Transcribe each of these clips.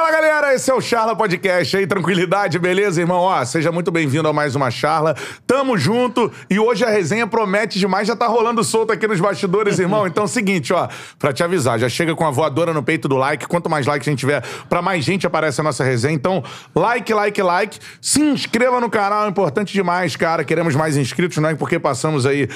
Fala, galera! Esse é o Charla Podcast aí, tranquilidade, beleza, irmão? Ó, seja muito bem-vindo a mais uma Charla. Tamo junto e hoje a resenha promete demais, já tá rolando solto aqui nos bastidores, irmão. Então é o seguinte, ó, pra te avisar, já chega com a voadora no peito do like. Quanto mais like a gente tiver, pra mais gente aparece a nossa resenha. Então, like. Se inscreva no canal, é importante demais, cara. Queremos mais inscritos, né? Porque passamos aí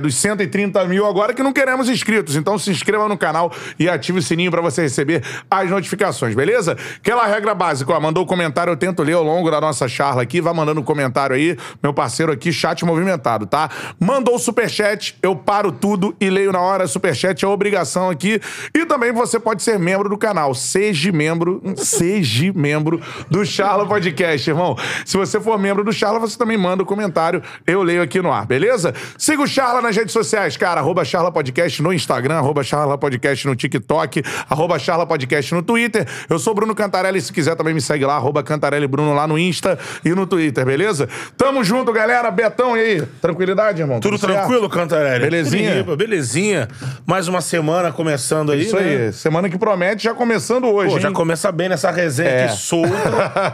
dos 130 mil agora que não queremos inscritos. Então se inscreva no canal e ative o sininho pra você receber as notificações, beleza? Aquela regra básica, ó, mandou o comentário, eu tento ler ao longo da nossa charla aqui, vai mandando um comentário aí, meu parceiro aqui, chat movimentado, tá? Mandou o superchat, eu paro tudo e leio na hora, superchat é obrigação aqui, e também você pode ser membro do canal, seja membro do Charla Podcast, irmão. Se você for membro do Charla, você também manda o comentário, eu leio aqui no ar, beleza? Siga o Charla nas redes sociais, cara, @charlapodcast no Instagram, @charlapodcast no TikTok, @charlapodcast no Twitter, eu sou Bruno Cantarelli, se quiser também me segue lá, @CantarelliBruno lá no Insta e no Twitter, beleza? Tamo junto, galera. Betão, e aí? Tranquilidade, irmão? Tudo tranquilo, Cantarelli? Belezinha? Belezinha. Mais uma semana começando aí, isso aí. Semana que promete, já começando hoje, pô, já começa bem nessa resenha aqui solta.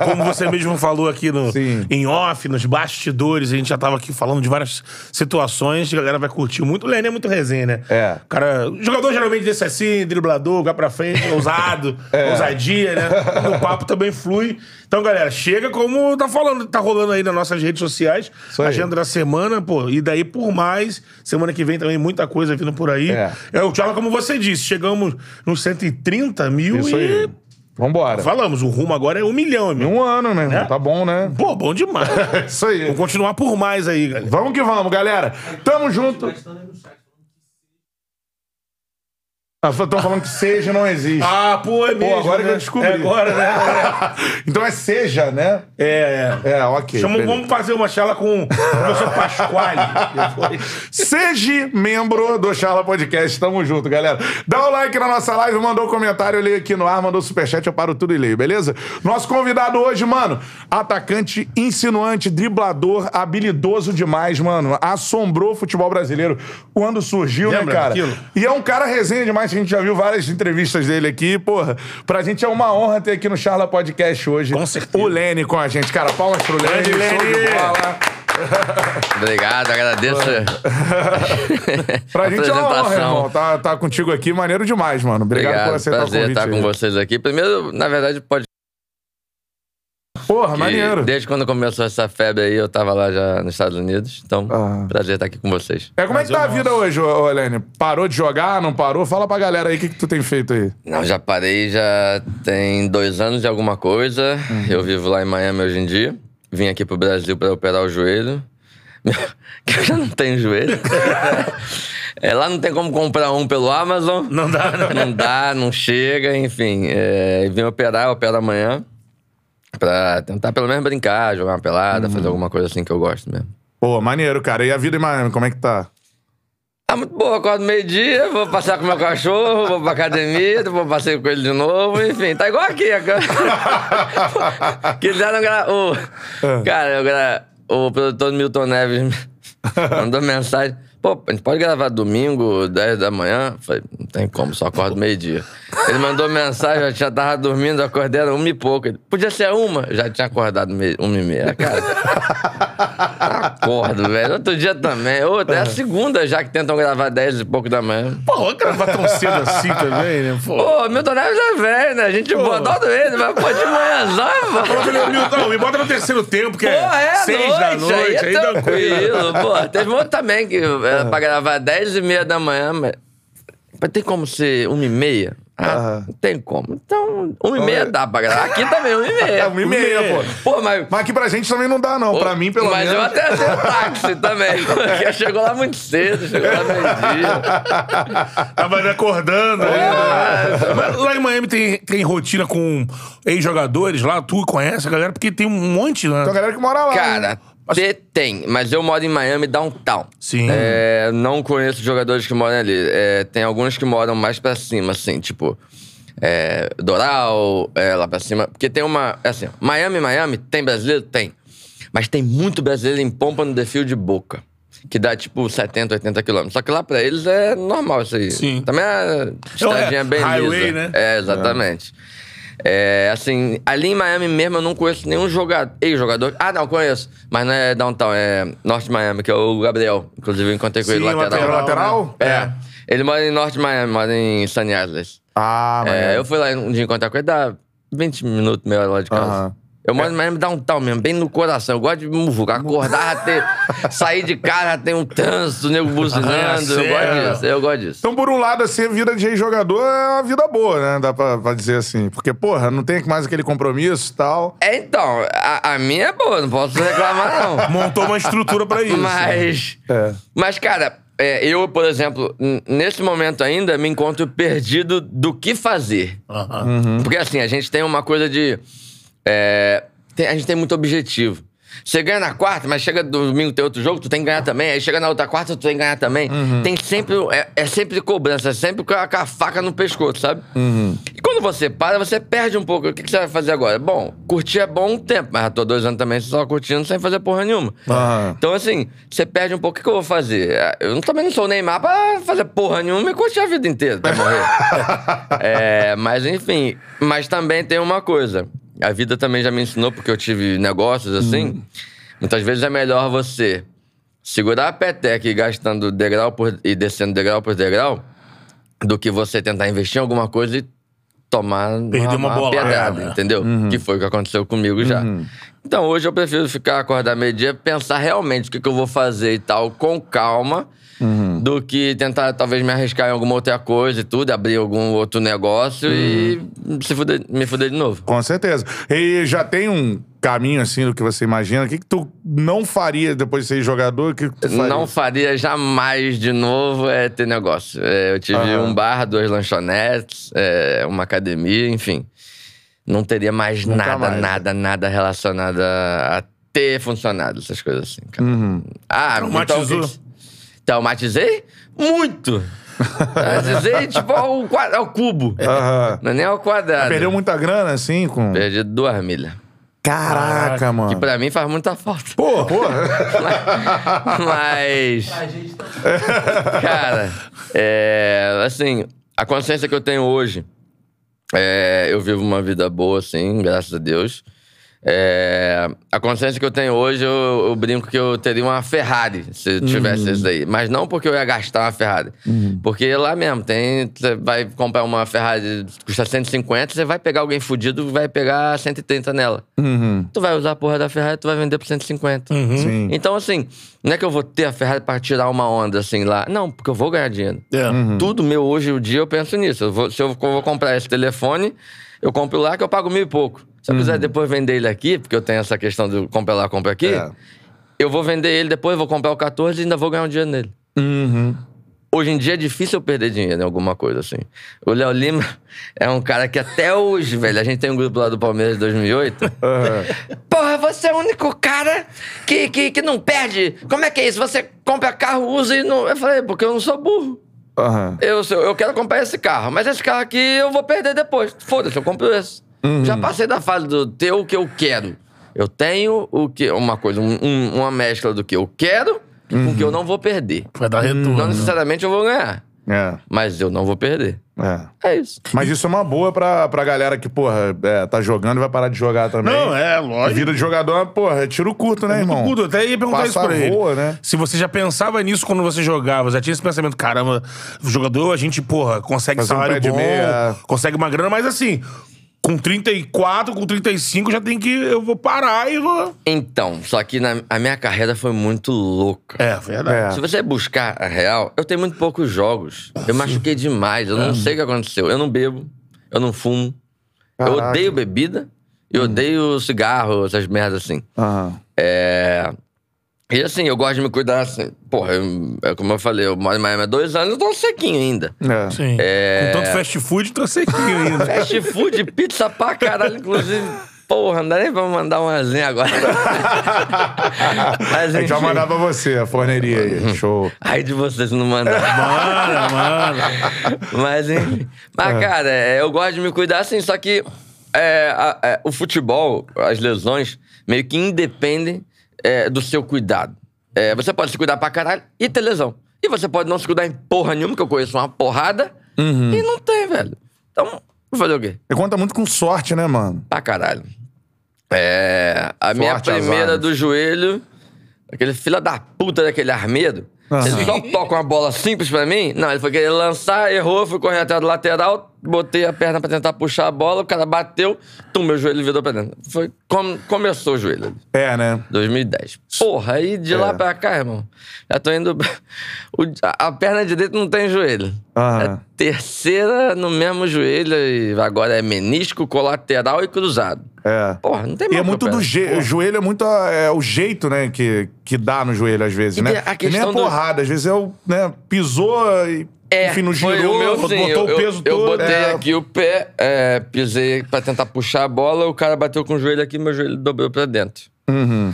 Como você mesmo falou aqui no, em off, nos bastidores, a gente já tava aqui falando de várias situações, a galera vai curtir muito. O Lenê é muito resenha, né? É. Cara, jogador geralmente desse assim, driblador, vai pra frente, ousado, ousadinho. Né? O papo também flui. Então, galera, chega como tá falando, tá rolando aí nas nossas redes sociais. Agenda da semana, pô. E daí, por mais, semana que vem também muita coisa vindo por aí. É o Charla, como você disse, chegamos nos 130 mil isso e... aí. Vambora. Falamos, o rumo agora é 1 milhão, amigo. 1 ano, né, irmão? Tá bom, né? Pô, bom demais. Isso aí. Vamos continuar por mais aí, galera. Vamos que vamos, galera. Tamo junto. Estão falando que seja não existe. Ah, pô, é mesmo. Pô, agora né? Que eu descobri. É agora, né? Então é seja, né? É, ok. Vamos fazer uma charla com o professor Pasquale. Seja membro do Charla Podcast. Tamo junto, galera. Dá o like na nossa live, mandou um comentário, eu leio aqui no ar, mandou superchat, eu paro tudo e leio, beleza? Nosso convidado hoje, mano, atacante insinuante, driblador, habilidoso demais, mano. Assombrou o futebol brasileiro quando surgiu, lembra, né, cara? Daquilo? E é um cara resenha demais. A gente já viu várias entrevistas dele aqui, porra. Pra gente é uma honra ter aqui no Charla Podcast hoje o Lenê com a gente, cara. Palmas pro Lenê. Obrigado, agradeço. Pra gente é uma honra, irmão. Tá contigo aqui, maneiro demais, mano. Obrigado por aceitar o convite. Prazer estar com vocês aqui. Primeiro, na verdade, pode... Porra, maneiro. Desde quando começou essa febre aí, eu tava lá já nos Estados Unidos. Então, prazer estar aqui com vocês. Como é que tá a vida hoje, Lenê? Parou de jogar? Não parou? Fala pra galera aí o que tu tem feito aí. Não, já parei, já tem 2 anos de alguma coisa. Eu vivo lá em Miami hoje em dia. Vim aqui pro Brasil pra operar o joelho. Eu já não tenho joelho. Lá não tem como comprar um pelo Amazon. Não dá, né? Não dá, não chega, enfim. Vim operar, opero amanhã. Pra tentar pelo menos brincar, jogar uma pelada, fazer alguma coisa assim que eu gosto mesmo. Pô, maneiro, cara. E a vida em Miami, como é que tá? Tá muito boa, acordo meio-dia, vou passear com meu cachorro, vou pra academia, depois passeio com ele de novo, enfim, tá igual aqui. Quiseram gravar. Cara, o produtor Milton Neves mandou mensagem. Pô, a gente pode gravar domingo, 10 da manhã? Falei, não tem como, só acordo meio-dia. Ele mandou mensagem, eu já tava dormindo, eu acordei, era 1 e pouco. Ele, podia ser 1, já tinha acordado 1 e meia. Cara, acordo, velho. Outro dia também. Outra, é a segunda já que tentam gravar 10 e pouco da manhã. Pô, gravar tão cedo assim também, né? Pô, Milton Neves é velho, né? A gente bota ele, mas pô, de manhãzão. Milton, me bota no terceiro tempo, que é 6 da noite. Aí é tranquilo, pô. Teve outro também que... Era pra gravar 10h30 da manhã, mas... Tem como ser 1h30? Ah, não tem como. Então, 1h30 dá pra gravar. Aqui também, 1h30. 1h30, pô. Mas aqui pra gente também não dá, não. Pô, pra mim, pelo menos. Mas eu até achei táxi também. Porque chegou lá muito cedo, chegou lá meio-dia. Tava acordando ainda. Mas lá em Miami tem rotina com ex-jogadores lá, tu conhece a galera, porque tem um monte, né? Tem a galera que mora lá. Cara... Tem, mas eu moro em Miami downtown. Sim. Não conheço jogadores que moram ali. Tem alguns que moram mais pra cima, assim, tipo... Doral, lá pra cima. Porque tem uma... Assim, Miami, tem brasileiro? Tem. Mas tem muito brasileiro em Pompano de Fio de Boca. Que dá, tipo, 70, 80 quilômetros. Só que lá pra eles é normal isso aí. Sim. Também é estradinha bem lisa. Highway, né? Exatamente. É, assim, ali em Miami mesmo eu não conheço nenhum jogador. Ah, não, conheço. Mas não é downtown, é norte de Miami, que é o Gabriel. Inclusive eu encontrei com ele lateral. Né? É. Ele mora em norte de Miami, mora em Sunny Isles. Ah, é, eu fui lá um dia encontrar com ele, dá 20 minutos, meia hora lá de casa. Eu moro em Miami downtown mesmo, bem no coração. Eu gosto de muvucar, acordar, sair de casa, tem um trânsito, o nego buzinando. Eu gosto disso. Então, por um lado, assim, a vida de jogador é uma vida boa, né? Dá pra dizer assim. Porque, porra, não tem mais aquele compromisso e tal. É, então, a minha é boa, não posso reclamar, não. Montou uma estrutura pra isso. Mas, né? Mas cara, eu, por exemplo, nesse momento ainda, me encontro perdido do que fazer. Porque, assim, a gente tem uma coisa de... a gente tem muito objetivo. Você ganha na quarta, mas chega domingo tem outro jogo, tu tem que ganhar também. Aí chega na outra quarta, tu tem que ganhar também. Tem sempre... É sempre cobrança, é sempre com a faca no pescoço, sabe? E quando você para, você perde um pouco. O que você vai fazer agora? Bom, curtir é bom um tempo, mas já tô 2 anos também só curtindo sem fazer porra nenhuma. Então, assim, você perde um pouco. O que eu vou fazer? Eu também não sou o Neymar pra fazer porra nenhuma e curtir a vida inteira pra morrer. Mas, enfim... Mas também tem uma coisa... A vida também já me ensinou, porque eu tive negócios assim. Muitas vezes é melhor você segurar a peteca e gastando degrau e descendo degrau por degrau do que você tentar investir em alguma coisa e tomar uma pedrada, entendeu? Que foi o que aconteceu comigo já. Então hoje eu prefiro ficar, acordar meio-dia, pensar realmente o que eu vou fazer e tal, com calma, do que tentar talvez me arriscar em alguma outra coisa e tudo, abrir algum outro negócio e me fuder de novo. Com certeza. E já tem um caminho assim do que você imagina? O que tu não faria depois de ser jogador? O que tu faria? Não faria jamais de novo ter negócio. Eu tive um bar, 2 lanchonetes, uma academia, enfim. Não teria mais nada relacionado a ter funcionado, essas coisas assim, cara. Traumatizou? Traumatizei? Muito! Traumatizei, tipo, ao cubo. Não é nem ao quadrado. Perdeu muita grana, assim? Perdi 2 milhas. Caraca, mano. Que pra mim faz muita falta. Porra. Mas... A gente tá... Cara, assim, a consciência que eu tenho hoje... eu vivo uma vida boa, assim, graças a Deus. A consciência que eu tenho hoje, eu brinco que eu teria uma Ferrari se eu tivesse isso daí. Mas não porque eu ia gastar uma Ferrari. Porque lá mesmo, você vai comprar uma Ferrari que custa 150, você vai pegar alguém fudido e vai pegar 130 nela. Tu vai usar a porra da Ferrari, tu vai vender por 150. Então, assim, não é que eu vou ter a Ferrari pra tirar uma onda assim lá. Não, porque eu vou ganhar dinheiro. Tudo meu hoje, o dia, eu penso nisso. Se eu vou comprar esse telefone, eu compro lá que eu pago 1.000 e pouco. Se eu quiser depois vender ele aqui, porque eu tenho essa questão de comprar lá, comprar aqui, eu vou vender ele depois, vou comprar o 14 e ainda vou ganhar um dinheiro nele. Hoje em dia é difícil eu perder dinheiro em alguma coisa, assim. O Léo Lima é um cara que até hoje, velho, a gente tem um grupo lá do Palmeiras de 2008. Porra, você é o único cara que não perde. Como é que é isso? Você compra carro, usa e não... Eu falei, porque eu não sou burro. Eu quero comprar esse carro, mas esse carro aqui eu vou perder depois. Foda-se, eu compro esse. Já passei da fase do ter o que eu quero. Eu tenho o que, uma coisa, uma mescla do que eu quero com o que eu não vou perder. Vai dar retorno. Não necessariamente eu vou ganhar. Mas eu não vou perder. É isso. Mas isso é uma boa pra galera que, porra, tá jogando e vai parar de jogar também. Não, lógico. Vida de jogador, porra, é tiro curto, né, irmão? Tiro curto, até ia perguntar isso pra ele. Né? Se você já pensava nisso quando você jogava, já tinha esse pensamento, caramba, jogador, a gente, porra, consegue salário bom, consegue uma grana, mas assim... Com 34, com 35, já tem que... Eu vou parar e vou... Então, só que a minha carreira foi muito louca. Verdade. Se você buscar a real, eu tenho muito poucos jogos. Eu machuquei demais, eu não sei o que aconteceu. Eu não bebo, eu não fumo. Caraca. Eu odeio bebida e odeio cigarro, essas merdas assim. E assim, eu gosto de me cuidar assim. Porra, como eu falei, eu moro em Miami há 2 anos, eu tô sequinho ainda. Com tanto fast food, tô sequinho ainda. Fast food, pizza pra caralho, inclusive. Porra, não dá nem pra mandar uma asinha agora. Mas, a gente vai mandar pra você, a forneria aí. Show. Aí de vocês não mandar. Mano. Mas, enfim. Mas, cara, eu gosto de me cuidar assim, só que o futebol, as lesões, meio que independem do seu cuidado. Você pode se cuidar pra caralho e ter lesão. E você pode não se cuidar em porra nenhuma, que eu conheço uma porrada, e não tem, velho. Então, Vou fazer o quê? Ele conta muito com sorte, né, mano? Pra caralho. É... A minha primeira do joelho... Aquele filho da puta daquele Armedo. Uhum. Ele só toca uma bola simples pra mim. Não, ele foi querer lançar, errou, fui correr atrás do lateral, botei a perna pra tentar puxar a bola, o cara bateu, meu joelho virou pra dentro. Foi como começou o joelho. É, né? 2010. Porra, aí de lá pra cá, irmão, já tô indo... A perna direita não tem joelho. Uhum. É terceira no mesmo joelho e agora é menisco, colateral e cruzado. É. Porra, não tem mais. E é muito do jeito. O joelho é muito o jeito, né, que dá no joelho às vezes, né? E nem a porrada, às vezes é o, né, pisou e enfim, não girou, botou o peso todo. Eu botei aqui o pé, pisei pra tentar puxar a bola, o cara bateu com o joelho aqui, meu joelho dobrou pra dentro. Uhum.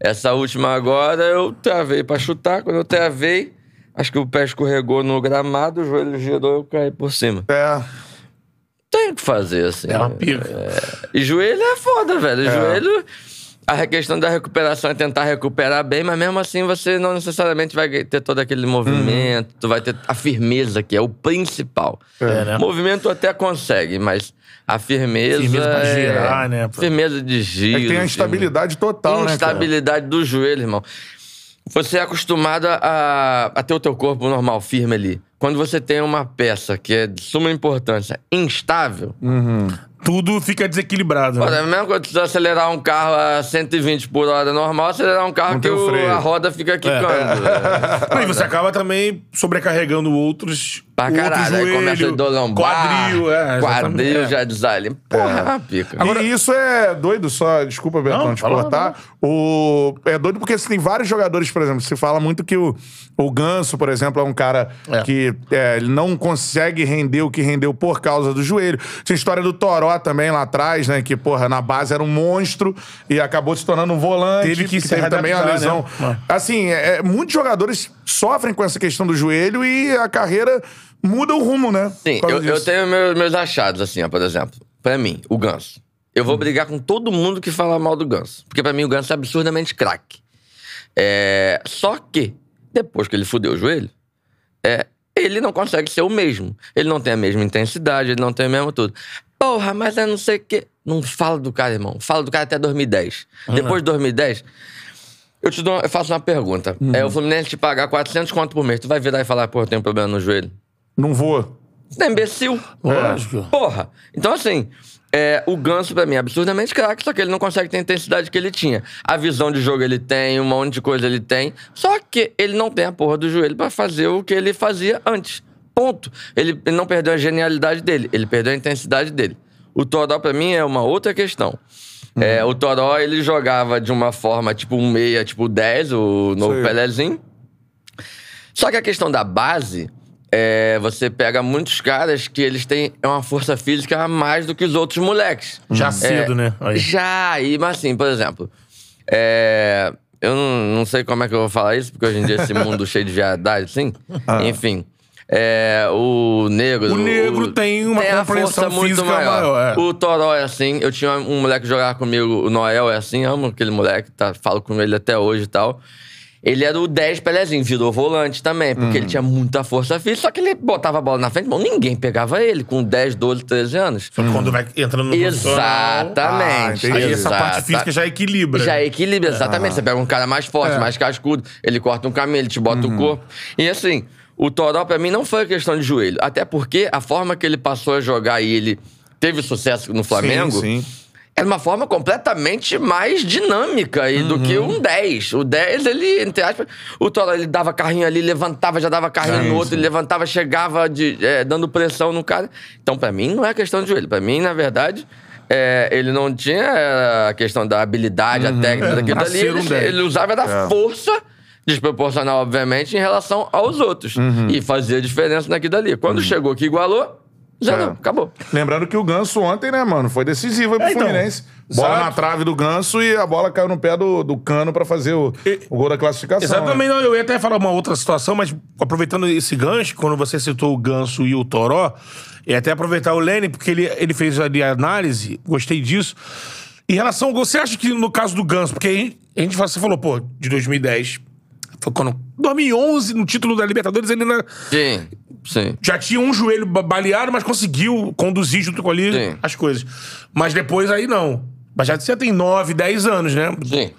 Essa última agora eu travei pra chutar, quando eu travei, acho que o pé escorregou no gramado, o joelho girou e eu caí por cima. É... Tem o que fazer, assim. É uma pica. E joelho é foda, velho. Joelho... A questão da recuperação é tentar recuperar bem, mas mesmo assim você não necessariamente vai ter todo aquele movimento, tu vai ter a firmeza, que é o principal. É, né? O movimento até consegue, mas a firmeza... Firmeza pra girar, né? Firmeza de giro. É que tem a instabilidade total, né? Instabilidade do joelho, irmão. Você é acostumado a ter o teu corpo normal, firme ali. Quando você tem uma peça que é de suma importância, instável... Uhum. Tudo fica desequilibrado, né? Mesmo quando você acelerar um carro a 120 por hora normal, acelerar um carro que a roda fica quicando. É. E você acaba também sobrecarregando outros... Pra caralho, aí começa a dor lombar. Quadril, Quadril já desalinha. Porra, pica. Agora, e isso é doido só, desculpa, Bertão, te cortar. É doido porque tem vários jogadores, por exemplo, se fala muito que o Ganso, por exemplo, é um cara que ele não consegue render o que rendeu por causa do joelho. Tinha a história do Toró também lá atrás, né, que, porra, na base era um monstro e acabou se tornando um volante. Teve que ser também a lesão. Né? Assim, muitos jogadores sofrem com essa questão do joelho e a carreira... Muda o rumo, né? Sim, eu tenho meus achados, assim, ó, por exemplo. Pra mim, o Ganso. Eu vou brigar com todo mundo que fala mal do Ganso. Porque pra mim o Ganso é absurdamente craque. Só que, depois que ele fudeu o joelho, ele não consegue ser o mesmo. Ele não tem a mesma intensidade, ele não tem o mesmo tudo. Porra, mas eu não sei o quê. Não fala do cara, irmão. Fala do cara até 2010. Depois de 2010... Eu faço uma pergunta. O Fluminense te pagar 400 conto por mês, tu vai virar e falar, porra, eu tenho problema no joelho? Não vou. Você é imbecil. Lógico. Porra. Então, assim, o Ganso, pra mim, é absurdamente craque, só que ele não consegue ter a intensidade que ele tinha. A visão de jogo ele tem, um monte de coisa ele tem, só que ele não tem a porra do joelho pra fazer o que ele fazia antes. Ponto. Ele não perdeu a genialidade dele, ele perdeu a intensidade dele. O Toró, pra mim, é uma outra questão. O Toró, ele jogava de uma forma tipo um meia, tipo 10, o novo Pelezinho. Só que a questão da base... você pega muitos caras que eles têm uma força física a mais do que os outros moleques. Já cedo, né? Aí. Já, mas assim, por exemplo, eu não sei como é que eu vou falar isso, porque hoje em dia esse mundo cheio de viadagem, assim, enfim... O negro tem uma compreensão física maior. O Toró é assim. Eu tinha um moleque que jogava comigo, o Noel é assim, amo aquele moleque, falo com ele até hoje e tal. Ele era o 10 Pelezinho, virou volante também, porque ele tinha muita força física, só que ele botava a bola na frente, bom, ninguém pegava ele com 10, 12, 13 anos. Só que quando vai entrando no Exatamente. Aí essa parte física já equilibra. Já equilibra, exatamente. Você pega um cara mais forte, mais cascudo, ele corta um caminho, ele te bota o corpo. E assim... O Toró, pra mim, não foi questão de joelho. Até porque a forma que ele passou a jogar e ele teve sucesso no Flamengo... Sim. Era uma forma completamente mais dinâmica aí do que um 10. O 10, ele, entre aspas... O Toró, ele dava carrinho ali, levantava, já dava carrinho no outro, ele levantava, chegava dando pressão no cara. Então, pra mim, não é questão de joelho. Pra mim, na verdade... ele não tinha a questão da habilidade, a técnica daquilo ali. Ele usava da força... Desproporcional, obviamente, em relação aos outros. E fazia diferença naquilo dali. Quando chegou que igualou, já não, acabou. Lembrando que o Ganso ontem, né, mano, foi decisivo aí pro Fluminense. Então, bola na trave do Ganso e a bola caiu no pé do Cano pra fazer o gol da classificação. Exatamente, né? Eu ia até falar uma outra situação, mas aproveitando esse gancho, quando você citou o Ganso e o Toró, e até aproveitar o Lene, porque ele fez ali a análise, gostei disso. Em relação ao gol, você acha que no caso do Ganso, porque a gente, você falou, pô, de 2010... Foi quando... 2011, no título da Libertadores, ele ainda... Sim, sim. Já tinha um joelho baleado, mas conseguiu conduzir junto com ali sim. as coisas. Mas depois aí não. Mas já você tem 9, 10 anos, né? Sim.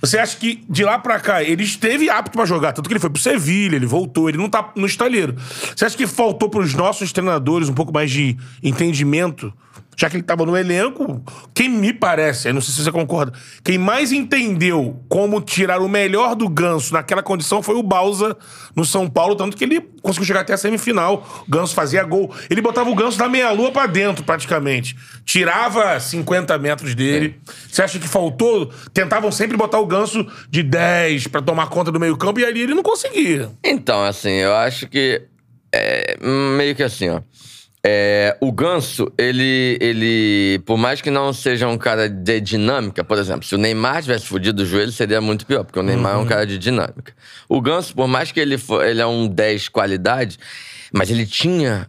Você acha que de lá pra cá ele esteve apto pra jogar? Tanto que ele foi pro Sevilha, ele voltou, ele não tá no estaleiro. Você acha que faltou pros nossos treinadores um pouco mais de entendimento? Já que ele tava no elenco, quem me parece, eu não sei se você concorda, quem mais entendeu como tirar o melhor do Ganso naquela condição foi o Balsa no São Paulo, tanto que ele conseguiu chegar até a semifinal. O Ganso fazia gol. Ele botava o Ganso da meia-lua pra dentro, praticamente. Tirava 50 metros dele. É. Você acha que faltou? Tentavam sempre botar o Ganso de 10 pra tomar conta do meio-campo e ali ele não conseguia. Então, assim, eu acho que... É, meio que assim, ó. É, o Ganso, ele, por mais que não seja um cara de dinâmica, por exemplo, se o Neymar tivesse fudido o joelho, seria muito pior, porque o Neymar é um cara de dinâmica. O Ganso, por mais que ele é um 10 qualidade, mas ele tinha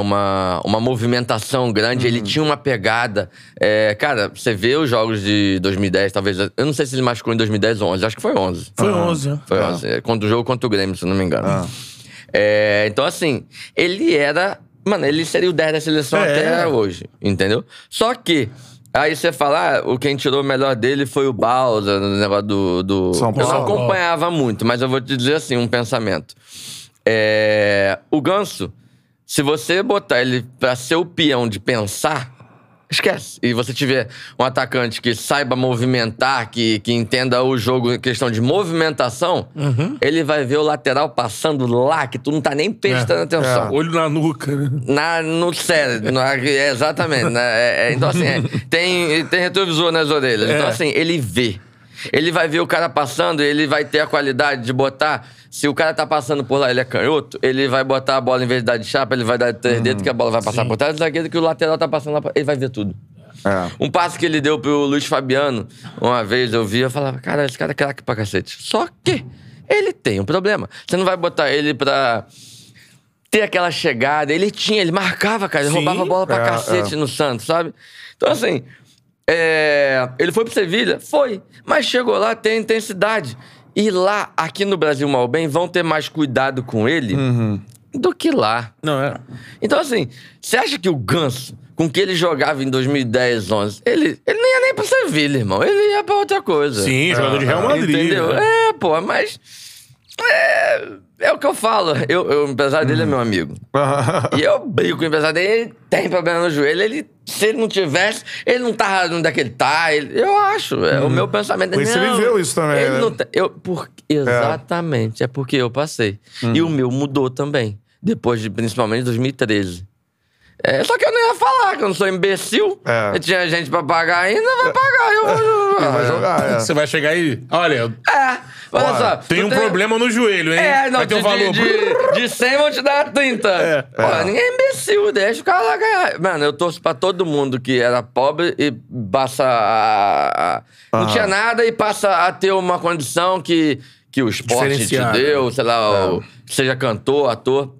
uma movimentação grande, ele tinha uma pegada. É, cara, você vê os jogos de 2010, talvez... Eu não sei se ele machucou em 2010 ou 11, acho que foi 11. Foi 11. Foi 11, contra o jogo contra o Grêmio, se não me engano. É, então, assim, ele era... Mano, ele seria o 10 da seleção até hoje, entendeu? Só que, aí você fala, ah, quem tirou o melhor dele foi o Balsa, no negócio do São Paulo. Eu não acompanhava muito, mas eu vou te dizer assim, um pensamento. O Ganso, se você botar ele pra ser o peão de pensar, esquece. E você tiver um atacante que saiba movimentar, que entenda o jogo em questão de movimentação, ele vai ver o lateral passando lá, que tu não tá nem prestando atenção. Olho na nuca, né? No cérebro. Exatamente. Então, assim, tem retrovisor nas orelhas. Então, assim, ele vê. Ele vai ver o cara passando, ele vai ter a qualidade de botar... Se o cara tá passando por lá, ele é canhoto, ele vai botar a bola em vez de dar de chapa, ele vai dar de três dedos, que a bola vai passar por trás do zagueiro, que o lateral tá passando lá, ele vai ver tudo. É. Um passe que ele deu pro Luiz Fabiano, uma vez eu vi, eu falava, cara, esse cara é craque pra cacete. Só que ele tem um problema. Você não vai botar ele pra... ter aquela chegada. Ele marcava, cara, ele roubava a bola pra cacete no Santos, sabe? Então, assim... ele foi pro Sevilha? Foi. Mas chegou lá, tem intensidade. E lá, aqui no Brasil, mal bem, vão ter mais cuidado com ele do que lá. Não é. Então, assim, você acha que o Ganso, com que ele jogava em 2010, 11, ele não ia nem pro Sevilha, irmão. Ele ia pra outra coisa. Sim, jogador de Real Madrid. Entendeu? Né? Mas... É o que eu falo. O empresário dele é meu amigo. E eu brigo com o empresário dele. Ele tem problema no joelho. Se ele não tivesse, ele não tava onde é que ele tá. Eu acho. O meu pensamento é... Você viveu isso também, né? Exatamente. É porque eu passei. E o meu mudou também. Depois de, principalmente, 2013. Só que eu não ia falar, que eu não sou imbecil. Eu tinha gente pra pagar ainda, vai pagar. Eu vou jogar. Você vai chegar aí... Olha... Olha só, tem um problema no joelho, hein? Vai ter um valor. De 100 vão te dar 30. Ninguém é imbecil, deixa o cara lá ganhar. Mano, eu torço pra todo mundo que era pobre e passa a... Não tinha nada e passa a ter uma condição que o esporte te deu, sei lá, seja cantor, ator.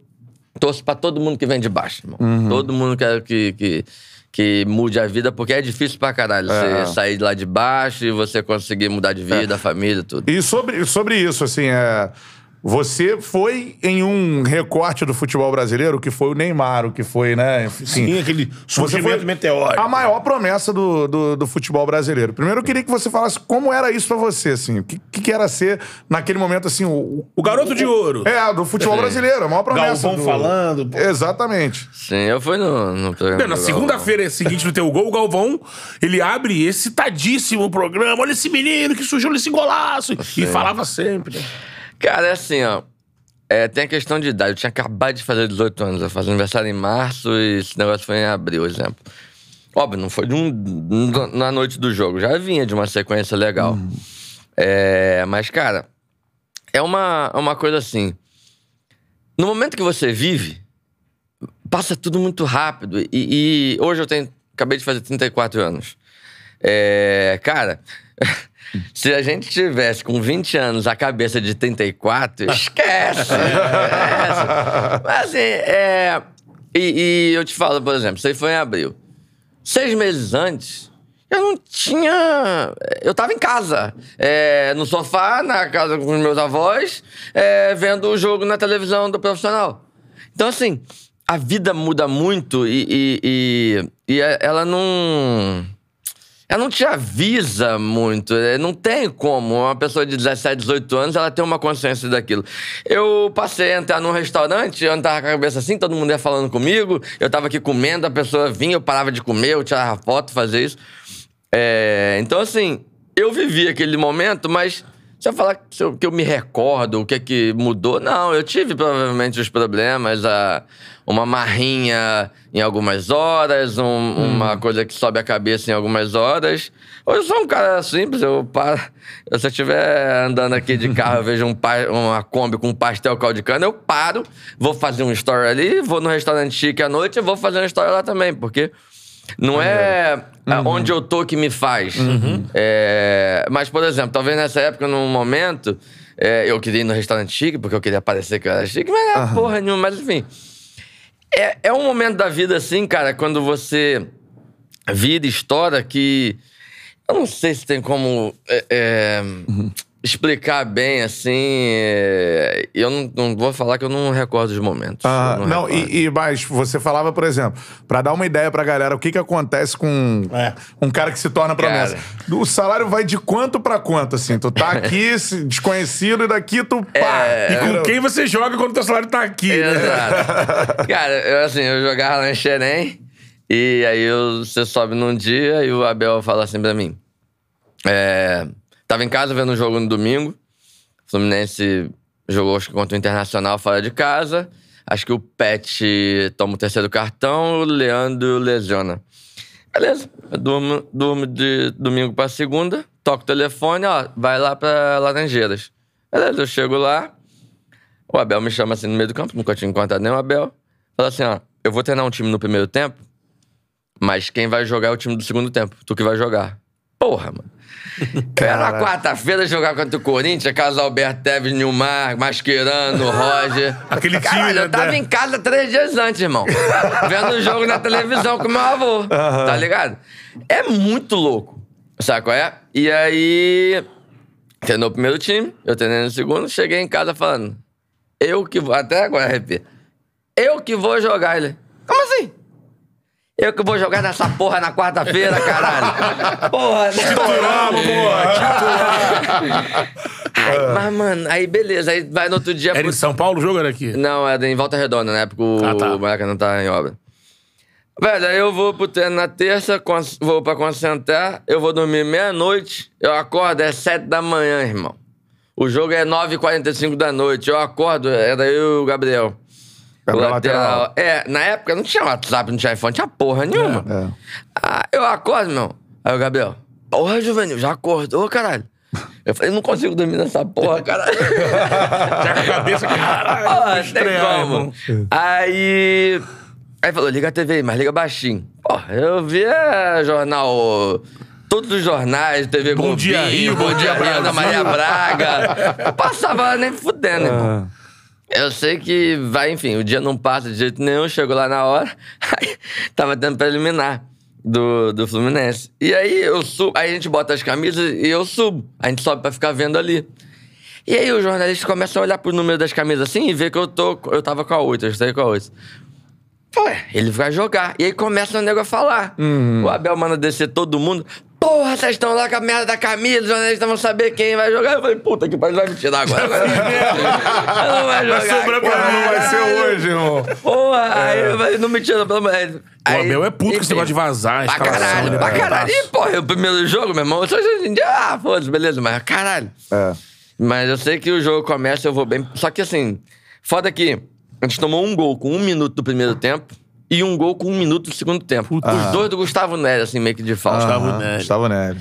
Torço pra todo mundo que vem de baixo, irmão. Todo mundo que mude a vida, porque é difícil pra caralho você sair lá de baixo e você conseguir mudar de vida, família, tudo. E sobre isso, assim, você foi em um recorte do futebol brasileiro, que foi o Neymar, o que foi, né? Enfim, sim, aquele surgimento meteórico. A maior promessa do futebol brasileiro. Primeiro eu queria que você falasse como era isso pra você, assim. O que era ser, naquele momento, assim, o garoto de ouro. Do futebol brasileiro, a maior promessa. Galvão falando. Exatamente. Sim, eu fui no programa. Na segunda-feira seguinte do Teu Gol, o Galvão, ele abre excitadíssimo o programa. Olha esse menino que surgiu, olha esse golaço. Sim. E falava sempre, né? Cara, é assim, ó. Tem a questão de idade. Eu tinha acabado de fazer 18 anos. Eu faço aniversário em março e esse negócio foi em abril, por exemplo. Óbvio, não foi na noite do jogo. Já vinha de uma sequência legal. Mas, cara, é uma coisa assim. No momento que você vive, passa tudo muito rápido. E hoje eu acabei de fazer 34 anos. Cara... Se a gente tivesse com 20 anos a cabeça de 34, esquece! Mas assim, e eu te falo, por exemplo, isso aí foi em abril. 6 meses antes, Eu não tinha... Eu tava em casa, no sofá, na casa com os meus avós, vendo o jogo na televisão do profissional. Então, assim, a vida muda muito e ela não... Ela não te avisa muito, não tem como. Uma pessoa de 17, 18 anos, ela tem uma consciência daquilo. Eu passei a entrar num restaurante, eu andava com a cabeça assim, todo mundo ia falando comigo, eu tava aqui comendo, a pessoa vinha, eu parava de comer, eu tirava foto, fazia isso. Então, assim, eu vivi aquele momento, mas se eu falar que eu me recordo, o que é que mudou, não. Eu tive, provavelmente, os problemas, uma marrinha em algumas horas, uma coisa que sobe a cabeça em algumas horas. Hoje eu sou um cara simples, se eu estiver andando aqui de carro, eu vejo uma Kombi com um pastel caldo de cana, eu paro, vou fazer um story ali, vou no restaurante chique à noite e vou fazer um story lá também, porque não é onde eu tô que me faz. Mas, por exemplo, talvez nessa época, num momento, eu queria ir no restaurante chique, porque eu queria parecer que eu era chique, mas não era porra nenhuma, mas enfim... É um momento da vida, assim, cara, quando você vira história que... Eu não sei se tem como explicar bem, assim... Eu não vou falar que eu não recordo os momentos. Mas você falava, por exemplo, pra dar uma ideia pra galera, o que acontece com um cara que se torna promessa. Cara. O salário vai de quanto pra quanto, assim? Tu tá aqui, desconhecido, e daqui tu pá. E com quem você joga quando teu salário tá aqui, né? Exato. Cara, eu jogava lá em Xerém, e aí você sobe num dia e o Abel fala assim pra mim. Tava em casa vendo um jogo no domingo, o Fluminense jogou contra o Internacional fora de casa, acho que o Pet toma o terceiro cartão, o Leandro lesiona. Beleza, eu durmo de domingo pra segunda, toco o telefone, vai lá pra Laranjeiras. Beleza, eu chego lá, o Abel me chama assim no meio do campo, nunca tinha encontrado nem o Abel, fala assim, eu vou treinar um time no primeiro tempo, mas quem vai jogar é o time do segundo tempo, tu que vai jogar. Porra, mano. Era quarta-feira jogar contra o Corinthians, Casalberto Teves, Nilmar, Mascherano, Roger. Aquele time, caralho, eu tava em casa 3 dias antes, irmão. Vendo o jogo na televisão com meu avô, tá ligado? É muito louco, sabe qual é? E aí, treinou o primeiro time, eu treinei no segundo, cheguei em casa falando, eu que vou, até agora arrepia, eu que vou jogar. Ele, como assim? Eu que vou jogar nessa porra na quarta-feira, caralho. Porra, né? Titular, porra. Mas, mano, aí beleza. Aí vai no outro dia... Era em São Paulo o jogo, era aqui? Não, era em Volta Redonda, na época o Maracanã não tá em obra. Velho, aí eu vou pro treino na terça, vou pra concentrar, eu vou dormir meia-noite, eu acordo, é 7 da manhã, irmão. O jogo é 9h45 da noite, eu acordo, era eu e o Gabriel. Lateral. Na época não tinha WhatsApp, não tinha iPhone, tinha porra nenhuma. Eu acordo, meu. Aí o Gabriel, porra, Juvenil, já acordou, caralho? Eu falei, não consigo dormir nessa porra, caralho. Já com a cabeça, caralho. Aí falou, liga a TV aí, mas liga baixinho. Porra, eu via jornal... Todos os jornais, TV Bom Dia Rio, Bom Dia Ana Maria Braga. Eu passava nem fudendo, irmão. Eu sei que vai, enfim, o dia não passa de jeito nenhum, chego lá na hora, aí tava tendo preliminar do Fluminense. E aí eu subo, aí a gente bota as camisas e eu subo, a gente sobe pra ficar vendo ali. E aí os jornalistas começam a olhar pro número das camisas assim e ver que eu tava com a 8, eu saí com a 8. Ué, ele vai jogar. E aí começa o nego a falar. O Abel manda descer todo mundo. Porra, vocês estão lá com a merda da camisa, os jornalistas vão saber quem vai jogar. Eu falei, puta que pariu, vai me tirar agora. Não vai jogar. Vai sobrar pra mim, não vai ser hoje, irmão. Porra, aí eu falei, não me tira, pelo amor de Deus. O Abel é puto com esse negócio de vazar, pra caralho, pra caralho. E, porra, o primeiro jogo, meu irmão, eu só entendi, foda-se, beleza, mas caralho. Mas eu sei que o jogo começa, eu vou bem. Só que assim, foda que a gente tomou um gol com 1 minuto do primeiro tempo. E um gol com 1 minuto do segundo tempo. Os dois do Gustavo Nery, assim, meio que de falta. Gustavo Nery.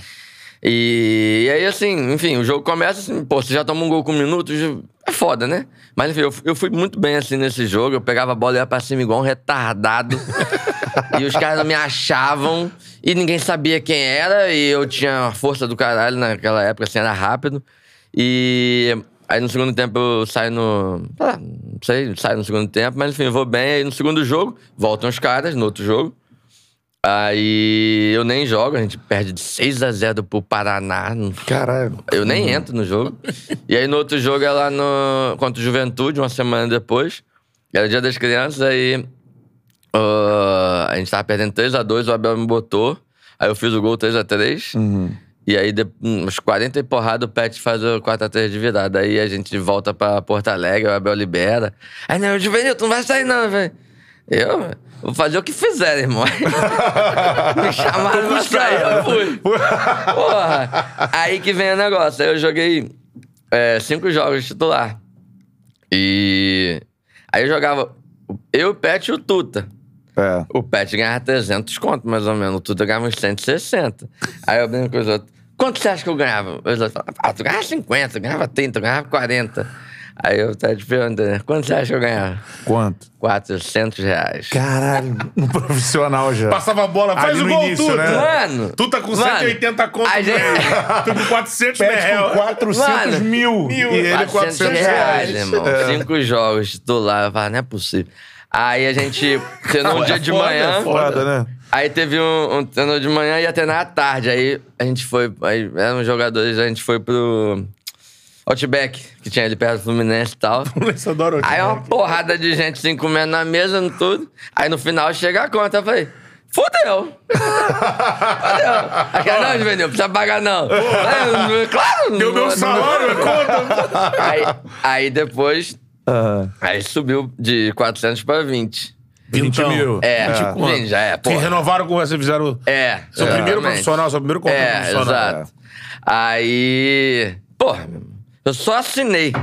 E aí, assim, enfim, o jogo começa assim, pô, você já toma um gol com 1 minuto, é foda, né? Mas, enfim, eu fui muito bem, assim, nesse jogo. Eu pegava a bola e ia pra cima igual um retardado. E os caras não me achavam. E ninguém sabia quem era. E eu tinha uma força do caralho naquela época, assim, era rápido. E... Aí no segundo tempo eu saio no... Não sei, saio no segundo tempo, mas enfim, eu vou bem. Aí no segundo jogo, voltam os caras no outro jogo. Aí eu nem jogo, a gente perde de 6-0 pro Paraná. Caralho. Eu nem entro no jogo. E aí no outro jogo é lá no, contra o Juventude, uma semana depois. Era o Dia das Crianças, aí a gente tava perdendo 3-2, o Abel me botou. Aí eu fiz o gol 3-3. Uhum. E aí, uns 40 e porrada, o Pet faz o 4-3 de virada. Aí a gente volta pra Porto Alegre, o Abel libera. Aí, não, Juvenil, tu não vai sair não, velho. Eu vou fazer o que fizerem, irmão. Me chamaram pra sair, eu fui. Porra. Aí que vem o negócio. Aí eu joguei 5 jogos de titular. E... aí eu jogava eu, o Pet e o Tuta. É. O Pet ganhava 300 conto, mais ou menos. O Tuta ganhava uns 160. Aí eu brinco com os outros. Quanto você acha que eu ganhava? Os outros falavam, ah, tu ganhava 50, tu ganhava 30, tu ganhava 40. Aí eu tava te perguntando, né? Quanto você acha que eu ganhava? Quanto? R$400. Caralho, um profissional já. Passava a bola, faz ali o gol, início, Tuta. Né? Mano, tu tá com 180 conto, gente... tu com 400 mil. Com 400 mil. E ele com 400 reais, irmão. É. 5 jogos titular, eu falava, não é possível. Aí a gente treinou um dia de manhã. Foda, né? Aí teve um treino de manhã e ia treinar à tarde. Aí a gente foi. Aí eram jogadores, a gente foi pro Outback, que tinha ali perto do Fluminense e tal. Eu adoro Outback. Aí uma porrada de gente se comendo na mesa, no tudo. Aí no final chega a conta. Eu falei, fudeu! Fudeu! Não, Juvenil, precisa pagar não. Aí, claro! Deu meu salário, conta! Aí depois. Aí subiu de 400 pra 20. 20 mil. É, 20 gente, já é. Porra. Se renovaram com você, fizeram. É. Seu primeiro profissional, seu primeiro contrato profissional. Exato. É. Aí. Porra, eu só assinei.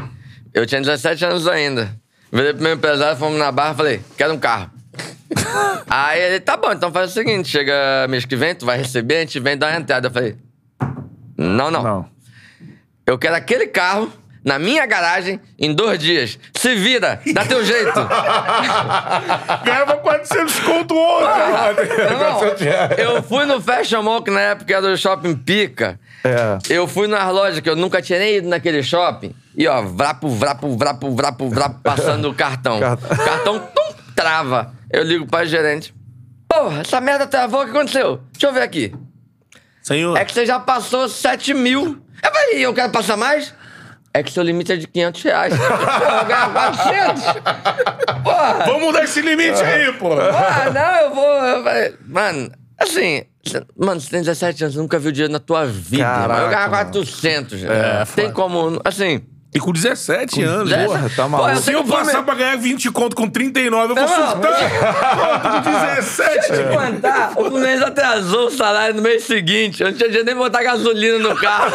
Eu tinha 17 anos ainda. Virei pro meu empresário, fomos na barra e falei: quero um carro. Aí ele, tá bom, então faz o seguinte: chega mês que vem, tu vai receber, a gente vem dar uma entrada. Eu falei: não. Eu quero aquele carro. Na minha garagem, em 2 dias. Se vira, dá teu jeito. Ganhava 400 conto ontem. Eu fui no Fashion Mall, que na época era do Shopping Pica. É. Eu fui nas lojas, que eu nunca tinha nem ido naquele shopping. E ó, vrapo, passando o cartão. Cartão, tum, trava. Eu ligo pra gerente. Porra, essa merda travou, o que aconteceu? Deixa eu ver aqui. Senhor. É que você já passou 7 mil. Eu falei, eu quero passar mais? É que seu limite é de R$500. Porra, eu ganho 400. Porra. Vamos mudar esse limite aí, porra. Ah, não, eu vou... Mano, assim... Mano, você tem 17 anos, você nunca viu dinheiro na tua vida. Caraca, eu ganho 400. É, tem como... Assim... E com 17 anos, porra, tá maluco. Se eu passar pra ganhar 20 conto com 39, eu vou surtar. Com 17. Deixa eu te contar, o Fluminense atrasou o salário no mês seguinte. Eu não tinha dinheiro nem botar gasolina no carro.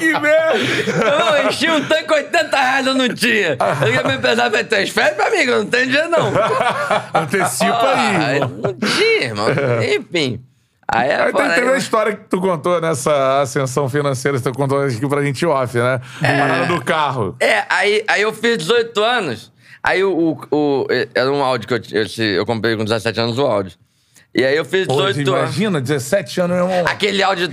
Que merda! Eu enchi um tanque com R$80, eu não tinha. Eu ia me pesar e falei, transfere pra mim, eu não tenho dinheiro não. Antecipa aí. Não tinha, irmão. Enfim. Aí teve a história que tu contou nessa ascensão financeira, que tu contou aqui pra gente off, né? Parada do carro. Aí eu fiz 18 anos, aí era um Audi que eu comprei com 17 anos o Audi. E aí eu fiz 18 anos. Imagina, 17 anos, meu irmão. Aquele Audi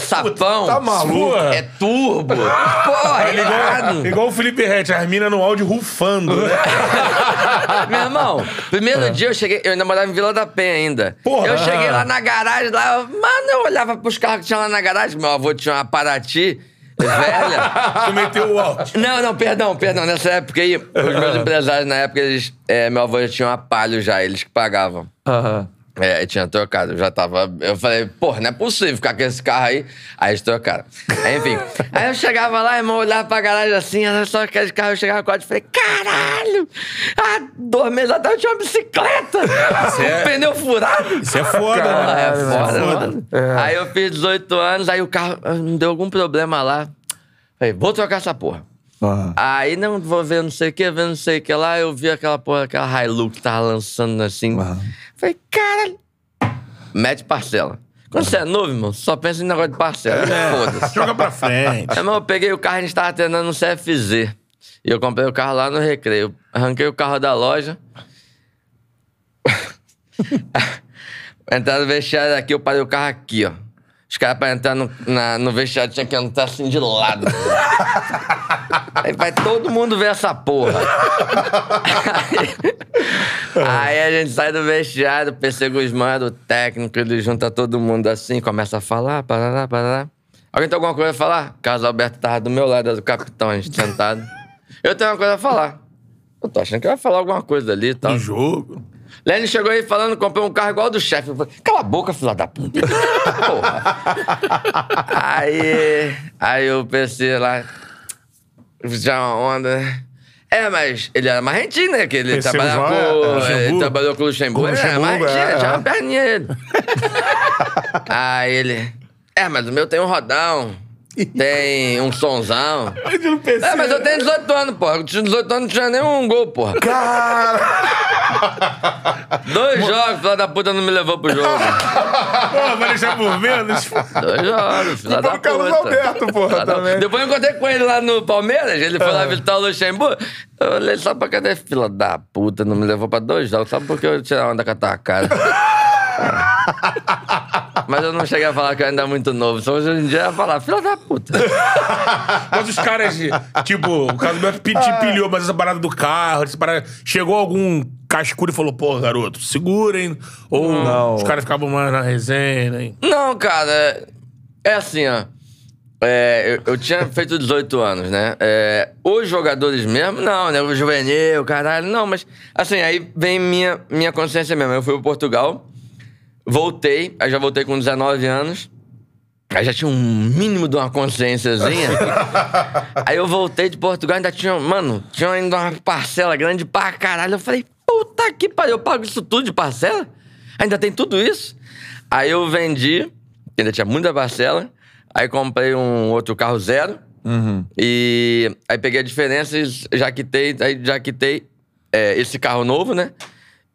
sapão. Tá maluco? É turbo. Porra, é ligado. Igual o Felipe Rett, as minas no Audi rufando, né? Meu irmão, primeiro dia eu cheguei... Eu ainda morava em Vila da Penha ainda. Porra. Eu cheguei lá na garagem, mano, eu olhava pros carros que tinha lá na garagem. Meu avô tinha uma Paraty velha. Tu meteu o Audi. Não, perdão. Nessa época aí, os meus empresários, na época, eles... meu avô já tinha uma Palio já, eles que pagavam. Aham. Tinha trocado, eu já tava... Eu falei, porra, não é possível ficar com esse carro aí. Aí eles trocaram. Enfim, aí eu chegava lá, irmão, olhava pra garagem assim, era só aquele carro, eu chegava no quarto e falei, caralho! Ah, 2 meses atrás eu tinha uma bicicleta! Um pneu furado! Isso é foda, caralho, né? É foda. Mano. Aí eu fiz 18 anos, aí o carro me deu algum problema lá. Falei, vou trocar essa porra. Aí não vou ver não sei o que, lá, eu vi aquela porra, aquela Hilux que tava lançando assim. Falei, caralho, mete parcela. Quando você é novo, irmão, só pensa em negócio de parcela. Foda-se. Joga pra frente. Irmão, eu peguei o carro, a gente tava treinando no CFZ. E eu comprei o carro lá no Recreio. Arranquei o carro da loja. Entraram no vestiário aqui, eu parei o carro aqui, ó. Os caras pra entrar no vestiário tinha que entrar assim de lado. Aí vai todo mundo ver essa porra. Aí a gente sai do vestiário, o PC Guzmán, o técnico, ele junta todo mundo assim, começa a falar, parará, parará. Alguém tem alguma coisa a falar? Carlos Alberto tava do meu lado, era do capitão, a gente sentado. Eu tenho uma coisa a falar. Eu tô achando que vai falar alguma coisa ali e tal. Um jogo. Lenny chegou aí falando, comprou um carro igual ao do chefe. Cala a boca, filha da puta. Porra. Aí o PC lá... Já uma onda, né? É, mas ele era marrentino, né? Que ele trabalhava com o Luxemburgo. Ele era marrentino, tinha uma perninha ele. Aí ele... É, mas o meu tem um rodão... Tem um sonzão. É, mas eu tenho 18 anos, porra. Eu tinha 18 anos, não tinha nenhum gol, porra. Cara! 2 jogos, filha da puta, não me levou pro jogo. Porra, vai deixar por menos? 2 jogos, filha da puta. Carlos Alberto, porra, também. Depois eu encontrei com ele lá no Palmeiras, ele foi lá visitar o Luxemburgo. Eu olhei só pra cadê, filha da puta, não me levou pra 2 jogos, só porque eu tirei a onda com a tua cara. Mas eu não cheguei a falar que eu ainda é muito novo. Só hoje em dia eu ia falar, filha da puta. Mas os caras, tipo, o Carlos Alberto pilhou, mas essa parada do carro, essa parada... Chegou algum cascudo e falou, pô, garoto, segurem. Ou não. Os caras ficavam mais na resenha, hein? Não, cara, é assim, ó. É, eu tinha feito 18 anos, né? É, os jogadores mesmo, não, né? O juvenil, caralho, não. Mas, assim, aí vem minha consciência mesmo. Eu fui pro Portugal... Voltei, aí já voltei com 19 anos. Aí já tinha um mínimo de uma consciênciazinha. Aí eu voltei de Portugal, ainda tinha... Mano, tinha ainda uma parcela grande pra caralho. Eu falei, puta que pariu, eu pago isso tudo de parcela? Ainda tem tudo isso? Aí eu vendi, ainda tinha muita parcela. Aí comprei um outro carro zero. E aí peguei a diferença e já quitei esse carro novo, né?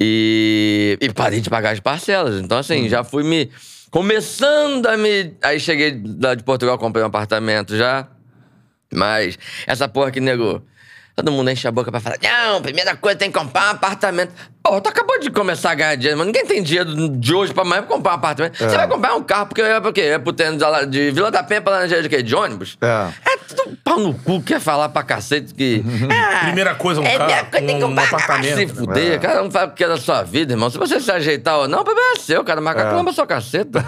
E parei de pagar as parcelas. Então, assim, já fui me... Começando a me... Aí cheguei lá de Portugal, comprei um apartamento já. Mas essa porra que negou. Todo mundo enche a boca pra falar, não, primeira coisa tem que comprar um apartamento. Pô, tu acabou de começar a ganhar dinheiro, mas ninguém tem dinheiro de hoje pra amanhã pra comprar um apartamento. Você vai comprar um carro, porque eu ia pro tênis de Vila da Penha pra lá de ônibus. É tudo pau no cu, quer falar pra cacete que... Primeira coisa, um carro, um apartamento. Se fuder, cara, não sabe o que é da sua vida, irmão. Se você se ajeitar ou não, o problema é seu, cara. Macaco lamba sua caceta.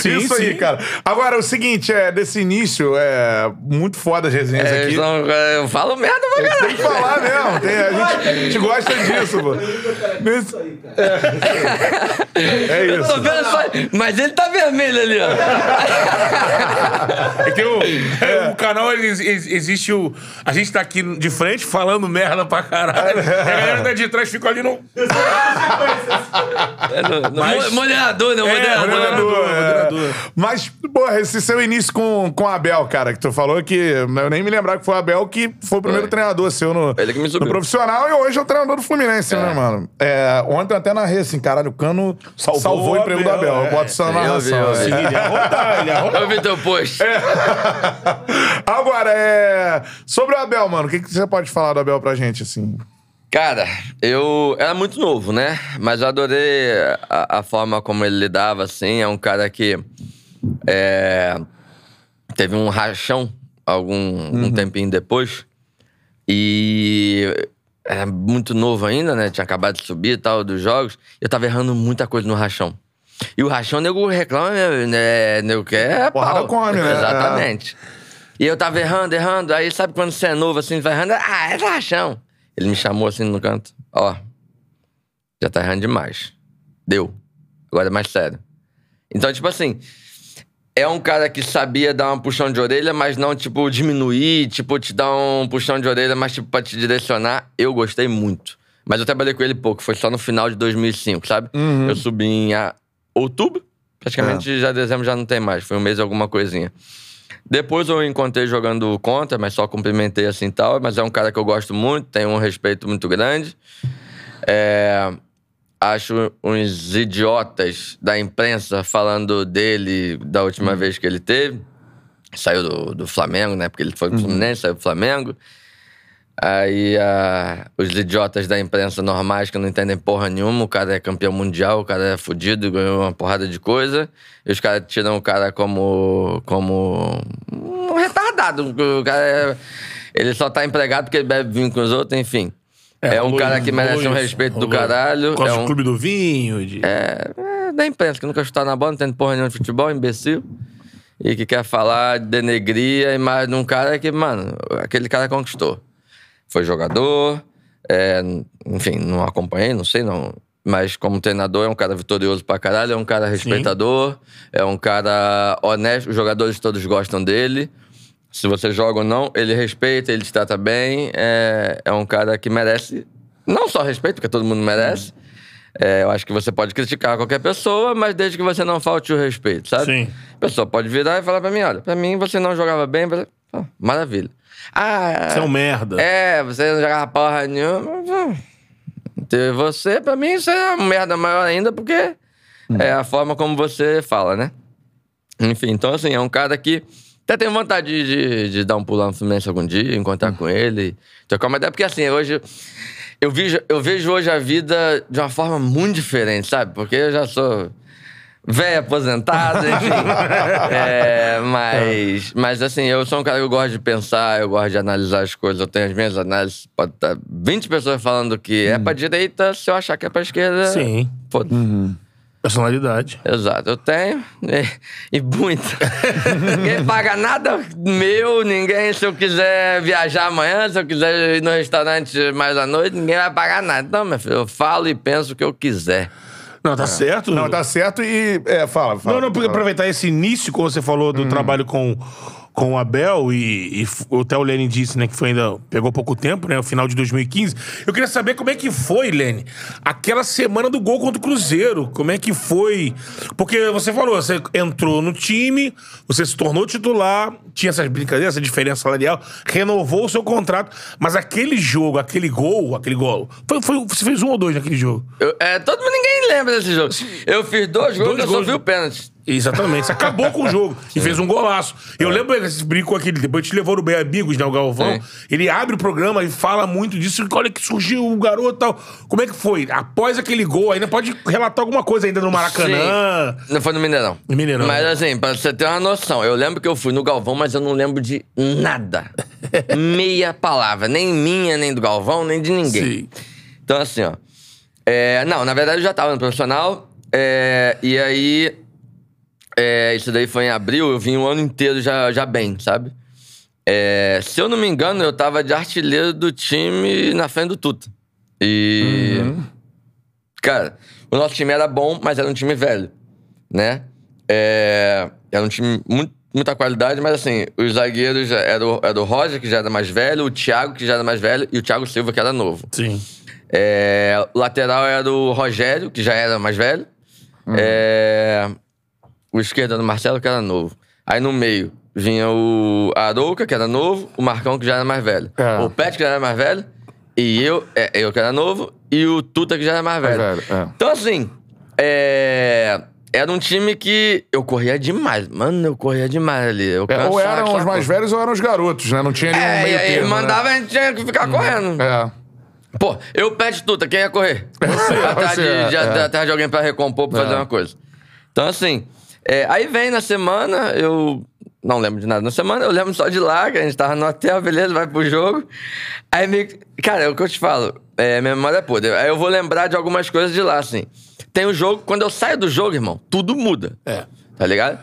Sim, isso aí, cara. Agora, o seguinte, desse início, é muito foda as resenhas aqui. Eu falo merda pra caralho. Tem que falar mesmo. A gente gosta disso, pô. É isso. Tô vendo só... Mas ele tá vermelho ali, ó. É que o canal, existe o... A gente tá aqui de frente falando merda pra caralho. E a galera tá de trás fica ali no... Moderador, né? Moderador. Mas, porra, esse seu início com a Abel, cara, que tu falou que... Eu nem me lembrava que foi a Abel, que foi o primeiro treinador seu no profissional e hoje é o treinador do Fluminense, né, mano? É, ontem até narrei assim, caralho, o Cano salvou o emprego da Abel. Eu boto isso na narração. Eu vi teu post. Agora, sobre o Abel, mano, o que você pode falar do Abel pra gente, assim? Cara, eu era muito novo, né? Mas eu adorei a forma como ele lidava, assim. É um cara que teve um rachão um tempinho depois. E era muito novo ainda, né? Tinha acabado de subir e tal, dos jogos. Eu tava errando muita coisa no rachão. E o rachão, nego reclama, né? Nego quer pau. Come, né? Exatamente. E eu tava errando. Aí sabe quando você é novo, assim, vai errando? Ah, é rachão. Ele me chamou assim no canto. Ó, já tá errando demais. Deu. Agora é mais sério. Então, tipo assim... É um cara que sabia dar uma puxão de orelha, mas não, tipo, diminuir, tipo, te dar um puxão de orelha, mas, tipo, pra te direcionar. Eu gostei muito. Mas eu trabalhei com ele pouco, foi só no final de 2005, sabe? Eu subi em outubro, praticamente já dezembro já não tem mais, foi um mês alguma coisinha. Depois eu encontrei jogando contra, mas só cumprimentei assim e tal, mas é um cara que eu gosto muito, tem um respeito muito grande. Acho uns idiotas da imprensa falando dele da última vez que ele teve. Saiu do Flamengo, né? Porque ele foi pro Fluminense, saiu do Flamengo. Aí os idiotas da imprensa normais que não entendem porra nenhuma. O cara é campeão mundial, o cara é fudido, ganhou uma porrada de coisa. E os caras tiram o cara como um retardado. O cara ele só tá empregado porque ele bebe vinho com os outros, enfim. É um cara que merece um respeito do caralho. Gosta do clube do vinho. É da imprensa, que nunca chutar na bola, não tem porra nenhuma de futebol, imbecil. E que quer falar de denegria, mas de um cara que, mano, aquele cara conquistou. Foi jogador, enfim, não acompanhei, não sei, não. Mas como treinador é um cara vitorioso pra caralho, é um cara respeitador, é um cara honesto, os jogadores todos gostam dele. Se você joga ou não, ele respeita, ele te trata bem. É um cara que merece, não só respeito, porque todo mundo merece. Eu acho que você pode criticar qualquer pessoa, mas desde que você não falte o respeito, sabe? Sim. A pessoa pode virar e falar pra mim, olha, pra mim você não jogava bem, maravilha. Ah, você é um merda. Você não jogava porra nenhuma. Ter você, pra mim, isso é uma merda maior ainda, porque é a forma como você fala, né? Enfim, então assim, é um cara que... Até tenho vontade de dar um pulo no Fluminense algum dia, encontrar com ele, trocar uma ideia, porque assim, hoje... Eu vejo hoje a vida de uma forma muito diferente, sabe? Porque eu já sou velho, aposentado, enfim. Mas assim, eu sou um cara que eu gosto de pensar, eu gosto de analisar as coisas, eu tenho as minhas análises. Pode estar 20 pessoas falando que é pra direita, se eu achar que é pra esquerda... Sim. Personalidade. Exato, eu tenho e muito. Ninguém paga nada meu, ninguém. Se eu quiser viajar amanhã, se eu quiser ir no restaurante mais à noite, ninguém vai pagar nada. Então, meu filho, eu falo e penso o que eu quiser. Não, tá certo. Não, tá certo e... Fala. Não, porque aproveitar esse início, como você falou, do trabalho com o Abel e o Theo Lene disse, né, que foi ainda... Pegou pouco tempo, né, o final de 2015. Eu queria saber como é que foi, Lene, aquela semana do gol contra o Cruzeiro. Como é que foi? Porque você falou, você entrou no time, você se tornou titular, tinha essas brincadeiras, essa diferença salarial, renovou o seu contrato, mas aquele jogo, aquele gol... Você fez um ou dois naquele jogo? Ninguém lembra desse jogo. Eu fiz dois gols, eu só vi o pênalti. Exatamente, você acabou com o jogo e fez um golaço. Eu lembro esse brinco aqui, depois te levou no Bem Amigos, né, o Galvão. Sim. Ele abre o programa e fala muito disso, olha que surgiu o garoto e tal. Como é que foi? Após aquele gol, ainda pode relatar alguma coisa ainda no Maracanã? Sim. Não foi no Mineirão. No Mineirão. Mas assim, pra você ter uma noção, eu lembro que eu fui no Galvão, mas eu não lembro de nada. Meia palavra, nem minha, nem do Galvão, nem de ninguém. Sim. Então assim, ó. Não, na verdade eu já tava no profissional, e aí... isso daí foi em abril, eu vim o ano inteiro já bem, sabe? Se eu não me engano, eu tava de artilheiro do time na frente do Tuta. E... Cara, o nosso time era bom, mas era um time velho, né? Era um time muita qualidade, mas assim, os zagueiros... Era o Roger, que já era mais velho, o Thiago, que já era mais velho, e o Thiago Silva, que era novo. Sim. O lateral era o Rogério, que já era mais velho. O esquerdo do Marcelo, que era novo. Aí no meio vinha o Arouca, que era novo, o Marcão, que já era mais velho. O Pet, que já era mais velho, e eu que era novo, e o Tuta, que já era mais velho. Então assim, era um time que eu corria demais. Mano, eu corria demais ali. Ou eram os mais velhos ou eram os garotos, né? Não tinha nenhum meio termo, mandava, né? A gente tinha que ficar correndo. Pô, eu, Pet, Tuta, quem ia correr? Atrás de alguém pra recompor, pra fazer uma coisa. Então assim... aí vem na semana, eu não lembro de nada na semana, eu lembro só de lá, que a gente tava no hotel, beleza, vai pro jogo. Aí cara, é o que eu te falo, minha memória é podre. Aí eu vou lembrar de algumas coisas de lá, assim. Tem o jogo, quando eu saio do jogo, irmão, tudo muda. Tá ligado?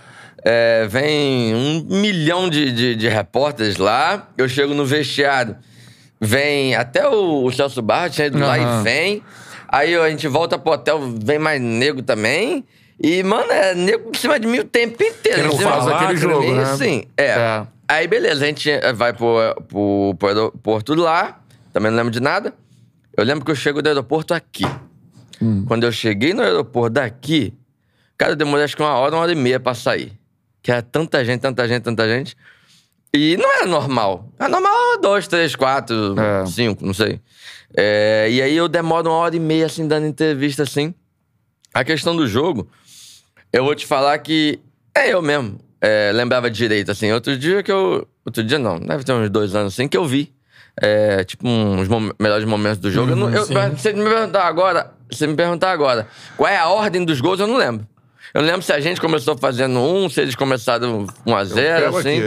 Vem 1 milhão de repórteres lá, eu chego no vestiário, vem até o Celso Barros, tinha ido lá e vem. Aí a gente volta pro hotel, vem mais nego também. E, mano, nego por cima de mim o tempo inteiro. Não faz aquele jogo, mim, né? Sim, Aí, beleza, a gente vai pro aeroporto lá. Também não lembro de nada. Eu lembro que eu chego do aeroporto aqui. Quando eu cheguei no aeroporto daqui, cara, eu demorei acho que 1 hora, 1 hora e meia pra sair. Que era tanta gente. E não era normal. Era normal 2, 3, 4, 5, não sei. E aí eu demoro 1 hora e meia, assim, dando entrevista, assim. A questão do jogo... Eu vou te falar que... eu mesmo lembrava direito, assim. Outro dia não, deve ter uns 2 anos, assim, que eu vi. Tipo, uns melhores momentos do jogo. Se me perguntar agora qual é a ordem dos gols, eu não lembro. Eu não lembro se a gente começou fazendo um, se eles começaram 1 a 0, assim.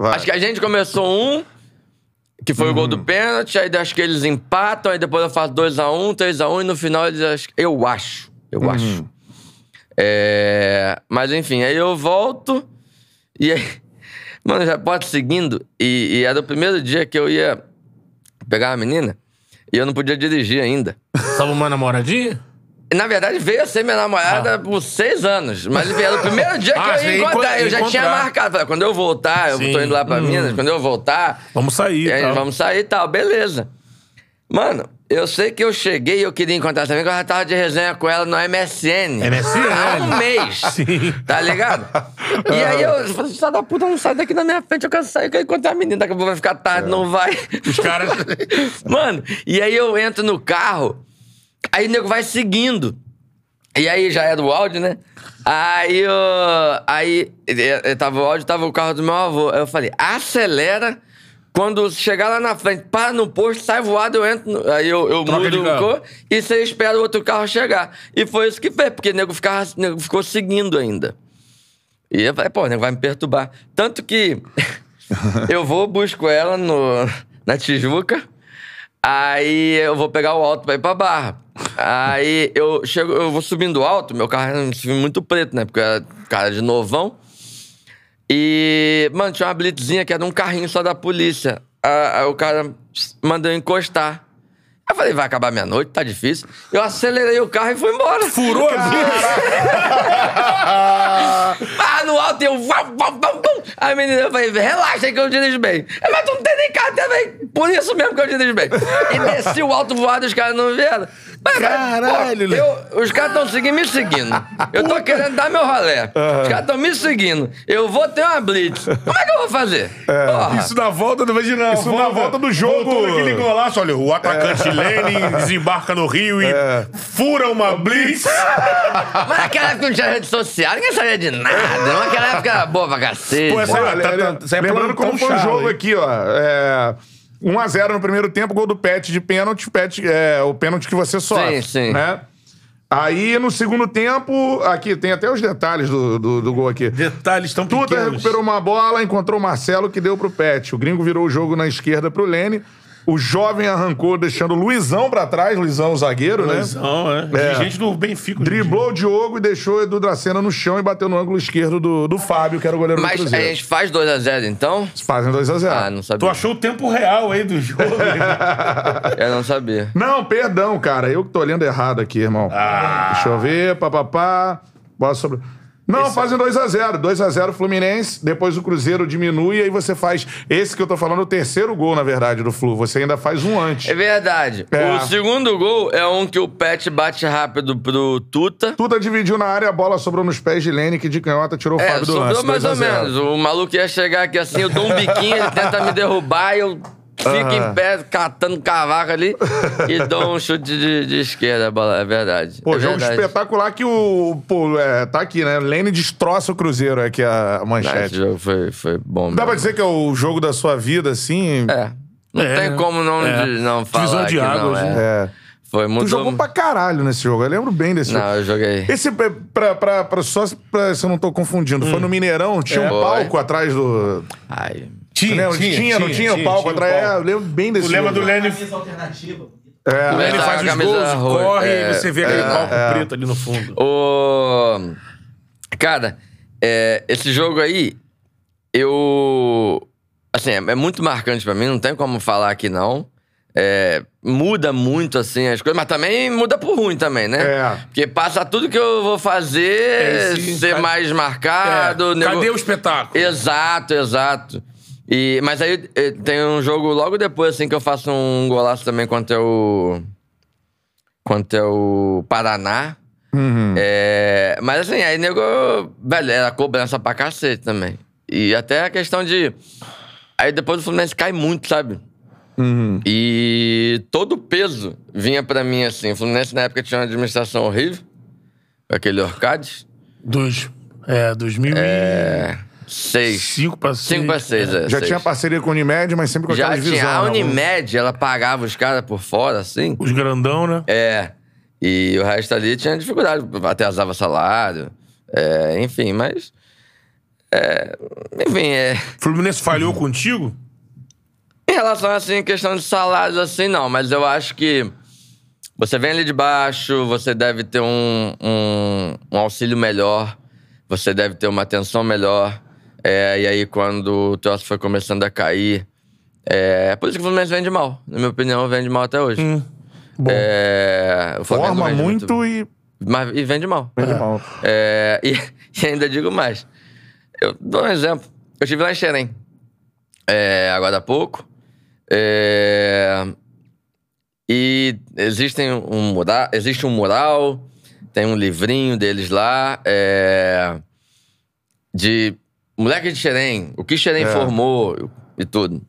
Acho que a gente começou um... Que foi o gol do pênalti, aí acho que eles empatam, aí depois eu faço 2x1, 3x1 e no final eles... Eu acho. Mas enfim, aí eu volto e aí... Mano, já pode seguindo. E era o primeiro dia que eu ia pegar a menina e eu não podia dirigir ainda. Tava uma namoradinha? Na verdade, veio a ser minha namorada por 6 anos. Mas era o primeiro dia que eu ia encontrar. Eu já tinha marcado. Falei, quando eu voltar, eu tô indo lá pra Minas, quando eu voltar... Vamos sair e tal. Vamos sair e tal, beleza. Mano, eu sei que eu cheguei e eu queria encontrar também, que eu já tava de resenha com ela no MSN. Há um mês. Sim. Tá ligado? E aí eu falei, filha da puta, não sai daqui na minha frente, eu quero sair, eu quero encontrar a menina, daqui a pouco vai ficar tarde, não vai. Os caras... Mano, e aí eu entro no carro... Aí o nego vai seguindo. E aí já era o áudio, né? Aí tava o áudio, tava o carro do meu avô. Aí eu falei, acelera. Quando chegar lá na frente, para no posto, sai voado, eu entro. Aí eu mudo o cor e você espera o outro carro chegar. E foi isso que fez, porque o nego ficou seguindo ainda. E eu falei, pô, o nego vai me perturbar. Tanto que eu vou, busco ela na Tijuca. Aí eu vou pegar o alto pra ir pra Barra. Aí eu vou subindo alto, meu carro era um filme muito preto, né? Porque eu era cara de novão. E, mano, tinha uma blitzinha que era um carrinho só da polícia. Aí o cara mandou encostar. Eu falei, vai acabar minha noite, tá difícil. Eu acelerei o carro e fui embora. Furou a blitz? No alto eu... Aí a menina, eu falei, relaxa aí que eu dirijo bem. Mas tu não tem nem carteira, velho. Por isso mesmo que eu dirijo bem. E desci o alto voado, os caras não vieram. Mas, caralho, pô, os caras estão me seguindo. Eu tô querendo dar meu rolé. Os caras estão me seguindo. Eu vou ter uma blitz. Como é que eu vou fazer? Isso na volta, não vejo não. Isso na volta do jogo. Aquele golaço, olha, o atacante Lenin desembarca no Rio e fura uma blitz. Mas naquela época não tinha rede social, ninguém sabia de nada. Naquela época era boa pra cacete. Pô, lembrando como foi o jogo aqui, ó. 1x0 no primeiro tempo, gol do Pet de pênalti. O pênalti que você sofre. Sim, sim. Né? Aí, no segundo tempo... Aqui, tem até os detalhes do gol aqui. Detalhes tão pequenos. Tuta recuperou uma bola, encontrou o Marcelo, que deu pro Pet. O gringo virou o jogo na esquerda pro Lene. O jovem arrancou, deixando o Luizão pra trás. Luizão, o zagueiro, né? Luizão, dirigente do Benfica. Driblou o Diogo e deixou o Edu Dracena no chão e bateu no ângulo esquerdo do Fábio, que era o goleiro do Cruzeiro. Mas a gente faz 2x0, então? Fazem 2x0. Ah, não sabia. Tu achou o tempo real aí do jogo. Eu não sabia. Não, perdão, cara. Eu que tô olhando errado aqui, irmão. Deixa eu ver. Papapá. Bora sobre... Não, esse fazem 2x0. 2x0 Fluminense, depois o Cruzeiro diminui e aí você faz... Esse que eu tô falando é o terceiro gol, na verdade, do Flu. Você ainda faz um antes. É verdade. O segundo gol é um que o Pet bate rápido pro Tuta. Tuta dividiu na área, a bola sobrou nos pés de Lene, que de canhota tirou o Fábio do lance. Sobrou mais ou menos. O maluco ia chegar aqui assim, eu dou um biquinho, ele tenta me derrubar e eu... Fica em pé, catando cavaco ali e dou um chute de esquerda a bola, é verdade. Pô, jogo espetacular que tá aqui, né? Lene destroça o Cruzeiro, aqui a manchete. Esse jogo foi bom mesmo. Dá pra dizer que é o jogo da sua vida, assim? Não tem como não falar. Divisão de águas, né? Foi muito... Tu jogou pra caralho nesse jogo, eu lembro bem desse jogo. Não, eu joguei. Esse, só pra se eu não tô confundindo, foi no Mineirão, tinha um palco atrás do... Ai... Tinha palco atrás. Eu lembro bem desse jogo. Tu lembra do Lene... O Lene faz os gols, corre, e você vê aquele palco preto ali no fundo. Cara, esse jogo aí, eu... Assim, é muito marcante pra mim, não tem como falar aqui não. Muda muito, assim, as coisas, mas também muda por ruim também, né? Porque passa tudo que eu vou fazer, ser mais marcado... Cadê o espetáculo? Exato. Mas aí tem um jogo logo depois, assim, que eu faço um golaço também contra o Paraná. Mas assim, aí nego... Velho, era cobrança pra cacete também. E até a questão de... Aí depois o Fluminense cai muito, sabe? E todo o peso vinha pra mim, assim. O Fluminense na época tinha uma administração horrível. Aquele Orcades. 2000 e... 6. 5 pra 6, Já 6. Tinha parceria com a Unimed, mas sempre com aquela divisão. Já tinha. A Unimed, ela pagava os caras por fora, assim. Os grandão, né? E o resto ali tinha dificuldade. Atrasava salário. Enfim, mas... Fluminense falhou contigo? Em relação, assim, questão de salários, assim, não. Mas eu acho que você vem ali de baixo, você deve ter um auxílio melhor, você deve ter uma atenção melhor. E aí, quando o troço foi começando a cair... É por isso que o Fluminense vende mal. Na minha opinião, vende mal até hoje. Bom. O Flamengo forma muito e... Mas, e vende mal. Vende mal. E ainda digo mais. Eu dou um exemplo. Eu estive lá em Xerém. Agora há pouco. E existe um mural, tem um livrinho deles lá, de moleque de Xerém, o que Xerém formou e tudo.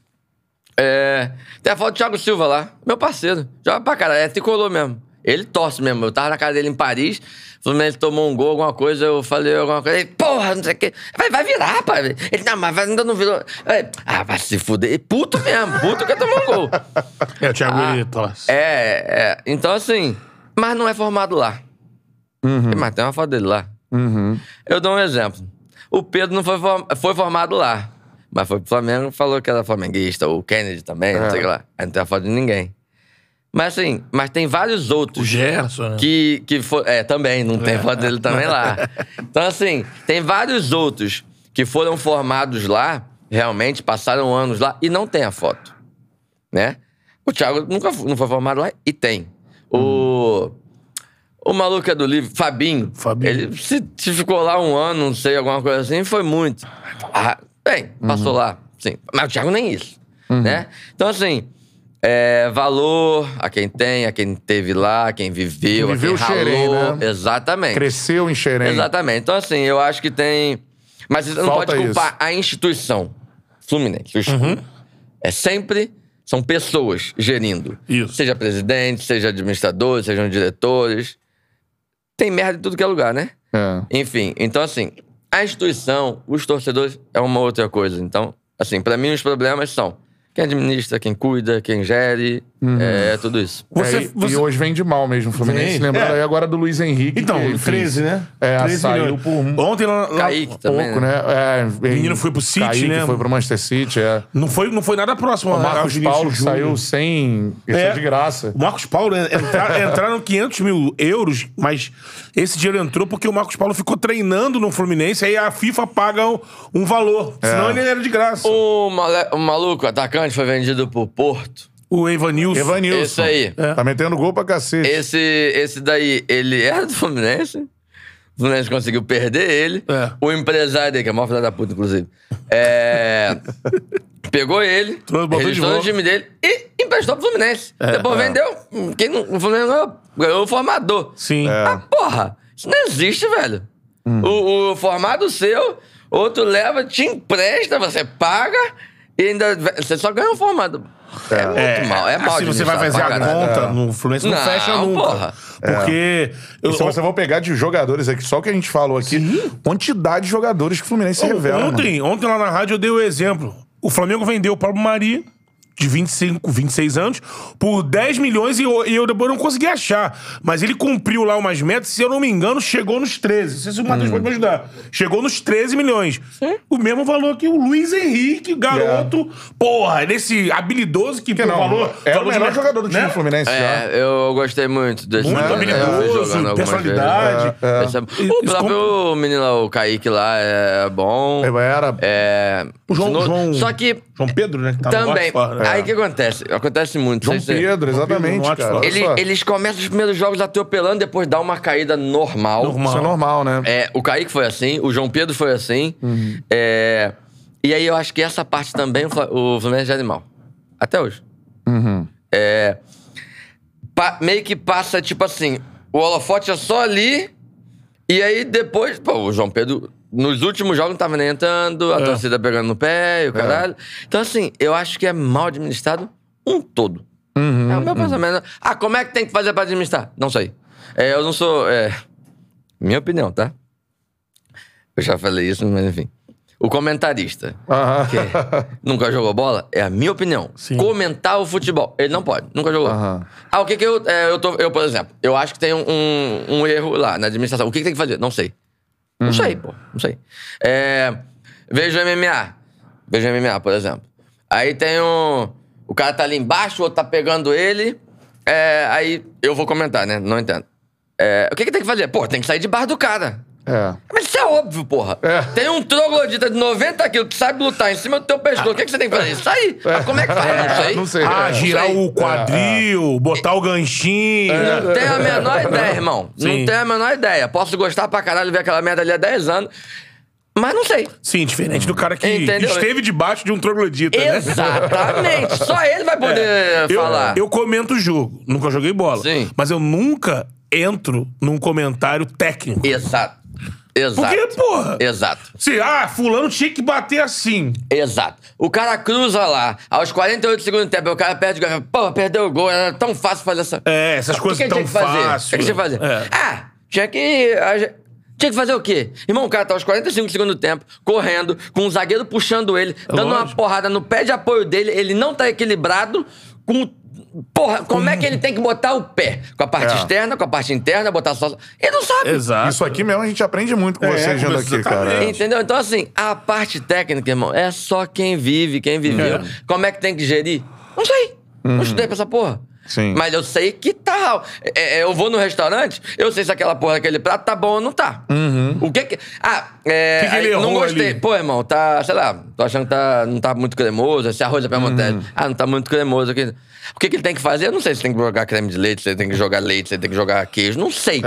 Tem a foto do Thiago Silva lá, meu parceiro. Joga pra caralho, tricolor mesmo. Ele torce mesmo. Eu tava na casa dele em Paris, o Fluminense tomou um gol, alguma coisa, eu falei alguma coisa. Ele, porra, não sei o quê. Vai virar, rapaz. Ele, não, mas ainda não virou. Falei, vai se fuder. Puto mesmo, puto que tomou um gol. O Thiago torce. Então, assim, mas não é formado lá. Uhum. Mas tem uma foto dele lá. Uhum. Eu dou um exemplo. O Pedro não foi formado lá. Mas foi pro Flamengo, falou que era flamenguista, ou o Kennedy também, não sei o que lá. Aí não tem a foto de ninguém. Mas assim, mas tem vários outros. O Gerson, né? Que foi, também, não tem foto dele também lá. Então assim, tem vários outros que foram formados lá, realmente, passaram anos lá, e não tem a foto, né? O Thiago não foi formado lá e tem. O maluco é do livro, Fabinho. Ele se ficou lá um ano, não sei, alguma coisa assim, foi muito. Passou lá, sim. Mas o Thiago nem isso, né? Então, assim, valor a quem tem, a quem teve lá, a quem viveu, a quem ralou. Xerém, né? Exatamente. Cresceu em Xerém. Exatamente. Então, assim, eu acho que tem... Mas você não pode culpar a instituição Fluminense. Sempre são pessoas gerindo. Isso. Seja presidente, seja administradores, sejam diretores. Tem merda em tudo que é lugar, né? Enfim, então, assim... A instituição, os torcedores, é uma outra coisa. Então, assim, pra mim os problemas são quem administra, quem cuida, quem gere, tudo isso. E hoje vende mal mesmo o Fluminense. Lembrando aí agora do Luiz Henrique. Então, que, enfim, 13, né? 13 saiu por um. Ontem lá Kaique também, pouco, né? O menino foi pro City, Kaique, né? Foi pro Manchester City, Não foi nada próximo. O Marcos Paulo saiu sem... Isso de graça. O Marcos Paulo, entraram 500 mil euros, mas esse dinheiro entrou porque o Marcos Paulo ficou treinando no Fluminense, aí a FIFA paga um valor. Senão ele era de graça. O maluco, atacante, foi vendido pro Porto. O Evanilson. Esse aí. Tá metendo gol pra cacete. Esse daí, ele era do Fluminense. O Fluminense conseguiu perder ele. O empresário dele, que é a maior filha da puta, inclusive. Pegou ele, registrou o time dele e emprestou pro Fluminense. Depois vendeu. O Fluminense ganhou o formador. Sim. Porra, isso não existe, velho. O formado seu, outro leva, te empresta, você paga e ainda... Você só ganha o formado. Muito mal, mal. Se você vai fazer a conta no Fluminense, não fecha nunca. Porra. Porque... Se você for pegar de jogadores aqui, só o que a gente falou aqui, quantidade de jogadores que o Fluminense revela. Ontem lá na rádio eu dei o exemplo. O Flamengo vendeu o Pablo Mari, de 25, 26 anos, por 10 milhões e eu depois não consegui achar. Mas ele cumpriu lá umas metas, se eu não me engano, chegou nos 13. Não sei se o Matheus pode me ajudar. Chegou nos 13 milhões. O mesmo valor que o Luiz Henrique, garoto, porra, desse habilidoso que não, valor... o melhor jogador do time do Fluminense. Eu gostei muito desse. Muito habilidoso, personalidade. O próprio menino lá, o Kaique lá, é bom. O João... Só que... João Pedro, né? Que tá também. Aí o que acontece? Acontece muito. João Pedro, exatamente, cara. Eles começam os primeiros jogos atropelando, depois dá uma caída normal. Isso é normal, né? O Kaique foi assim, o João Pedro foi assim. E aí eu acho que essa parte também o Fluminense é animal. Até hoje. Meio que passa, tipo assim, o holofote é só ali, e aí depois... o João Pedro... Nos últimos jogos não tava nem entrando, a torcida pegando no pé e o caralho. Então, assim, eu acho que é mal administrado um todo. É o meu pensamento. Como é que tem que fazer pra administrar? Não sei. Eu não sou... Minha opinião, tá? Eu já falei isso, mas enfim. O comentarista, que nunca jogou bola, é a minha opinião. Sim. Comentar o futebol. Ele não pode, nunca jogou. O que que eu... eu, por exemplo, eu acho que tem um erro lá na administração. O que tem que fazer? Não sei. Não sei, pô. Não sei. Vejo MMA. Por exemplo. Aí tem um... o cara tá ali embaixo, o outro tá pegando ele. Aí eu vou comentar, né? Não entendo. O que que tem que fazer? Pô, tem que sair de barra do cara. É. Mas isso é óbvio, porra. É. Tem um troglodita de 90 quilos que sabe lutar em cima do teu pescoço. O que que você tem que fazer? Isso aí. Mas como é que faz? Não sei. Não sei. Girar o quadril, botar o ganchinho. Não tenho a menor ideia, irmão. Sim. Não tenho a menor ideia. Posso gostar pra caralho ver aquela merda ali há 10 anos. Mas não sei. Sim, diferente do cara que esteve debaixo de um troglodita, né? Exatamente. Só ele vai poder falar. Eu comento o jogo. Nunca joguei bola. Sim. Mas eu nunca entro num comentário técnico. Exato. Exato. Porque, porra... Exato. Se, fulano tinha que bater assim. Exato. O cara cruza lá, aos 48 segundos do tempo, o cara perde o gol. Pô, perdeu o gol, era tão fácil fazer essa... Essas coisas tão fáceis. O que tinha que fazer? Tinha que fazer o quê? Irmão, o cara tá aos 45 segundos do tempo, correndo, com um zagueiro puxando ele, dando uma porrada no pé de apoio dele, ele não tá equilibrado, Porra, como é que ele tem que botar o pé? Com a parte externa, com a parte interna, botar só... Ele não sabe. Exato. Isso aqui mesmo a gente aprende muito com vocês vindo aqui, cara. Entendeu? Então, assim, a parte técnica, irmão, é só quem vive, quem viveu. Como é que tem que gerir? Não sei. Não estudei pra essa porra. Sim. Mas eu sei que tá... eu vou no restaurante, eu sei se aquela porra daquele prato tá bom ou não tá. O que que... que ele errou, não gostei. Ali? Pô, irmão, tá... Sei lá, tô achando que tá, não tá muito cremoso. Esse arroz é permontese. Não tá muito cremoso aqui. O que que ele tem que fazer? Eu não sei se tem que jogar creme de leite, se ele tem que jogar leite, se ele tem que jogar queijo. Não sei.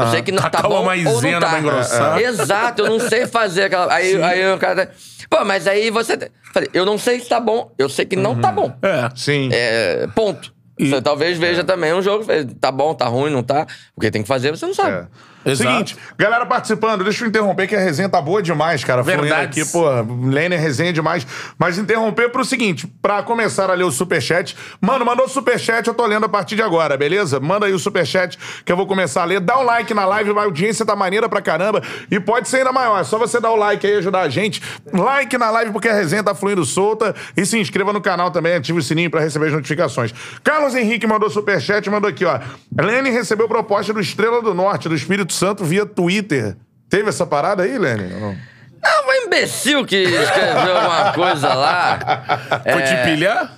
Eu sei que não tá bom ou não tá. Exato, eu não sei fazer aquela... Aí o cara... Pô, mas aí você... Falei, eu não sei se tá bom. Eu sei que não tá bom. Sim. Ponto. Você talvez veja também um jogo, tá bom, tá ruim, não tá. O que tem que fazer, você não sabe. Seguinte, galera participando, deixa eu interromper que a resenha tá boa demais, cara. Verdade. Aqui, pô, Lênia, resenha demais. Mas interromper pro seguinte, pra começar a ler o superchat. Mano, mandou superchat, eu tô lendo a partir de agora, beleza? Manda aí o superchat que eu vou começar a ler. Dá um like na live, a audiência tá maneira pra caramba e pode ser ainda maior. É só você dar o like aí e ajudar a gente. Like na live porque a resenha tá fluindo solta e se inscreva no canal também, ative o sininho pra receber as notificações. Carlos Henrique mandou superchat, mandou aqui, ó. Lênia recebeu proposta do Estrela do Norte, do Espírito Santo via Twitter. Teve essa parada aí, Lênia? Não, um imbecil que escreveu alguma coisa lá. Foi te pilhar?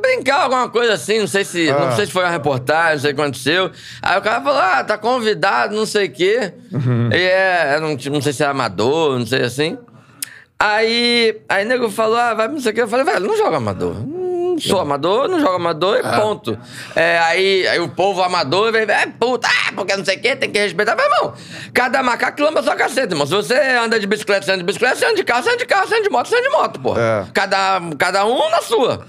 Brincar, alguma coisa assim, não sei se... Não sei se foi uma reportagem, não sei o que aconteceu. Aí o cara falou, tá convidado, não sei o quê. E não sei se é amador, não sei assim. Aí o nego falou, vai não sei o quê. Eu falei, velho, não joga amador. Não sou amador, não jogo amador e ponto. Aí o povo amador vem, puta, porque não sei o que, tem que respeitar. Mas, irmão, cada macaco lamba sua caceta, irmão. Se você anda de bicicleta, você anda de bicicleta, você anda de carro, você anda de carro, você anda de moto, você anda de moto, pô. Cada um na sua.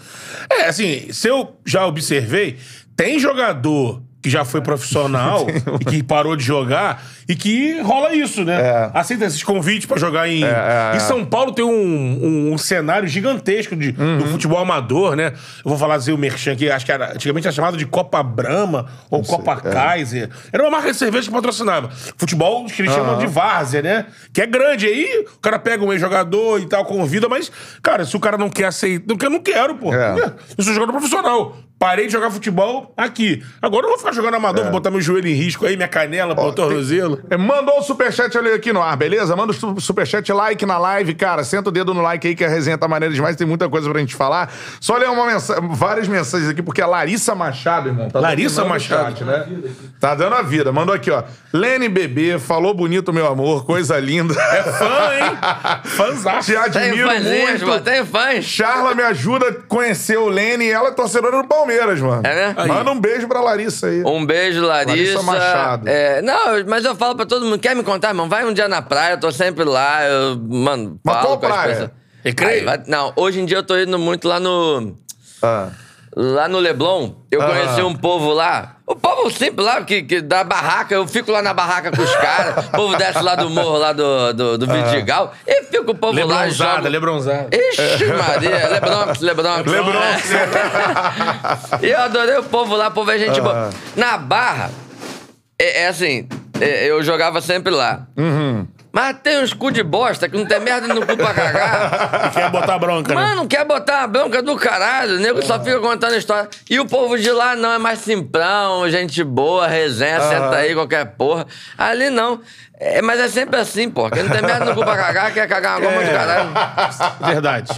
Assim, se eu já observei, tem jogador que já foi profissional e que parou de jogar e que rola isso, né? Aceita esses convites pra jogar em... Em São Paulo tem um cenário gigantesco do futebol amador, né? Eu vou falar assim, o merchan aqui, acho que era, antigamente era chamado de Copa Brahma ou Copa Kaiser. Era uma marca de cerveja que patrocinava. Futebol que eles chamam de várzea, né? Que é grande. Aí o cara pega um ex-jogador e tal, convida, mas, cara, se o cara não quer aceitar... Eu não quero, pô. Eu sou jogador profissional. Parei de jogar futebol aqui. Agora eu vou ficar jogando amador, vou botar meu joelho em risco aí, minha canela, botar o tornozelo. Mandou o superchat ali aqui no ar, beleza? Manda o superchat, like na live, cara. Senta o dedo no like aí que a resenha tá maneira demais, tem muita coisa pra gente falar. Só ler várias mensagens aqui, porque a Larissa Machado, irmão. Tá Larissa Machado, né? Tá dando a vida. Mandou aqui, ó. Lene Bebê, falou bonito, meu amor, coisa linda. É fã, hein? Fãzão. Te admiro muito. Tem fãs. Charla me ajuda a conhecer o Lene e ela é torcedora do Palmeiras. Mano. É, né? Manda um beijo pra Larissa aí. Um beijo, Larissa. Larissa Machado. Não, mas eu falo pra todo mundo, quer me contar, irmão? Vai um dia na praia, eu tô sempre lá, mano, falo com as pessoas. Não, hoje em dia eu tô indo muito lá no... Lá no Leblon, eu conheci um povo lá. O povo simples lá, que da barraca, eu fico lá na barraca com os caras. O povo desce lá do morro, lá do Vidigal. E fica o povo lá joga. Leblonzada. Ixi, Maria. Leblon. E eu adorei o povo lá, o povo é gente boa. Na barra, eu jogava sempre lá. Mas tem uns cu de bosta que não tem merda no cu pra cagar. E quer botar bronca, né? Mano, quer botar a bronca do caralho. O nego só fica contando a história. E o povo de lá não, é mais simplão, gente boa, resenha, senta aí, qualquer porra. Ali não. É, mas é sempre assim, pô. Quem não tem merda no cu pra cagar, quer cagar uma goma de caralho. Verdade.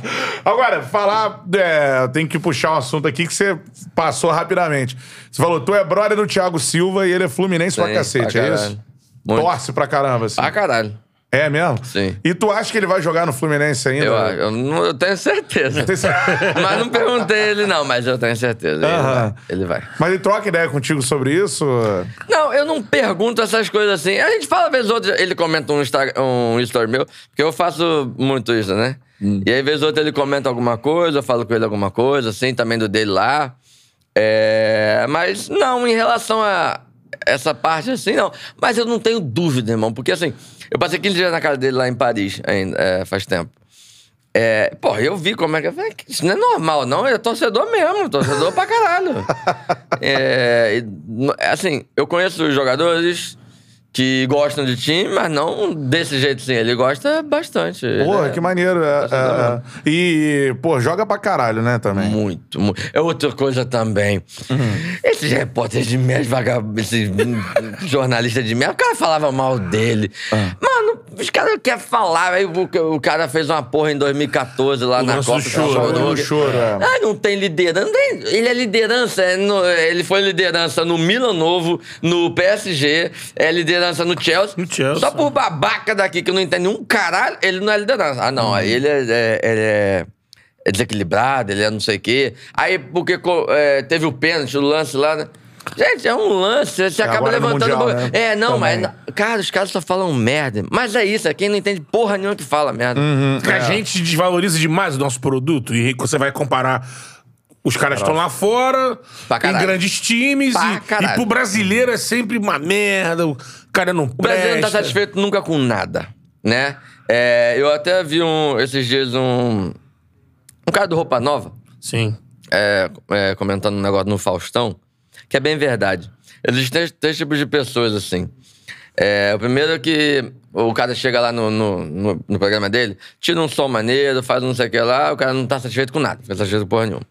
Agora, falar... É, eu tenho que puxar um assunto aqui que você passou rapidamente. Você falou, tu é brother do Thiago Silva e ele é fluminense pra cacete, é isso? Muito. Torce pra caramba, assim. Pra caralho. É mesmo? Sim. E tu acha que ele vai jogar no Fluminense ainda? Eu tenho certeza. Mas não perguntei ele não, mas eu tenho certeza. Ele vai. Mas ele troca ideia contigo sobre isso? Não, eu não pergunto essas coisas assim. A gente fala vez ou outra, ele comenta um story meu, porque eu faço muito isso, né? E aí vez ou outra ele comenta alguma coisa, eu falo com ele alguma coisa, assim, também do dele lá. É... Mas não, em relação a... Essa parte assim, não. Mas eu não tenho dúvida, irmão. Porque assim, eu passei 15 dias na casa dele lá em Paris, ainda, faz tempo. É, pô, eu vi como é que... Isso não é normal, não. Ele é torcedor mesmo. Torcedor pra caralho. É, assim, eu conheço os jogadores que gostam de time, mas não desse jeito assim. Ele gosta bastante. Porra, que maneiro. E, pô, joga pra caralho, né, também? Muito, muito. É outra coisa também. Esses repórteres de merda, vagabundo, esses jornalistas de merda, o cara falava mal dele. Mano, os caras querem falar. Aí o cara fez uma porra em 2014 lá na Copa. Não tem liderança. Não tem, ele é liderança. Ele foi liderança no Milan Novo, no PSG, é liderança no Chelsea, só por babaca daqui que não entende um caralho, ele não é liderança. Ah, não, aí ele é desequilibrado, ele é não sei o quê. Aí porque teve o pênalti, o lance lá, né? Gente, é um lance, você acaba levantando... Mundial, né? É, não, também. Mas... Cara, os caras só falam merda. Mas é isso, é quem não entende porra nenhuma que fala merda. A gente desvaloriza demais o nosso produto e você vai comparar... Os caras estão lá fora, em grandes times, e pro brasileiro é sempre uma merda, o cara não presta. O brasileiro não tá satisfeito nunca com nada, né? É, eu até vi esses dias um cara do Roupa Nova, comentando um negócio no Faustão, que é bem verdade. Existem três tipos de pessoas, assim. É, o primeiro é que o cara chega lá no programa dele, tira um som maneiro, faz um não sei o que lá, o cara não tá satisfeito com nada, não tá satisfeito com porra nenhuma.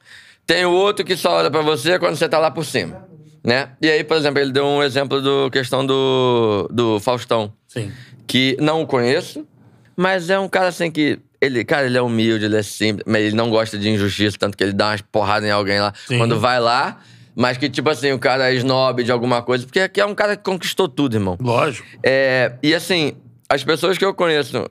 Tem o outro que só olha pra você quando você tá lá por cima, né? E aí, por exemplo, ele deu um exemplo da questão do Faustão. Sim. Que não o conheço, mas é um cara assim que... Ele é humilde, ele é simples, mas ele não gosta de injustiça, tanto que ele dá umas porradas em alguém lá. Sim. Quando vai lá, mas que tipo assim, o cara é snob de alguma coisa, porque aqui é um cara que conquistou tudo, irmão. Lógico. É, e assim, as pessoas que eu conheço...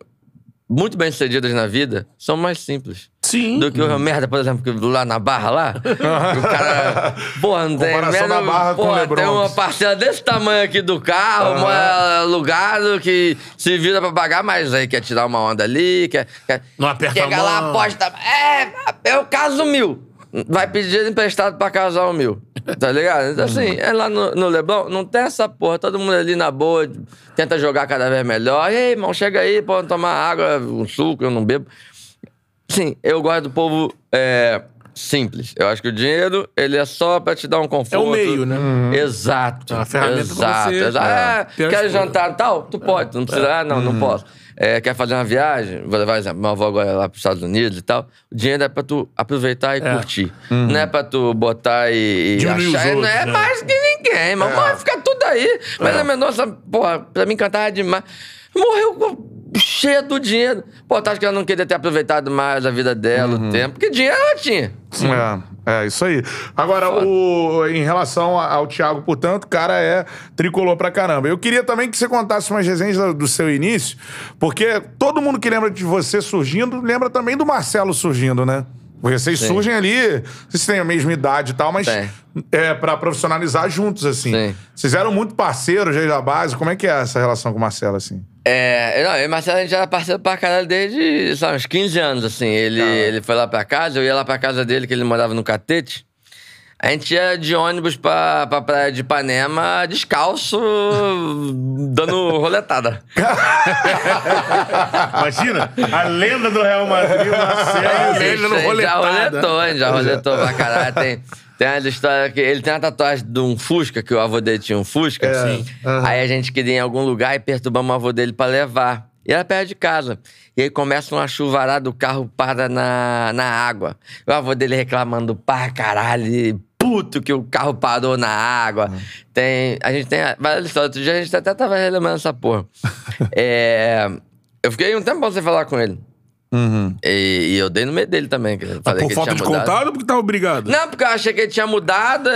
muito bem-sucedidas na vida, são mais simples. Sim. Do que o merda, por exemplo, que lá na Barra, lá, o cara... Porra, não tem merda... Porra, tem uma parcela desse tamanho aqui do carro, alugado, que se vira pra pagar, mas aí quer tirar uma onda ali, não aperta a mão. Chega lá, aposta... eu caso mil. Vai pedir emprestado pra casar o mil. Tá ligado? Então, assim, lá no Leblon, não tem essa porra. Todo mundo ali na boa, tenta jogar cada vez melhor. Ei, irmão, chega aí, pode tomar água, um suco, eu não bebo. Sim, eu gosto do povo simples. Eu acho que o dinheiro, ele é só pra te dar um conforto. É o meio, né? Exato. É uma ferramenta pra você. Exato. Quer jantar tal? Tu pode. Tu não precisa. Não posso. Quer fazer uma viagem, vou levar exemplo, minha avó agora lá pros Estados Unidos e tal, o dinheiro é pra tu aproveitar e curtir. Não é pra tu botar e achar, não é mais que ninguém, mas vai ficar tudo aí. Mas a nossa, porra, pra mim cantava demais. Morreu cheia do dinheiro. Pô, tu acha que ela não queria ter aproveitado mais a vida dela, o tempo, porque dinheiro ela tinha. Sim. É isso aí. Agora, em relação ao Thiago, portanto, o cara tricolor pra caramba. Eu queria também que você contasse umas resenhas do seu início, porque todo mundo que lembra de você surgindo, lembra também do Marcelo surgindo, né? Porque vocês surgem ali, vocês têm a mesma idade e tal, mas pra profissionalizar juntos, assim. Sim. Vocês eram muito parceiros desde a base. Como é que é essa relação com o Marcelo, assim? Eu e o Marcelo, a gente era parceiro pra caralho desde, sabe, uns 15 anos, assim. Ele foi lá pra casa, eu ia lá pra casa dele, que ele morava no Catete. A gente ia de ônibus pra praia de Ipanema, descalço, dando roletada. Imagina, a lenda do Real Madrid, Marcelo, ele dando roletada. A gente já roletou pra caralho, Tem uma história que ele tem uma tatuagem de um Fusca, que o avô dele tinha um Fusca. Aí a gente queria ir em algum lugar e perturbamos o avô dele pra levar. E era perto de casa. E aí começa uma chuvarada, o carro para na água. O avô dele reclamando pra caralho, puto que o carro parou na água. A gente tem várias histórias. Outro dia a gente até tava relembrando essa porra. Eu fiquei um tempo pra você falar com ele. Uhum. E eu dei no meio dele também. Por falta de contato ou porque tava obrigado? Não, porque eu achei que ele tinha mudado.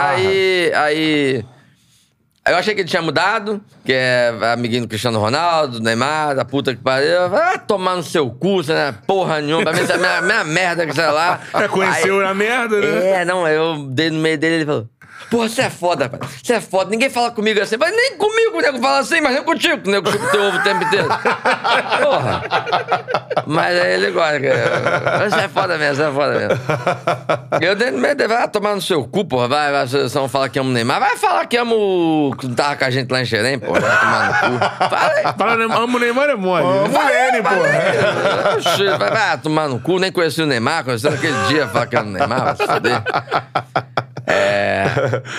Aí eu achei que ele tinha mudado, que é amiguinho do Cristiano Ronaldo, do Neymar, da puta que pariu. Ah, tomar no seu cu, você não é porra nenhuma. Pra mim, isso é a minha merda que sei lá. Conheceu na merda, né? Eu dei no meio dele e ele falou: porra, você é foda, cara. Você é foda. Ninguém fala comigo assim. Mas nem comigo o nego fala assim, mas nem contigo. O nego chupa o teu ovo o tempo inteiro. Porra. Mas aí ele gosta, cara. Você é foda mesmo, você é foda mesmo. Eu dentro do meio dele, vai tomar no seu cu, porra. Vai, você não fala que amo o Neymar. Vai falar que amo... que não tava com a gente lá em Xerém, porra. Vai tomar no cu. Fala, amo o Neymar é mole. Amo ele, porra. Vai tomar no cu. Nem conheci o Neymar. Conheci naquele dia, falar que amo o Neymar. Vai foder.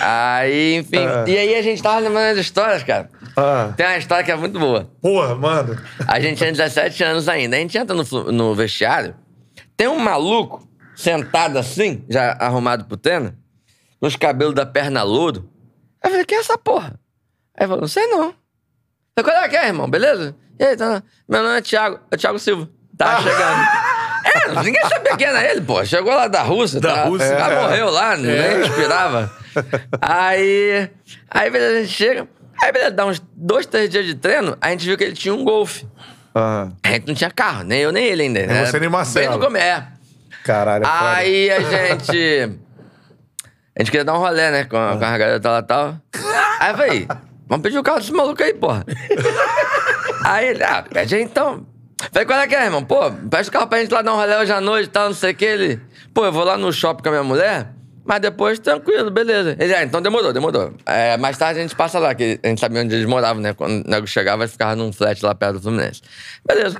Aí, enfim. E aí a gente tava lembrando as histórias, cara. Tem uma história que é muito boa. Porra, mano. A gente tinha 17 anos ainda. A gente entra no vestiário. Tem um maluco sentado assim, já arrumado pro treino, com os cabelos da perna louro. Eu falei, que é essa porra? Aí ele falou, não sei não. Eu falei, qual é que é, irmão? Beleza? E aí, tá, meu nome é Thiago Silva. Tava chegando. Ninguém sabia quem era ele, pô. Chegou lá da Rússia. Morreu lá, nem respirava. Aí beleza, a gente chega. Aí beleza, dá uns 2, 3 dias de treino, a gente viu que ele tinha um Golf. A gente não tinha carro, nem eu, nem ele ainda. Nem você, nem Marcelo. Bem no Gomé. Caralho, aí a gente... A gente queria dar um rolê, né, com a garota lá e tal. Aí eu falei, vamos pedir o carro desse maluco aí, porra. Aí ele, pede aí então... Falei, qual é que é, irmão? Pô, presta o carro pra gente lá dar um rolê hoje à noite e tal, não sei o que. Ele, pô, eu vou lá no shopping com a minha mulher, mas depois tranquilo, beleza. Ele, então demorou. Mais tarde a gente passa lá, que a gente sabia onde eles moravam, né? Quando o nego chegava, eles ficavam num flat lá perto do Fluminense. Beleza.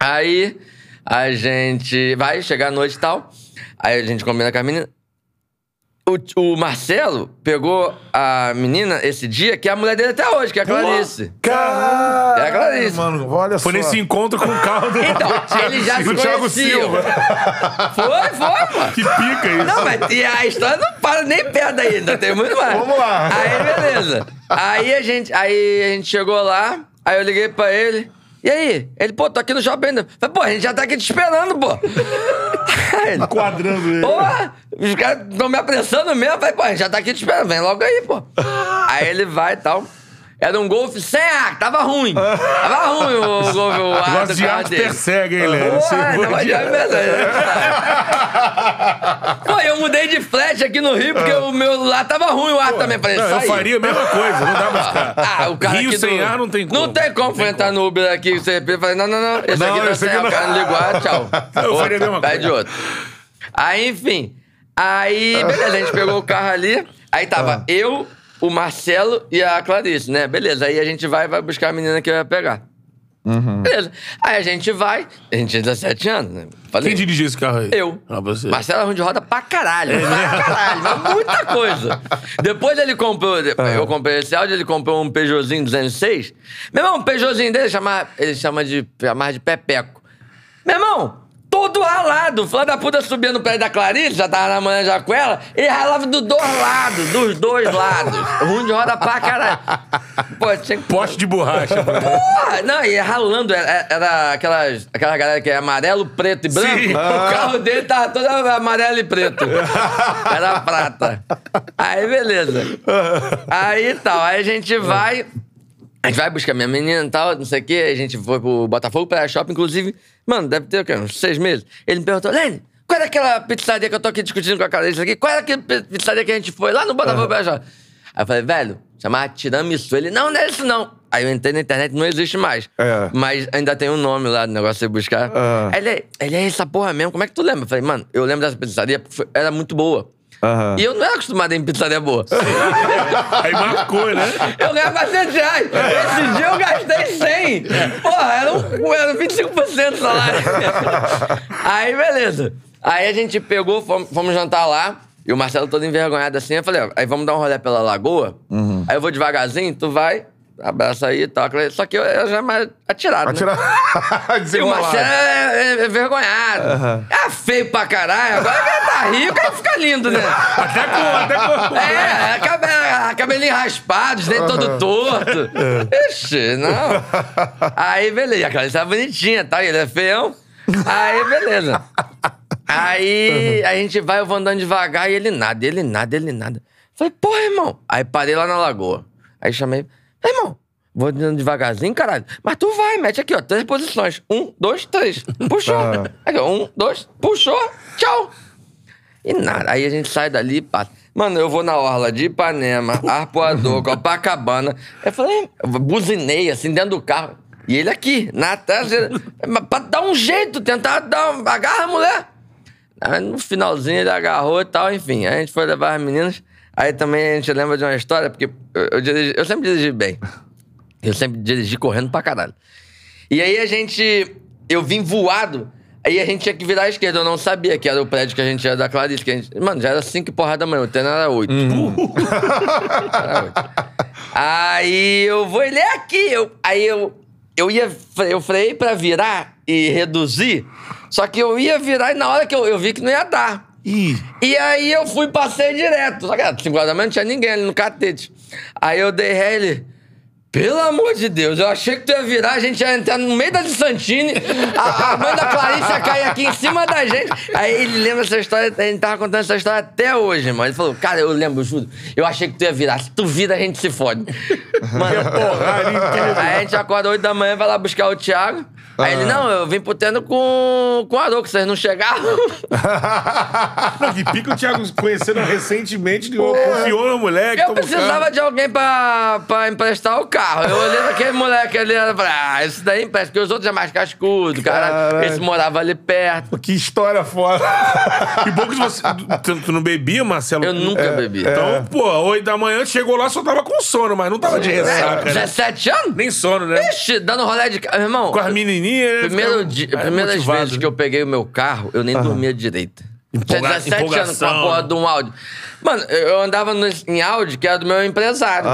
Aí a gente vai chegar à noite e tal, aí a gente combina com a menina. O Marcelo pegou a menina esse dia, que é a mulher dele até hoje, que é a Clarice. Caralho! É a Clarice. Mano, olha só. Foi nesse encontro com o carro do... Então, ele já se Thiago Silva. Foi, mano. Que pica isso. Não, mas e a história não para nem perto ainda, tem muito mais. Vamos lá. Aí, beleza. Aí a gente chegou lá, aí eu liguei pra ele. E aí? Ele, pô, tô aqui no shopping ainda. Falei, pô, a gente já tá aqui te esperando, pô. Ele, enquadrando ele. Porra, os caras estão me apressando mesmo. Falei, pô, a gente já tá aqui te esperando, vem logo aí, pô. Aí ele vai e tal. Era um Golf sem ar, tava ruim. Tava ruim o Golf, o ar do carro dele. O asiático persegue, hein, Léo? Pô, eu mudei de flat aqui no Rio, porque o meu lá tava ruim, o ar também, pra ele sair. Eu faria a mesma coisa, não dá pra ficar. O cara Rio sem ar não tem como. Não tem como, foi entrar no Uber aqui, você falei, não, esse aqui não tem ar, o cara não ligou, tchau. Eu faria a mesma coisa. Vai de outro. Aí, enfim, beleza, a gente pegou o carro ali, aí tava eu... o Marcelo e a Clarice, né? Beleza, aí a gente vai buscar a menina que eu ia pegar. Uhum. Beleza. Aí a gente tinha 17 anos, né? Falei, quem dirigiu esse carro aí? Eu. Você. Marcelo era ruim de roda pra caralho. Pra caralho, mas muita coisa. Depois ele comprou, eu comprei esse Audi, ele comprou um Peugeotzinho 206. Meu irmão, o Peugeotzinho dele ele chama de Pepeco. Meu irmão... todo ralado. O filho da puta subia no pé da Clarice, já tava na manhã já com ela, e ralava dos dois lados. Ruim de roda pra caralho. Pô, tinha que... poste de borracha. Porra! Não, e ralando. Era aquela galera que é amarelo, preto e branco. Sim. O carro dele tava todo amarelo e preto. Era prata. Aí, beleza. Aí, tal. Aí a gente vai buscar minha menina e tal, não sei o quê. A gente foi pro Botafogo, pra shopping, inclusive... Mano, deve ter o quê? Uns 6 meses. Ele me perguntou, Lene, qual era aquela pizzaria que eu tô aqui discutindo com a Clarice aqui? Qual era aquela pizzaria que a gente foi lá no Botafogo pra shopping? Aí eu falei, velho, chamava tiramisu. Ele, não é isso não. Aí eu entrei na internet, não existe mais. Mas ainda tem um nome lá do negócio de buscar. Aí ele é essa porra mesmo, como é que tu lembra? Eu falei, mano, eu lembro dessa pizzaria porque era muito boa. E eu não era acostumado em pizzaria boa. Aí marcou, né? Eu ganhava R$400. Esse dia eu gastei 100. Porra, era 25% do salário. Aí, beleza. Aí a gente pegou, fomos jantar lá. E o Marcelo todo envergonhado assim. Eu falei, ó, aí vamos dar um rolê pela lagoa. Aí eu vou devagarzinho, tu vai. abraça aí e tal. Só que eu já mais atirado, né? Desenrolado. E o Marcelo é vergonhado. Uhum. É feio pra caralho. Agora que tá rico, aí fica lindo, né? até com... É, cabelinho raspado, os dentes todo torto. Ixi, não. Aí, beleza. A Clarice tá bonitinha, tá? Ele é feião. Aí, beleza. Aí, a gente vai, eu vou andando devagar e ele nada. Falei, porra, irmão. Aí, parei lá na lagoa. Aí, chamei... Irmão, vou andando devagarzinho, caralho. Mas tu vai, mete aqui, ó, 3 posições. 1, 2, 3. Puxou. Aqui, ó, 1, 2, puxou. Tchau. E nada. Aí a gente sai dali e passa. Mano, eu vou na orla de Ipanema, Arpoador, Copacabana. Eu falei, eu buzinei, assim, dentro do carro. E ele aqui, na traseira. Pra dar um jeito, tentar dar um... Agarra a mulher. Aí no finalzinho ele agarrou e tal, enfim. Aí a gente foi levar as meninas. Aí também a gente lembra de uma história, porque eu sempre dirigi bem. Eu sempre dirigi correndo pra caralho. E aí eu vim voado, aí a gente tinha que virar à esquerda. Eu não sabia que era o prédio que a gente era da Clarice. Que a gente, mano, já era 5 e porrada da manhã, o treino era 8. Era 8. Aí eu vou, ele é aqui. Eu freiei pra virar e reduzir, só que eu ia virar e na hora que eu vi que não ia dar. E aí eu fui, passei direto. Só que às 5 horas da manhã não tinha ninguém ali no catete. Aí eu dei ré, ele... Pelo amor de Deus, eu achei que tu ia virar, a gente ia entrar no meio da de Santini, a mãe da Clarice ia cair aqui em cima da gente. Aí ele lembra essa história, ele tava contando essa história até hoje, irmão. Ele falou, cara, eu lembro, juro, eu achei que tu ia virar. Se tu vira, a gente se fode. Mano, porra. Aí a gente acorda 8 da manhã, vai lá buscar o Thiago. Aí ele, não, eu vim pro treino com o Aroco, vocês não chegaram. Não, que pica o Thiago conhecendo recentemente, confiou no moleque. Eu precisava de alguém pra emprestar o carro. Eu olhei aquele moleque ali e falei, ah, isso daí parece que os outros é mais cascudo, cara. Esse morava ali perto. Que história foda. Que bom que você... Tu não bebia, Marcelo? Eu nunca bebi. Então, pô, 8 da manhã, chegou lá, só tava com sono, mas não tava de ressaca. 17 anos? Nem sono, né? Ixi, dando rolé de carro. Irmão... Com as menininhas... Primeiras vezes que eu peguei o meu carro, eu nem dormia direito. Tinha 17 anos com a porra de um Audi. Mano, eu andava em Audi, que era do meu empresário.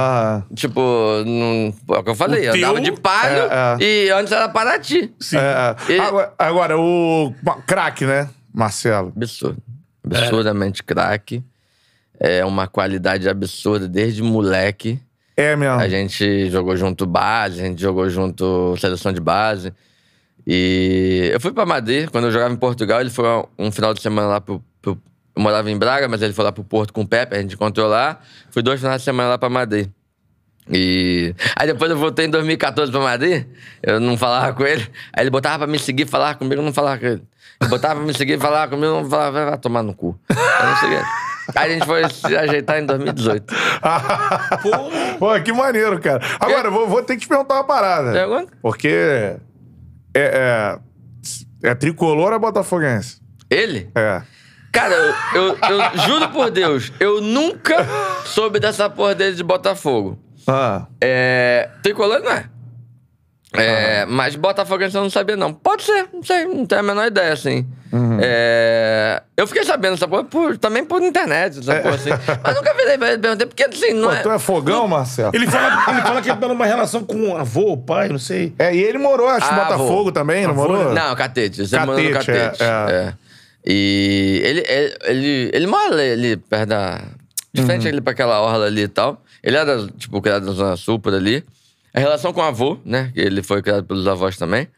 Tipo, é o que eu falei. Andava de Palio e antes era Paraty. Sim. Agora, o craque, né, Marcelo? Absurdo. Absurdamente craque. É uma qualidade absurda desde moleque. É mesmo. A gente jogou junto base, a gente jogou junto seleção de base. E eu fui pra Madrid, quando eu jogava em Portugal, ele foi um final de semana lá eu morava em Braga, mas ele foi lá pro Porto com o Pepe, a gente encontrou lá. Fui 2 finais de semana lá pra Madrid. E... Aí depois eu voltei em 2014 pra Madrid, eu não falava com ele. Aí ele botava pra me seguir, falar comigo, eu não falava com ele. Ele botava pra me seguir, falar comigo, eu não falava, vai tomar no cu. Aí a gente foi se ajeitar em 2018. Pô, que maneiro, cara. Agora, vou ter que te perguntar uma parada. Pergunta? Porque... É tricolor ou botafoguense? Ele? É. Cara, eu juro por Deus, eu nunca soube dessa porra dele de Botafogo. Tricolor não é. Mas botafoguense eu não sabia, não. Pode ser, não sei, não tenho a menor ideia, assim. Eu fiquei sabendo essa porra também por internet, essa porra, assim. Mas nunca virei pra ele perguntar, porque assim, não. Pô, tu é fogão, não... Marcelo? Ele fala que ele tá numa relação com avô, pai, não sei. E ele morou, acho, em Botafogo também, não morou? Não, Catete. Ele morou no Catete. E ele mora ali perto da... De frente ali pra aquela orla ali e tal. Ele era, tipo, criado na Zona Sul, por ali. A relação com o avô, né? Ele foi criado pelos avós também.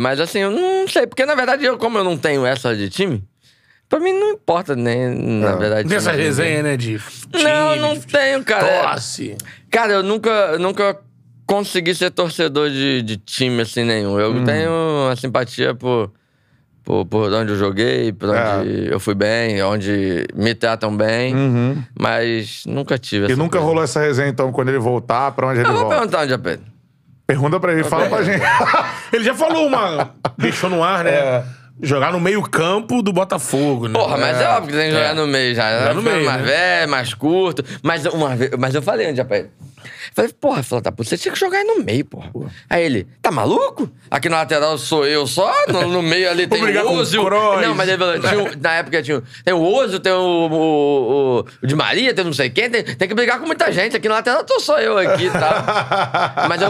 Mas assim, eu não sei. Porque, na verdade, como eu não tenho essa de time, pra mim não importa, né? Na verdade... Dessa resenha, né? De time, não, não tenho, cara. Tosse. Cara, eu nunca consegui ser torcedor de time, assim, nenhum. Eu tenho uma simpatia por onde eu joguei, por onde eu fui bem, onde me tratam bem. Mas nunca tive essa E nunca coisa. Rolou essa resenha, então, quando ele voltar, pra onde ele volta? Eu vou perguntar onde é Pedro. Pergunta pra ele, fala pra gente. Ele já falou uma... Deixou no ar, né? Jogar no meio campo do Botafogo, né? Porra, mas é óbvio que tem que jogar no meio já. Jogar no meio, mais velho, mais curto. Mas eu falei onde é pra ele. Falei, porra, filha da puta, você tinha que jogar aí no meio, porra. Aí ele, tá maluco? Aqui na lateral sou eu só? No meio ali tem o Ozio. Não, mas na época tinha tem o Ozio, tem o Di Maria, tem não sei quem. Tem que brigar com muita gente. Aqui na lateral tô só eu aqui e tal.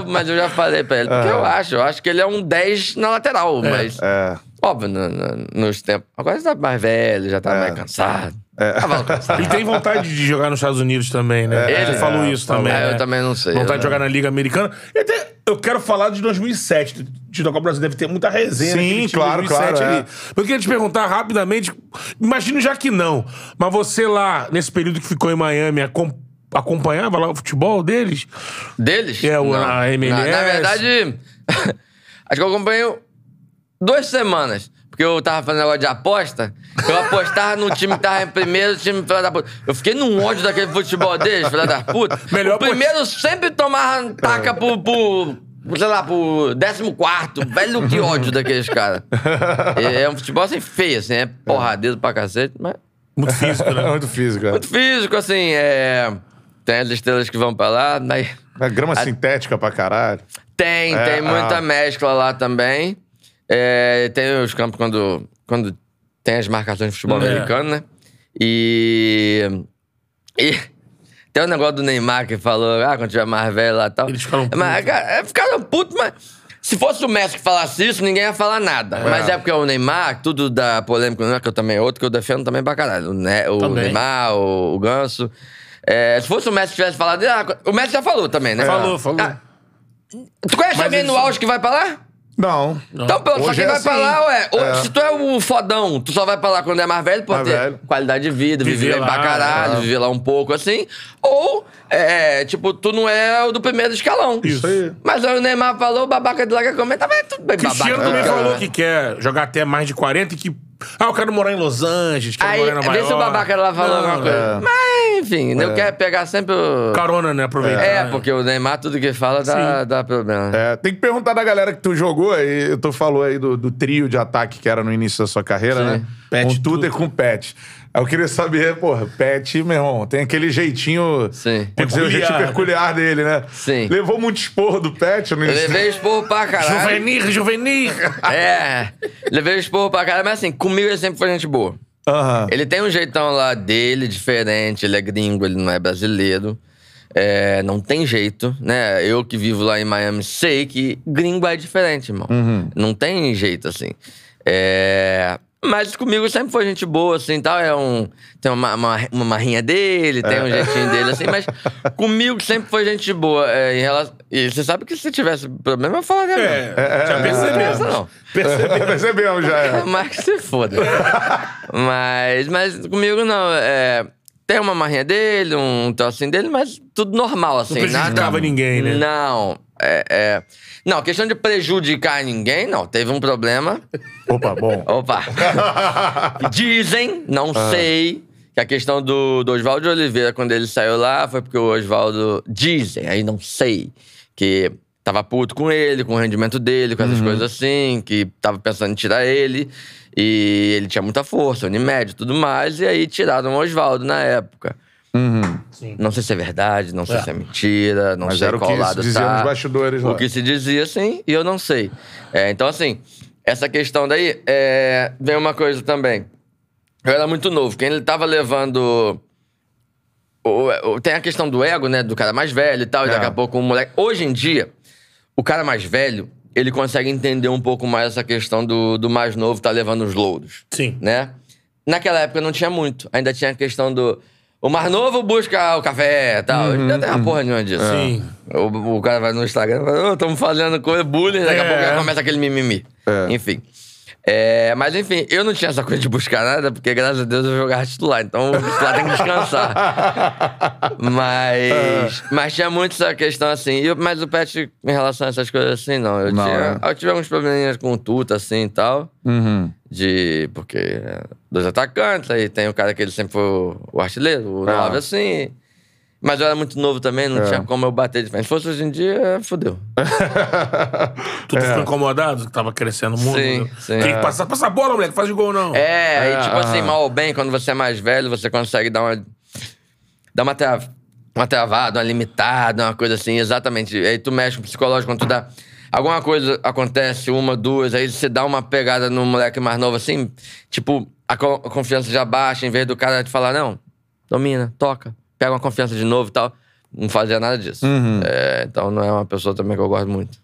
Mas eu já falei pra ele, porque eu acho que ele é um 10 na lateral, mas... É. Óbvio, nos tempos. Agora já tá mais velho, já tá mais cansado. Ele tem vontade de jogar nos Estados Unidos também, né? Ele falou isso também, né? Eu também não sei. Vontade de jogar na Liga Americana. Eu quero falar de 2007. De tocar o Brasil deve ter muita resenha. Sim, claro, claro. Eu queria te perguntar rapidamente, imagino já que não, mas você lá, nesse período que ficou em Miami, acompanhava lá o futebol deles? Deles? É, a MLS. Na verdade, acho que eu acompanho 2 semanas. Porque eu tava fazendo negócio de aposta, eu apostava no time que tava em primeiro, o time filha da puta. Eu fiquei num ódio daquele futebol deles, filha da puta. Melhor o primeiro sempre tomava taca sei lá, pro 14º. Velho, que ódio daqueles caras. É um futebol assim feio, assim, é porradeiro pra cacete, mas... Muito físico, né? Muito físico, é. Muito físico, assim, Tem as estrelas que vão pra lá, mas... É grama sintética pra caralho. Tem muita mescla lá também. Tem os campos quando tem as marcações de futebol americano, né? E tem o negócio do Neymar que falou, quando tiver mais velho lá e tal. Eles ficaram putos. Ficaram putos, mas se fosse o Messi que falasse isso, ninguém ia falar nada. Mas é porque o Neymar, tudo da polêmica, não é que eu também, outro que eu defendo também pra caralho. O Neymar, o Ganso. Se fosse o Messi que tivesse falado, o Messi já falou também, né? Falou. Tu conhece alguém no auge que vai pra lá? Não. Então, pronto, só quem vai pra lá, se tu é o fodão, tu só vai pra lá quando é mais velho, pode ter qualidade de vida, viver lá pra caralho, viver lá um pouco, assim. Ou, tu não é o do primeiro escalão. Isso aí. Mas aí o Neymar falou, babaca de lá que comenta, mas tudo bem babaca. O Cristiano também falou que quer jogar até mais de 40 e que... eu quero morar em Los Angeles, quero morar na Bahia. Aí, vê se o babaca lá falou alguma coisa. Mas, enfim, eu quero pegar sempre o... carona, né? Aproveitar. Porque o Neymar, tudo que fala, dá problema. Tem que perguntar da galera que tu jogou aí. Tu falou aí do trio de ataque que era no início da sua carreira, sim, né? Com tudo e com Pet. Eu queria saber, porra, Pet, meu irmão, tem aquele jeitinho... Sim. Quer dizer, o jeito peculiar dele, né? Sim. Levou muito esporro do Pet, eu não sei. Levei esporro pra caralho. Juvenil! Levei esporro pra caralho, mas assim, comigo ele sempre foi gente boa. Ele tem um jeitão lá dele, diferente, ele é gringo, ele não é brasileiro. Não tem jeito, né? Eu que vivo lá em Miami sei que gringo é diferente, irmão. Não tem jeito, assim. Mas comigo sempre foi gente boa, assim, tal. Tem uma marrinha dele, tem um jeitinho dele, assim. Mas comigo sempre foi gente boa. Em relação... E você sabe que se tivesse problema, eu falaria mesmo. Já percebemos. Não. Percebemos já. Mas que se foda. Mas comigo não. Tem uma marrinha dele, um trocinho dele, mas tudo normal, assim. Não prejudicava ninguém, né? Não. Não, questão de prejudicar ninguém, não. Teve um problema. Opa. Dizem, não sei, que a questão do Oswaldo Oliveira, quando ele saiu lá, foi porque o Oswaldo... Dizem, aí não sei, que tava puto com ele, com o rendimento dele, com essas coisas assim, que tava pensando em tirar ele. E ele tinha muita força, Unimed e tudo mais, e aí tiraram o Oswaldo na época. Sim. Não sei se é verdade, não sei se é mentira, não sei qual lado tá. Mas era o que se dizia nos bastidores lá. O que se dizia, sim, e eu não sei. Então, assim, essa questão daí, vem uma coisa também. Eu era muito novo, quem ele tava levando... Tem a questão do ego, né, do cara mais velho e tal, e daqui a pouco o moleque... Hoje em dia, o cara mais velho, ele consegue entender um pouco mais essa questão do mais novo tá levando os louros. Sim. Né? Naquela época não tinha muito, ainda tinha a questão do... O mais novo busca o café e tal. Não tem uma porra nenhuma disso. Sim. O cara vai no Instagram e fala, estamos fazendo coisa, bullying, daqui a pouco começa aquele mimimi. Enfim. Mas enfim, eu não tinha essa coisa de buscar nada, porque graças a Deus eu jogava titular, então o titular tem que descansar. Mas tinha muito essa questão assim. Mas o Pet, em relação a essas coisas assim, não. Eu tive alguns probleminhas com o Tuta, assim e tal. Porque 2 atacantes, aí tem o cara que ele sempre foi o artilheiro, o 9, assim. Mas eu era muito novo também, não tinha como eu bater de frente. Se fosse hoje em dia, fodeu. Tu ficou incomodado? Tava crescendo muito. Sim. Tem que passar bola, moleque, faz de gol não. Aí tipo assim, mal ou bem, quando você é mais velho, você consegue dar uma trave. uma travada, uma limitada, uma coisa assim, exatamente. Aí tu mexe com o psicológico, quando tu dá... Alguma coisa acontece, uma, duas, aí você dá uma pegada no moleque mais novo assim, tipo, a confiança já baixa, em vez do cara te falar, não, domina, toca, pega uma confiança de novo e tal. Não fazia nada disso. Uhum. É, então não é uma pessoa também que eu gosto muito.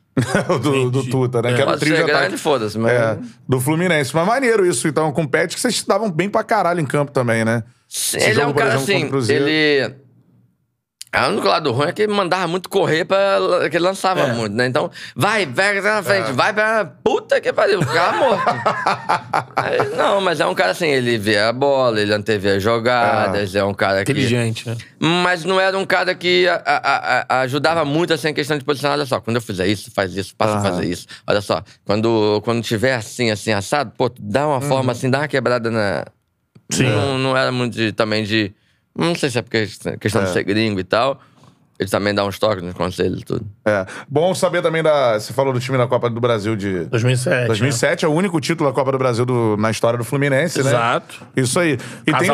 do Tuta, né? É. Que era o trio grande, foda-se, mas... É, do Fluminense. Mas maneiro isso, então, com o Pet, que vocês davam bem pra caralho em campo também, né? Sim, ele jogo, é um cara exemplo, assim, ele... O único lado ruim é que ele mandava muito correr, que ele lançava muito, né? Então, vai, pega na frente, vai pra puta que pariu, o cara morto. Aí, não, mas é um cara assim, ele vê a bola, ele antevê as jogadas, é um cara que... Inteligente, né? Mas não era um cara que ajudava muito, assim, a questão de posicionar. Olha só, quando eu fizer isso, faz isso, passa a fazer isso. Olha só, quando tiver assim, assado, pô, dá uma forma assim, dá uma quebrada na... Sim. Não era muito também de... Não sei se é porque questão de ser gringo e tal. Ele também dá uns toques nos conselhos e tudo. É. Bom saber também da... Você falou do time da Copa do Brasil de... 2007. 2007 é o único título da Copa do Brasil na história do Fluminense, né? Exato. Isso aí. E tem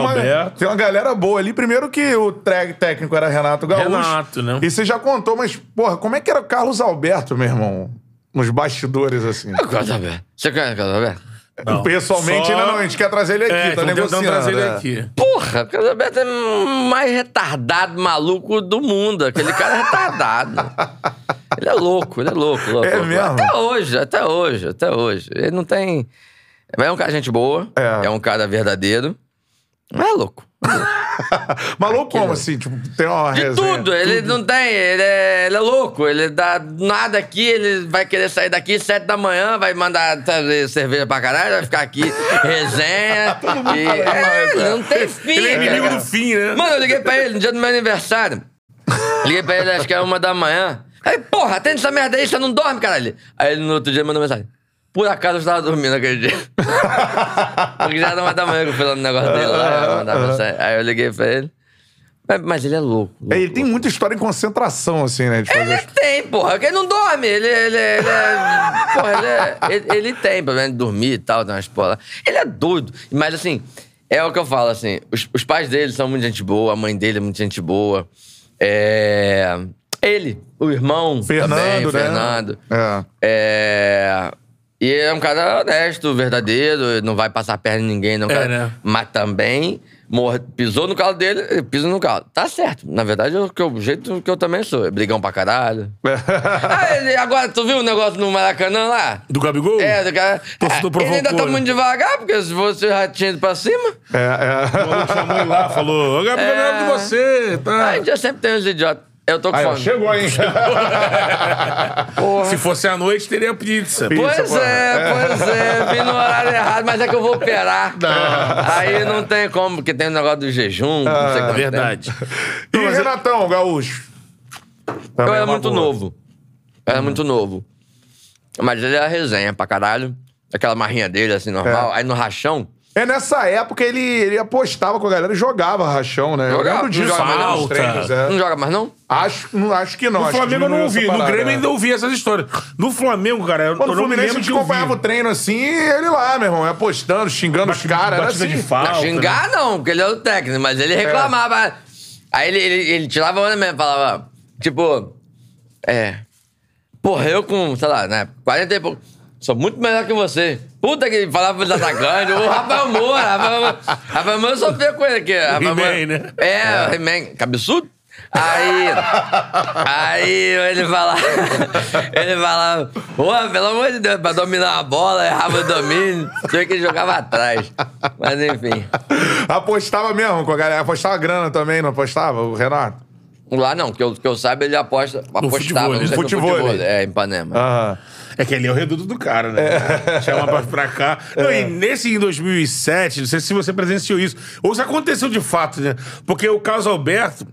uma galera boa ali. Primeiro que o técnico era Renato Gaúcho. Renato, né? E você já contou, mas, porra, como é que era o Carlos Alberto, meu irmão? Nos bastidores, assim. É o Carlos Alberto. Você conhece o Carlos Alberto? Não. Pessoalmente, não, a gente quer trazer ele aqui, tá negociando. Trazer ele aqui. Porra, o Carlos Alberto é o mais retardado, maluco do mundo. Aquele cara é retardado. Ele é louco, ele é louco. É mesmo? Até hoje. Ele não tem... É um cara gente boa, é um cara verdadeiro, mas é louco. Mas louco como assim? Tipo, tem uma resenha. De tudo, ele não tem. Ele é louco, ele dá nada aqui, ele vai querer sair daqui 7 da manhã, vai mandar cerveja pra caralho, vai ficar aqui, resenha. Não tem fim. Ele é inimigo do fim, né? Mano, eu liguei pra ele no dia do meu aniversário. Liguei pra ele, acho que era 1 da manhã. Aí, porra, atende essa merda aí, você não dorme, caralho. Aí ele no outro dia mandou mensagem. Por acaso eu estava dormindo aquele dia. Porque já era 1 da manhã que eu fui lá no negócio dele. Aí eu liguei pra ele. Mas ele é louco. Ele tem muita história em concentração, assim, né? Ele tem, porra. Porque ele não dorme. Ele tem problema de dormir e tal, tem umas porra. Ele é doido. Mas, assim, é o que eu falo, assim. Os pais dele são muito gente boa. A mãe dele é muito gente boa. Ele, o irmão Fernando, também, né? Fernando. E é um cara honesto, verdadeiro, não vai passar a perna em ninguém, não. Né? Mas também pisou no calo dele, piso no calo. Tá certo. Na verdade, o jeito que eu também sou. É brigão pra caralho. Agora, tu viu o negócio no Maracanã lá? Do Gabigol? Do cara. Ele ainda tá muito devagar, porque se você já tinha ido pra cima. O maluco chamou ele lá, falou: Ô Gabigol, não é de você. Tá. A gente já sempre tem uns idiotas. Eu tô com fome. Chegou, hein? Se fosse à noite, teria pizza. Pois é. Vim no horário errado, mas é que eu vou operar. Aí não tem como, porque tem o negócio do jejum. Não sei o que é verdade. Tem. E Renatão, Gaúcho? Eu era muito novo. Mas ele era resenha pra caralho. Aquela marrinha dele, assim, normal. Aí no rachão... Nessa época ele apostava com a galera e jogava rachão, né? Eu lembro disso. Não joga mais, não? Acho que não. No Flamengo eu não ouvi. No Grêmio ainda ouvi essas histórias. No Flamengo, cara, eu não lembro de ouvir. No Fluminense acompanhava o treino assim e ele lá, meu irmão, apostando, xingando os caras. Era assim. Não xingar não, porque ele é o técnico, mas ele reclamava. Aí ele tirava a onda mesmo, falava, tipo... Porra, eu com, sei lá, né, 40 e pouco... Sou muito melhor que você. Puta que falava dos atacantes. O Rafael Moura. Rafael Moura sofreu com ele aqui. He-Man, né? O He-Man. Cabeçudo. Aí ele falava, porra, pelo amor de Deus, pra dominar a bola, errava o domínio, tinha que jogava atrás. Mas enfim. Apostava mesmo com a galera. Apostava grana também, não apostava? O Renato? Lá não, que eu saiba, ele apostava no futebol. Em Ipanema. É que ele é o reduto do cara, né? Chama pra cá. Não, e em 2007, não sei se você presenciou isso, ou se aconteceu de fato, né? Porque o Carlos Alberto,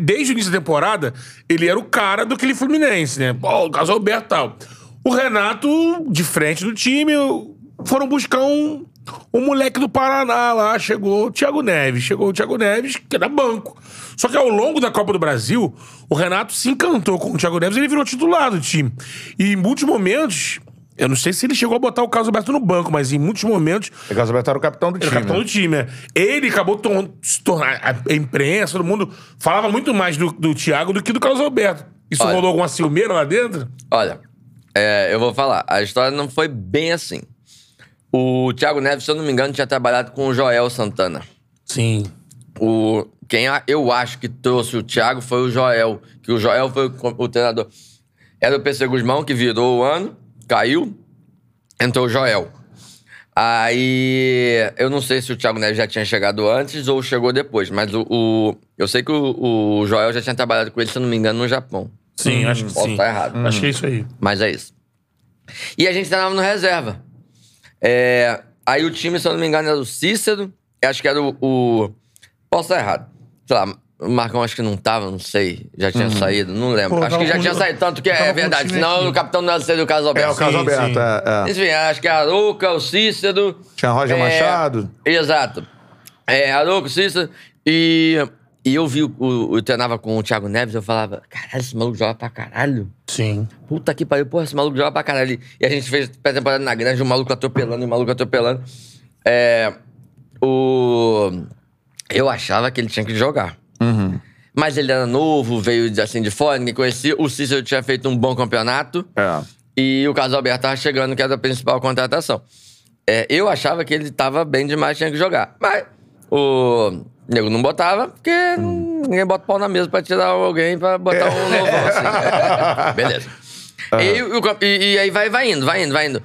desde o início da temporada, ele era o cara do aquele Fluminense, né? Pô, o Carlos Alberto e tal. O Renato, de frente do time, foram buscar um moleque do Paraná lá, chegou o Thiago Neves, que era banco. Só que ao longo da Copa do Brasil, o Renato se encantou com o Thiago Neves, ele virou titular do time. E em muitos momentos, Eu não sei se ele chegou a botar o Carlos Alberto no banco, mas em muitos momentos... O Carlos Alberto era o capitão do time. Era o capitão do time, é. Ele acabou se tornar... A imprensa, todo mundo... Falava muito mais do Thiago do que do Carlos Alberto. Isso rolou alguma ciumeira lá dentro? Olha, eu vou falar. A história não foi bem assim. O Thiago Neves, se eu não me engano, tinha trabalhado com o Joel Santana. Sim. Quem eu acho que trouxe o Thiago foi o Joel. Que o Joel foi o treinador. Era o PC Guzmão, que virou o ano... Caiu, entrou o Joel. Aí, eu não sei se o Thiago Neves já tinha chegado antes ou chegou depois, mas eu sei que o Joel já tinha trabalhado com ele, se eu não me engano, no Japão. Sim, acho que sim. Tá errado. Acho que é isso aí. Mas é isso. E a gente treinava no reserva. Aí o time, se eu não me engano, era o Cícero, acho que era o... Posso estar errado. Sei lá, o Marcão acho que não tava, não sei. Já tinha saído, não lembro. Pô, acho que já tinha saído, tanto que é verdade. Senão o capitão não ia ser o Carlos Alberto. É, o Carlos Alberto, é. Enfim, acho que é Arouca, o Cícero... Tinha Roger Machado. Exato. Arouca, o Cícero. E eu vi, eu treinava com o Thiago Neves, eu falava, caralho, esse maluco joga pra caralho. Sim. Puta que pariu, porra, esse maluco joga pra caralho. E a gente fez pré-temporada na Granja, o maluco atropelando. Eu achava que ele tinha que jogar. Uhum. Mas ele era novo, veio assim de fora, ninguém conhecia. O Cícero tinha feito um bom campeonato. E o Carlos Alberto tava chegando, que era a principal contratação. Eu achava que ele tava bem demais, tinha que jogar. Mas o nego não botava, porque ninguém bota o pau na mesa pra tirar alguém pra botar um novo assim. Beleza. E aí vai indo.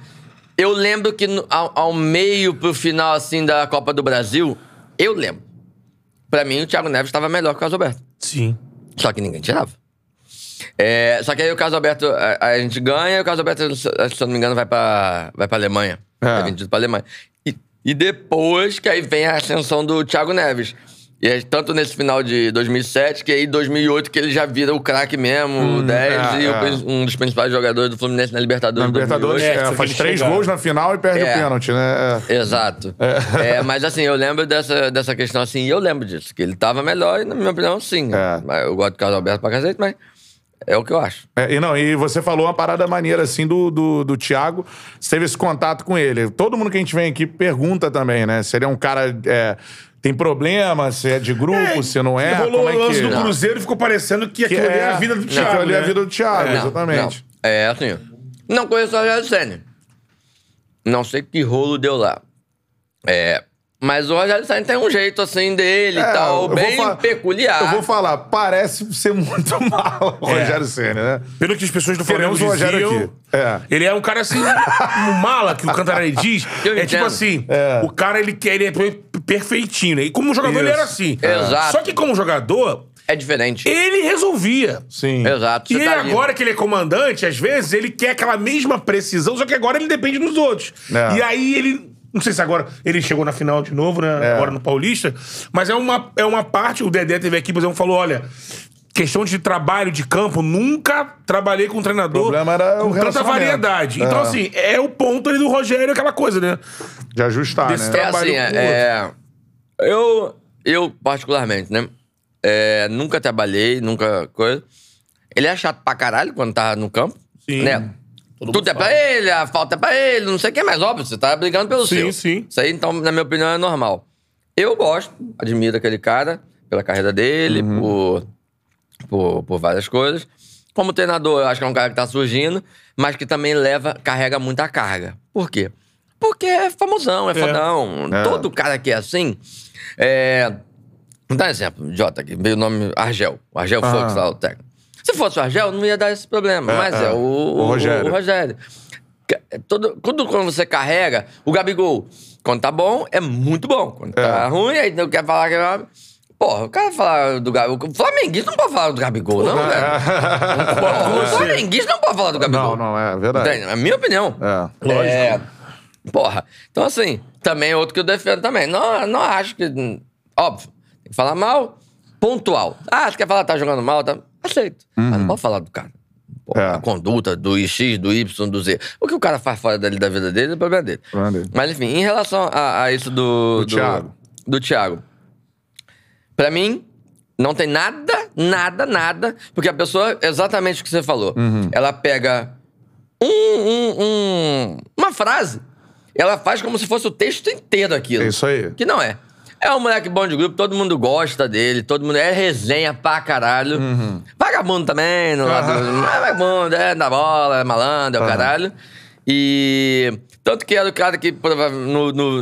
Eu lembro que ao meio pro final assim da Copa do Brasil, eu lembro. Pra mim, o Thiago Neves estava melhor que o Carlos Alberto. Sim. Só que ninguém tirava. Só que aí o Carlos Alberto, a gente ganha, e o Carlos Alberto, se eu não me engano, vai pra Alemanha. É vendido pra Alemanha. E depois que aí vem a ascensão do Thiago Neves. E é tanto nesse final de 2007, que aí em 2008 que ele já vira o craque mesmo, o 10, um dos principais jogadores do Fluminense na Libertadores. Na Libertadores, faz 3 gols na final e perde o pênalti, né? Exato. Mas assim, eu lembro dessa questão assim, e eu lembro disso, que ele tava melhor e na minha opinião, sim. Eu gosto do Carlos Alberto pra cacete, mas... É o que eu acho. E você falou uma parada maneira, assim, do Thiago. Você teve esse contato com ele. Todo mundo que a gente vem aqui pergunta também, né? Se ele é um cara... tem problema, se é de grupo, se não é... Rolou o lance do Cruzeiro e ficou parecendo que aquilo ali é a vida do Thiago, aquilo ali é a vida do Thiago, exatamente. Não. Assim... Não conheço o Rogério Ceni. Não sei que rolo deu lá. Mas o Rogério Ceni tem um jeito, assim, dele e tal, bem peculiar. Eu vou falar, parece ser muito mal o Rogério Ceni, né? Pelo que as pessoas do Flamengo diziam, ele é um cara, assim, um mala, que o Cantarelli diz. Tipo assim, o cara, ele é perfeitinho, né? E como jogador, ele era assim. Exato. Só que como jogador... É diferente. Ele resolvia. Sim. Exato. E agora que ele é comandante, às vezes, ele quer aquela mesma precisão, só que agora ele depende dos outros. E aí ele... Não sei se agora ele chegou na final de novo, né? Agora no Paulista. Mas é uma parte... O Dedé teve aqui, por exemplo, falou, olha... Questão de trabalho de campo, nunca trabalhei com um treinador... O problema era o relacionamento. Com tanta variedade. Então, assim, é o ponto ali do Rogério, aquela coisa, né? De ajustar, desse né? Trabalho assim, Eu, particularmente, né? Nunca trabalhei, nunca... Ele é chato pra caralho quando tá no campo. Sim. Né? Tudo é pra ele, a falta é pra ele, não sei o que é mais óbvio, você tá brigando pelo seu. Sim. Isso aí, então, na minha opinião, é normal. Eu gosto, admiro aquele cara, pela carreira dele, por várias coisas. Como treinador, eu acho que é um cara que tá surgindo, mas que também carrega muita carga. Por quê? Porque é famosão, é fodão. Todo cara que é assim... Vou dar um exemplo, Jota, que veio o nome Argel. O Argel Fox, lá o técnico. Se fosse o Argel, não ia dar esse problema. Mas é o Rogério. O Rogério. Quando você carrega, o Gabigol, quando tá bom, é muito bom. Quando tá ruim, aí não quer falar que... Porra, o cara falar do Gabigol... O flamenguista não pode falar do Gabigol, não, velho. O flamenguista não pode falar do Gabigol. Não, é verdade. É a minha opinião. Lógico. Porra. Então, assim, também é outro que eu defendo também. Não acho que... Óbvio. Tem que falar mal, pontual. Ah, você quer falar tá jogando mal, tá... Aceito. Mas não pode falar do cara. Pô, a conduta do X, do Y, do Z. O que o cara faz fora dali da vida dele é o problema dele. Mas enfim, em relação a isso do Thiago. Pra mim, não tem nada, nada, nada. Porque a pessoa, exatamente o que você falou. Ela pega uma frase. Ela faz como se fosse o texto inteiro aquilo. É isso aí. Que não é. É um moleque bom de grupo, todo mundo gosta dele, todo mundo é resenha pra caralho. Uhum. Vagabundo também, no lado do... é vagabundo, é da bola, é malandro, é o caralho. E... tanto que era o cara que,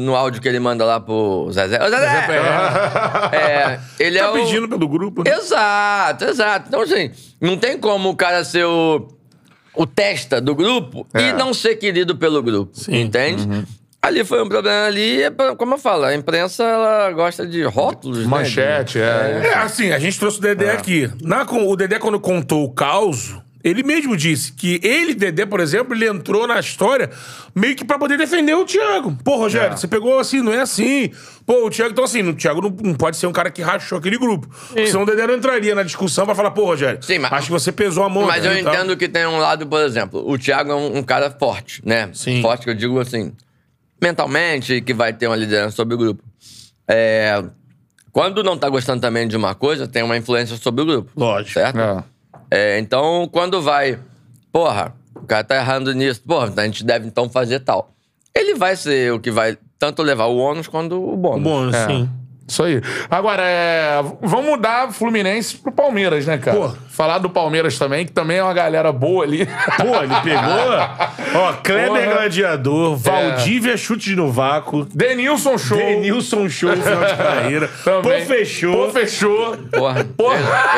no áudio que ele manda lá pro Zezé... Ô, Zezé! Ele tá pedindo pelo grupo. Né? Exato, exato. Então, assim, não tem como o cara ser o testa do grupo e não ser querido pelo grupo, entende? Uhum. Ali foi um problema ali, como eu falo, a imprensa, ela gosta de rótulos, manchete, né? É, assim, a gente trouxe o Dedé aqui. O Dedé, quando contou o caos, ele mesmo disse que ele, Dedé, por exemplo, ele entrou na história meio que pra poder defender o Thiago. Pô, Rogério, você pegou assim, não é assim. Pô, o Thiago, então assim, o Thiago não pode ser um cara que rachou aquele grupo. Sim. Senão o Dedé não entraria na discussão pra falar, pô, Rogério, sim, mas, acho que você pesou a mão. Mas eu entendo que tem um lado, por exemplo, o Thiago é um cara forte, né? Sim. Forte, que eu digo assim, mentalmente, que vai ter uma liderança sobre o grupo. É, quando não tá gostando também de uma coisa, tem uma influência sobre o grupo. Lógico. Certo? Então, quando vai... Porra, o cara tá errando nisso. Porra, a gente deve então fazer tal. Ele vai ser o que vai tanto levar o ônus quanto o bônus. O bônus, sim. Isso aí. Agora, vamos mudar Fluminense pro Palmeiras, né, cara? Pô. Falar do Palmeiras também, que também é uma galera boa ali. Pô, ele pegou... Ó, Kleber Gladiador, Valdívia Chute no Vácuo. Denilson Show. Denilson Show, final de carreira. Também. Pô, fechou. Porra.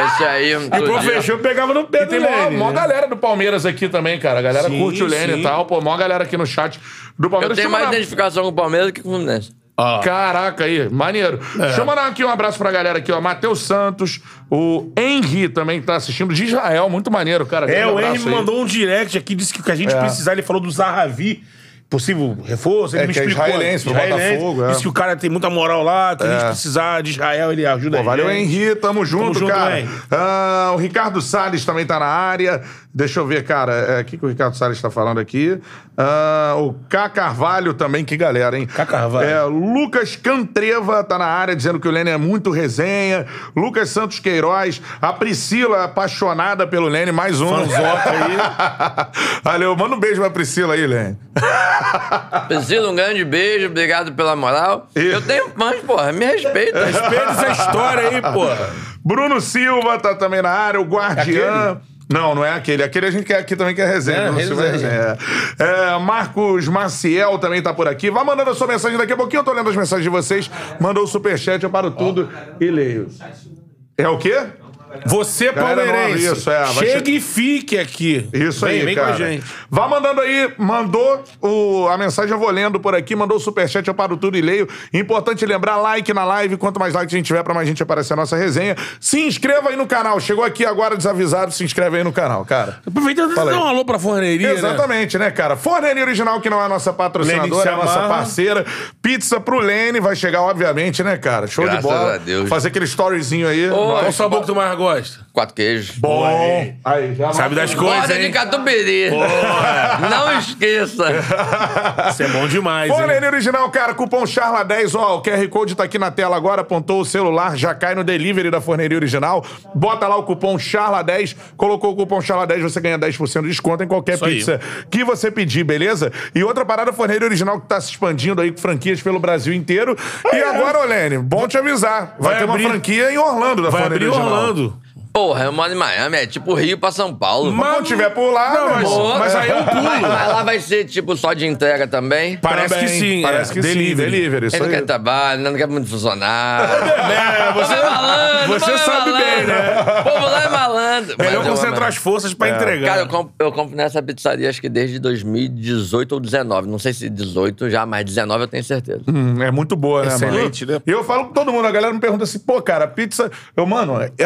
Esse aí... E Pô, fechou, pegava no pé do Lênin. Tem mó galera do Palmeiras aqui também, cara. A galera curte o Lênin e tal. Pô, mó galera aqui no chat do Palmeiras. Eu tenho mais identificação com o Palmeiras que com o Fluminense. Ah. Caraca aí, maneiro. Deixa eu mandar aqui um abraço pra galera aqui, ó. Matheus Santos, o Henry também tá assistindo, de Israel, muito maneiro, cara. O Henry me mandou um direct aqui, disse que o que a gente precisar, ele falou do Zahavi, possível reforço, ele me explicou. Que é israelense, pro Botafogo. Disse que o cara tem muita moral lá, que a gente precisar de Israel, ele ajuda. Pô, valeu, Henry, tamo junto, cara. O Ricardo Salles também tá na área. Deixa eu ver, cara, o que o Ricardo Salles tá falando aqui. O K. Carvalho também, que galera, hein? K. Carvalho. Lucas Cantreva tá na área, dizendo que o Lênin é muito resenha. Lucas Santos Queiroz. A Priscila, apaixonada pelo Lênin, mais um. Fanzoca aí. Valeu, manda um beijo pra Priscila aí, Lênin. Priscila, um grande beijo, obrigado pela moral. Eu tenho fãs, porra, me respeita. Respeita essa história aí, porra. Bruno Silva tá também na área, o Guardiã. Não é aquele. Aquele a gente quer aqui também, que é resenha. Marcos Maciel também tá por aqui. Vai mandando a sua mensagem daqui a pouquinho. Eu tô lendo as mensagens de vocês. Mandou o superchat, eu paro tudo e leio. É o quê? Você, palmeirense. Isso, chegue e fique aqui. Isso aí, vem cara. Com a gente. Vá mandando aí. Mandou a mensagem, eu vou lendo por aqui. Mandou o superchat, eu paro tudo e leio. Importante lembrar, like na live. Quanto mais like a gente tiver, pra mais gente aparecer a nossa resenha. Se inscreva aí no canal. Chegou aqui agora desavisado, se inscreve aí no canal, cara. Aproveita e dá um alô pra Forneria, exatamente, né, cara? Forneria Original, que não é a nossa patrocinadora, é a nossa parceira. Pizza pro Lene, vai chegar, obviamente, né, cara? Show de bola. A Deus. Fazer aquele storyzinho aí. Qual sabor que tu mais gosta? 4 queijos. Bom! Aí, já sabe das coisas, Borda de Catupiry. Não esqueça. Isso é bom demais, Forneria Original, cara. Cupom CHARLA10. Ó, o QR Code tá aqui na tela agora. Apontou o celular, já cai no delivery da Forneria Original. Bota lá o cupom CHARLA10. Colocou o cupom CHARLA10, você ganha 10% de desconto em qualquer pizza que você pedir, beleza? E outra parada, Forneria Original, que tá se expandindo aí com franquias pelo Brasil inteiro. E agora, Olene, bom te avisar. Vai ter uma franquia em Orlando da Forneria Original. Orlando. Porra, eu moro em Miami, é tipo Rio pra São Paulo. Mas quando tiver por lá, não, mas aí eu pulo. Mas lá vai ser tipo só de entrega também? Parece que sim. Parece que delivery. Delivery, isso aí. Ele não quer trabalho, não quer muito funcionário. Você é malandro. Você sabe bem, né? O povo lá é malandro. Melhor concentrar as forças pra entregar. Cara, eu compro nessa pizzaria acho que desde 2018 ou 2019. Não sei se 18 já, mas 19 eu tenho certeza. É muito boa, né, mano? Excelente, né? E eu falo com todo mundo, a galera me pergunta assim, pô, cara, a pizza...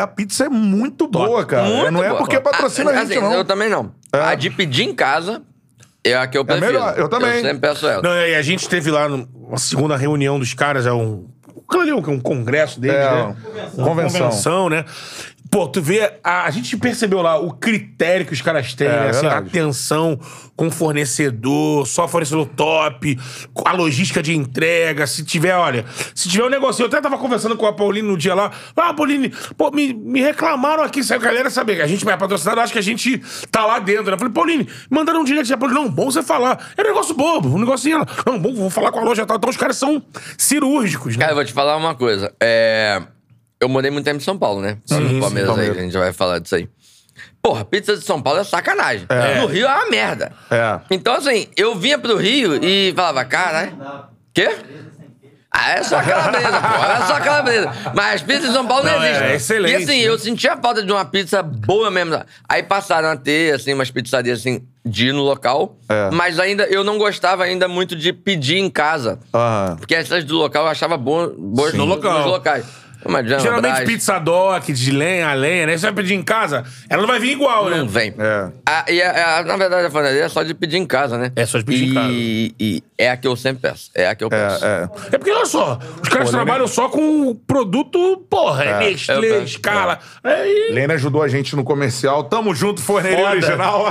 a pizza é muito boa, cara. Muito não boa, é porque patrocina a gente, assim, não. Eu também não. A de pedir em casa é a que eu prefiro. É melhor, eu também. Eu sempre peço ela. Não, e a gente teve lá uma segunda reunião dos caras, um congresso deles, né? Convenção, né? Pô, tu vê, a gente percebeu lá o critério que os caras têm, né? Assim, atenção com fornecedor, só fornecedor top, a logística de entrega, se tiver, olha, se tiver um negocinho, eu até tava conversando com a Pauline no dia lá, ah, Pauline, pô, me reclamaram aqui, a galera sabe que a gente é patrocinado, acho que a gente tá lá dentro, né? Eu falei, Pauline, mandaram um direct, Pauline, não, bom você falar, é um negócio bobo, um negocinho, não, bom, vou falar com a loja e tal, então os caras são cirúrgicos, né? Cara, eu vou te falar uma coisa, eu morei muito tempo em São Paulo, né? Sim, Palmeiras aí, a gente vai falar disso aí. Porra, pizza de São Paulo é sacanagem. No Rio é uma merda. Então, assim, eu vinha pro Rio e falava, caralho... Quê? Ah, é só calabresa, pô. É só calabresa. Mas as pizzas de São Paulo não existem. É excelente. E assim, eu sentia a falta de uma pizza boa mesmo. Aí passaram a ter, assim, umas pizzarias, assim, de ir no local. Mas ainda, eu não gostava ainda muito de pedir em casa. Porque essas do local eu achava boas no local. Nos locais. Geralmente pizza doc, de lenha, a lenha, né? Você vai pedir em casa, ela não vai vir igual, né? Não vem. Na verdade, a fornalha é só de pedir em casa, né? É só de pedir em casa. E é a que eu sempre peço. É a que eu peço. É porque, olha só, os caras trabalham só com produto, porra, Nestlé, Scala. Lena ajudou a gente no comercial. Tamo junto, forneria original.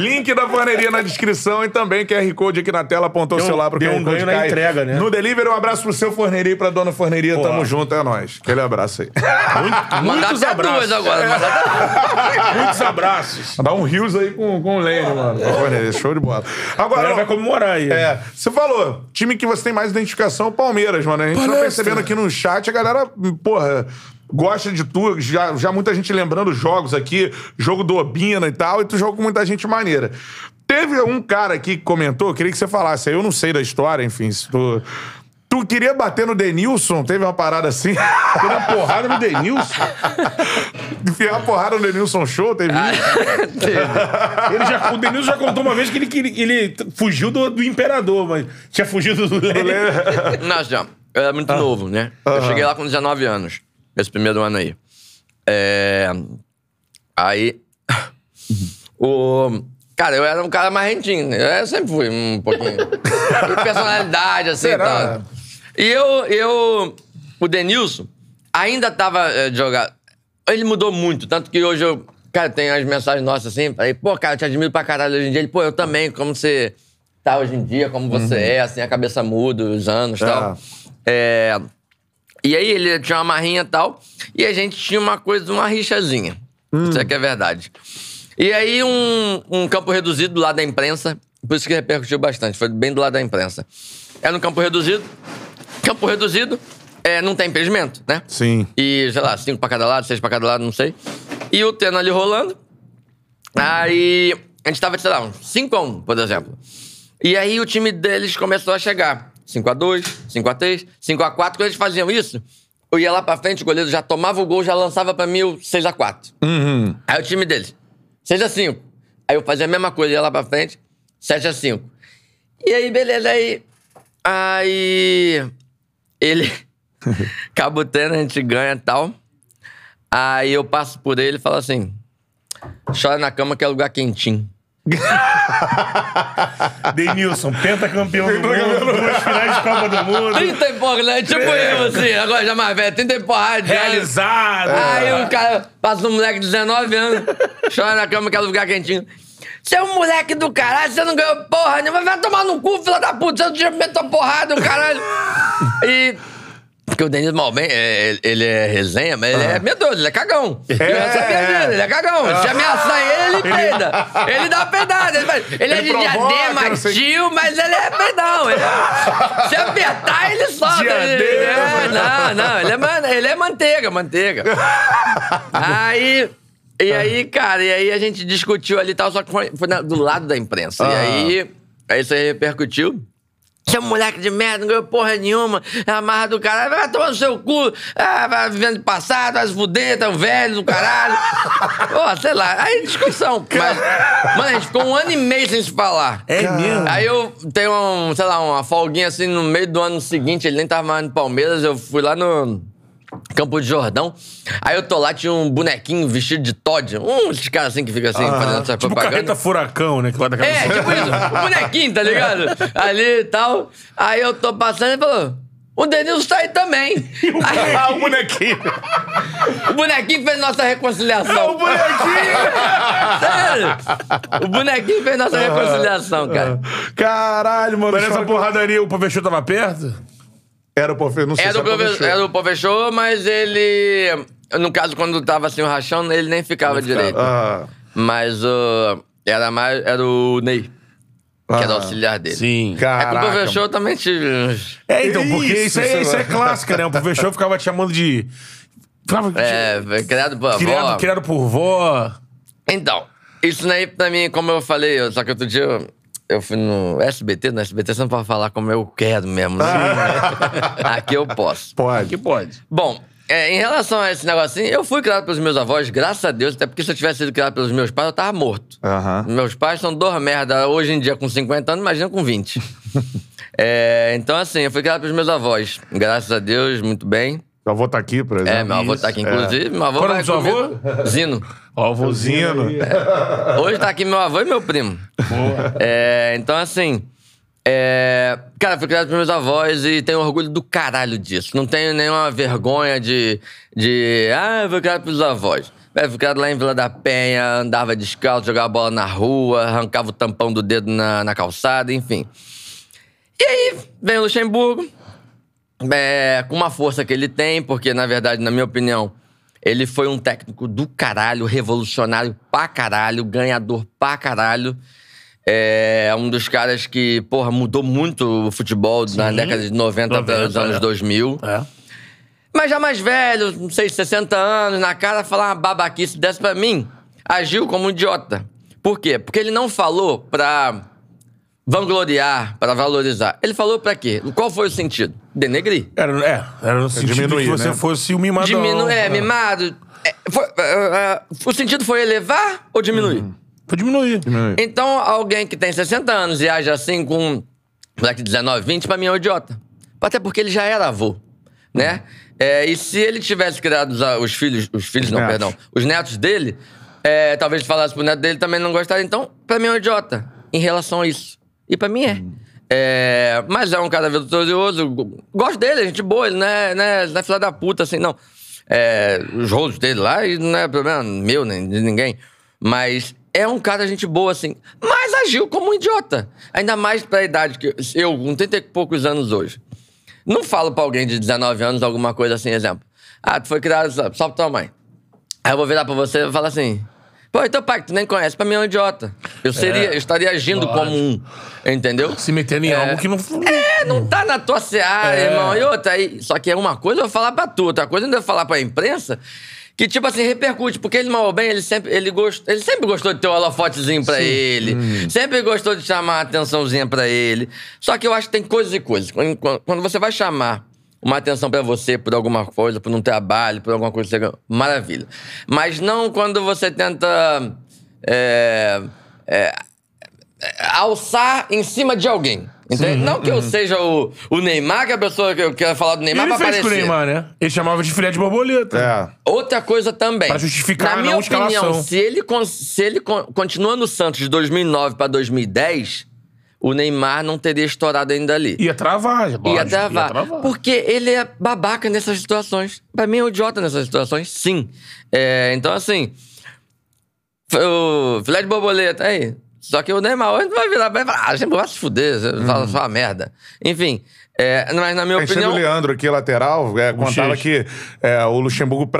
Link da forneria na descrição e também QR Code aqui na tela. Apontou o celular pro QR Code na entrega, né? No delivery, um abraço pro seu forneria e pra dona forneria. Tamo junto, é nóis. Aquele abraço aí. Muitos abraços agora. Muitos abraços. Dá um rios aí com o Lênin, mano. Show de bola. Agora vai comemorar aí. Você falou, time que você tem mais identificação é o Palmeiras, mano. A gente tá percebendo aqui no chat, a galera, porra, gosta de tu. Já muita gente lembrando jogos aqui, jogo do Obina e tal, e tu joga com muita gente maneira. Teve um cara aqui que comentou, queria que você falasse, eu não sei da história, enfim, se tu... Tu queria bater no Denilson? Teve uma parada assim? Teve uma porrada no Denilson? Enfiar a porrada no Denilson Show? Teve isso? Teve. O Denilson já contou uma vez que ele fugiu do Imperador, mas tinha fugido do Lênin. Não, já. Eu era muito novo, né? Eu cheguei lá com 19 anos. Esse primeiro ano aí. Aí... Cara, eu era um cara marrentinho, né? Eu sempre fui um pouquinho. E personalidade, assim, e tal. E o Denilson ainda tava jogado. Ele mudou muito, tanto que hoje eu... Cara, tem as mensagens nossas assim, falei, pô, cara, eu te admiro pra caralho hoje em dia. Ele, pô, eu também, como você tá hoje em dia, como você é, assim, a cabeça muda, os anos e tal. E aí ele tinha uma marrinha e tal, e a gente tinha uma coisa, uma rixazinha. Isso é que é verdade. E aí um campo reduzido do lado da imprensa, por isso que repercutiu bastante, foi bem do lado da imprensa. Era um campo reduzido. Campo reduzido não tem impedimento, né? Sim. E, sei lá, 5 pra cada lado, 6 pra cada lado, não sei. E o terno ali rolando. Aí a gente tava, sei lá, uns 5-1, por exemplo. E aí o time deles começou a chegar. 5-2, 5-3, 5-4. Quando eles faziam isso, eu ia lá pra frente, o goleiro já tomava o gol, já lançava pra mim o 6-4. Aí o time deles... 6-5. Aí eu fazia a mesma coisa, ia lá pra frente, 7-5. E aí, beleza, aí ele acaba o treino, a gente ganha e tal. Aí eu passo por ele e falo assim, chora na cama que é lugar quentinho. Denilson, pentacampeão do mundo, 2 finais de Copa do Mundo. 30 e pouco, né? Tipo eu, assim, agora já mais velho, 30 e porrada. Realizado. Aí um cara, passa um moleque de 19 anos, chora na cama, quer lugar quentinho. Você é um moleque do caralho, você não ganhou porra nenhuma, vai tomar no cu, filha da puta, você não tinha medo da porrada, o caralho. Porque o Denilson, mal bem, ele é resenha, mas ele é medroso, ele é cagão. Eu sabia dele, ele é cagão. Se ameaçar ele peida. Ele dá uma pedada. Ele é de Diadema, tio, mas ele é peidão. Se apertar, ele solta. Não, ele é manteiga. E aí, cara, e aí a gente discutiu ali e tal, só que foi do lado da imprensa. E aí isso aí repercutiu. Você é um moleque de merda, não ganhou porra nenhuma, é a marra do caralho, vai tomar no seu cu, vai vivendo de passado, vai se fuder, tá velho do caralho. Pô, sei lá, aí discussão. Mas, mano, a gente ficou 1 ano e meio sem se falar. É mesmo? Aí eu tenho, sei lá, uma folguinha assim no meio do ano seguinte, ele nem tava mais no Palmeiras, eu fui lá no Campo de Jordão. Aí eu tô lá, tinha um bonequinho vestido de Todd. Esses caras assim que fica assim, fazendo essa tipo propaganda. Carreta furacão, né? Que lá da tipo isso. Um bonequinho, tá ligado? Ali e tal. Aí eu tô passando e falou, O Denilson tá aí também. E o, aí, o bonequinho. O bonequinho fez nossa reconciliação. O bonequinho! Sério? O bonequinho fez nossa reconciliação, cara. Caralho, mano. Mas nessa porradaria, o Povechô tava perto? Era o Povechô, não sei se era o Povechô, mas ele... No caso, quando tava assim o rachão, ele nem ficava direito. Ah. Mas era o Ney. Que era auxiliar dele. Sim. Caraca. É que o Povechô também tive... É, então, porque isso é clássico, né? O Povechô ficava te chamando de... criado por avó. Criado por vó. Então, isso daí pra mim, como eu falei, só que outro dia eu fui no SBT, você não pode falar como eu quero mesmo. Né? Aqui eu posso. Pode. Aqui pode. Bom, em relação a esse negocinho, eu fui criado pelos meus avós, graças a Deus, até porque se eu tivesse sido criado pelos meus pais, eu tava morto. Uhum. Meus pais são dois merda. Hoje em dia, com 50 anos, imagina com 20. Então, assim, eu fui criado pelos meus avós. Graças a Deus, muito bem. Meu avô tá aqui, por exemplo. Meu avô tá aqui, inclusive. Meu avô vai comigo. Qual é o avô? Zino. O avô Zino. Hoje tá aqui meu avô e meu primo. Boa. Então, assim... Cara, fui criado pelos meus avós e tenho orgulho do caralho disso. Não tenho nenhuma vergonha de eu fui criado pelos avós. Fui criado lá em Vila da Penha, andava descalço, jogava bola na rua, arrancava o tampão do dedo na calçada, enfim. E aí, vem o Luxemburgo, com uma força que ele tem, porque, na verdade, na minha opinião, ele foi um técnico do caralho, revolucionário pra caralho, ganhador pra caralho. É um dos caras que, porra, mudou muito o futebol na década de 90 para os anos 2000. Mas já mais velho, não sei, 60 anos, na cara, falar uma babaquice dessa pra mim, agiu como um idiota. Por quê? Porque ele não falou pra vangloriar, pra valorizar. Ele falou pra quê? Qual foi o sentido? Denegrir. Era no sentido diminuir, que você fosse o mimador. Mimado. O sentido foi elevar ou diminuir? Pra diminuir. Então, alguém que tem 60 anos e age assim com um moleque de 19, 20, pra mim é um idiota. Até porque ele já era avô, né? E se ele tivesse criado os netos dele, talvez falasse pro neto dele também não gostaria. Então, pra mim é um idiota em relação a isso. E pra mim é. Mas é um cara vitorioso. Gosto dele, é gente boa, ele não é filha da puta, assim, não. Os rolos dele lá, não é problema meu, nem de ninguém. Mas... é um cara gente boa, assim. Mas agiu como um idiota. Ainda mais pra idade que eu, com 30 e poucos anos hoje. Não falo pra alguém de 19 anos alguma coisa assim, exemplo. Tu foi criado só pra tua mãe. Aí eu vou virar pra você e falar assim... Pô, então pai, que tu nem conhece, pra mim é um idiota. Eu estaria agindo como um... Entendeu? Se metendo em algo que não... não tá na tua seara, irmão. E outra aí... Só que é uma coisa eu vou falar pra tu, outra coisa eu não devo falar pra imprensa... Que, tipo assim, repercute. Porque ele, mal ou bem, ele sempre gostou de ter um holofotezinho pra ele. Sempre gostou de chamar a atençãozinha pra ele. Só que eu acho que tem coisas e coisas. Quando você vai chamar uma atenção pra você por alguma coisa, por um trabalho, por alguma coisa, você... maravilha. Mas não quando você tenta... alçar em cima de alguém. Entende? Não que eu seja o Neymar, que a pessoa que eu quero falar do Neymar ele pra aparecer. Ele fez com o Neymar, né? Ele chamava de filé de borboleta. Outra coisa também. Pra justificar a não escalação. Na minha opinião, se ele continua no Santos de 2009 pra 2010, o Neymar não teria estourado ainda ali. Ia travar. Porque ele é babaca nessas situações. Pra mim é um idiota nessas situações, sim. Então, assim... O filé de borboleta, aí... Só que o Neymar hoje vai virar e falar, sempre vai se fuder, fala só uma merda. Enfim, mas na minha opinião... O Leandro aqui, lateral, contava que o Luxemburgo,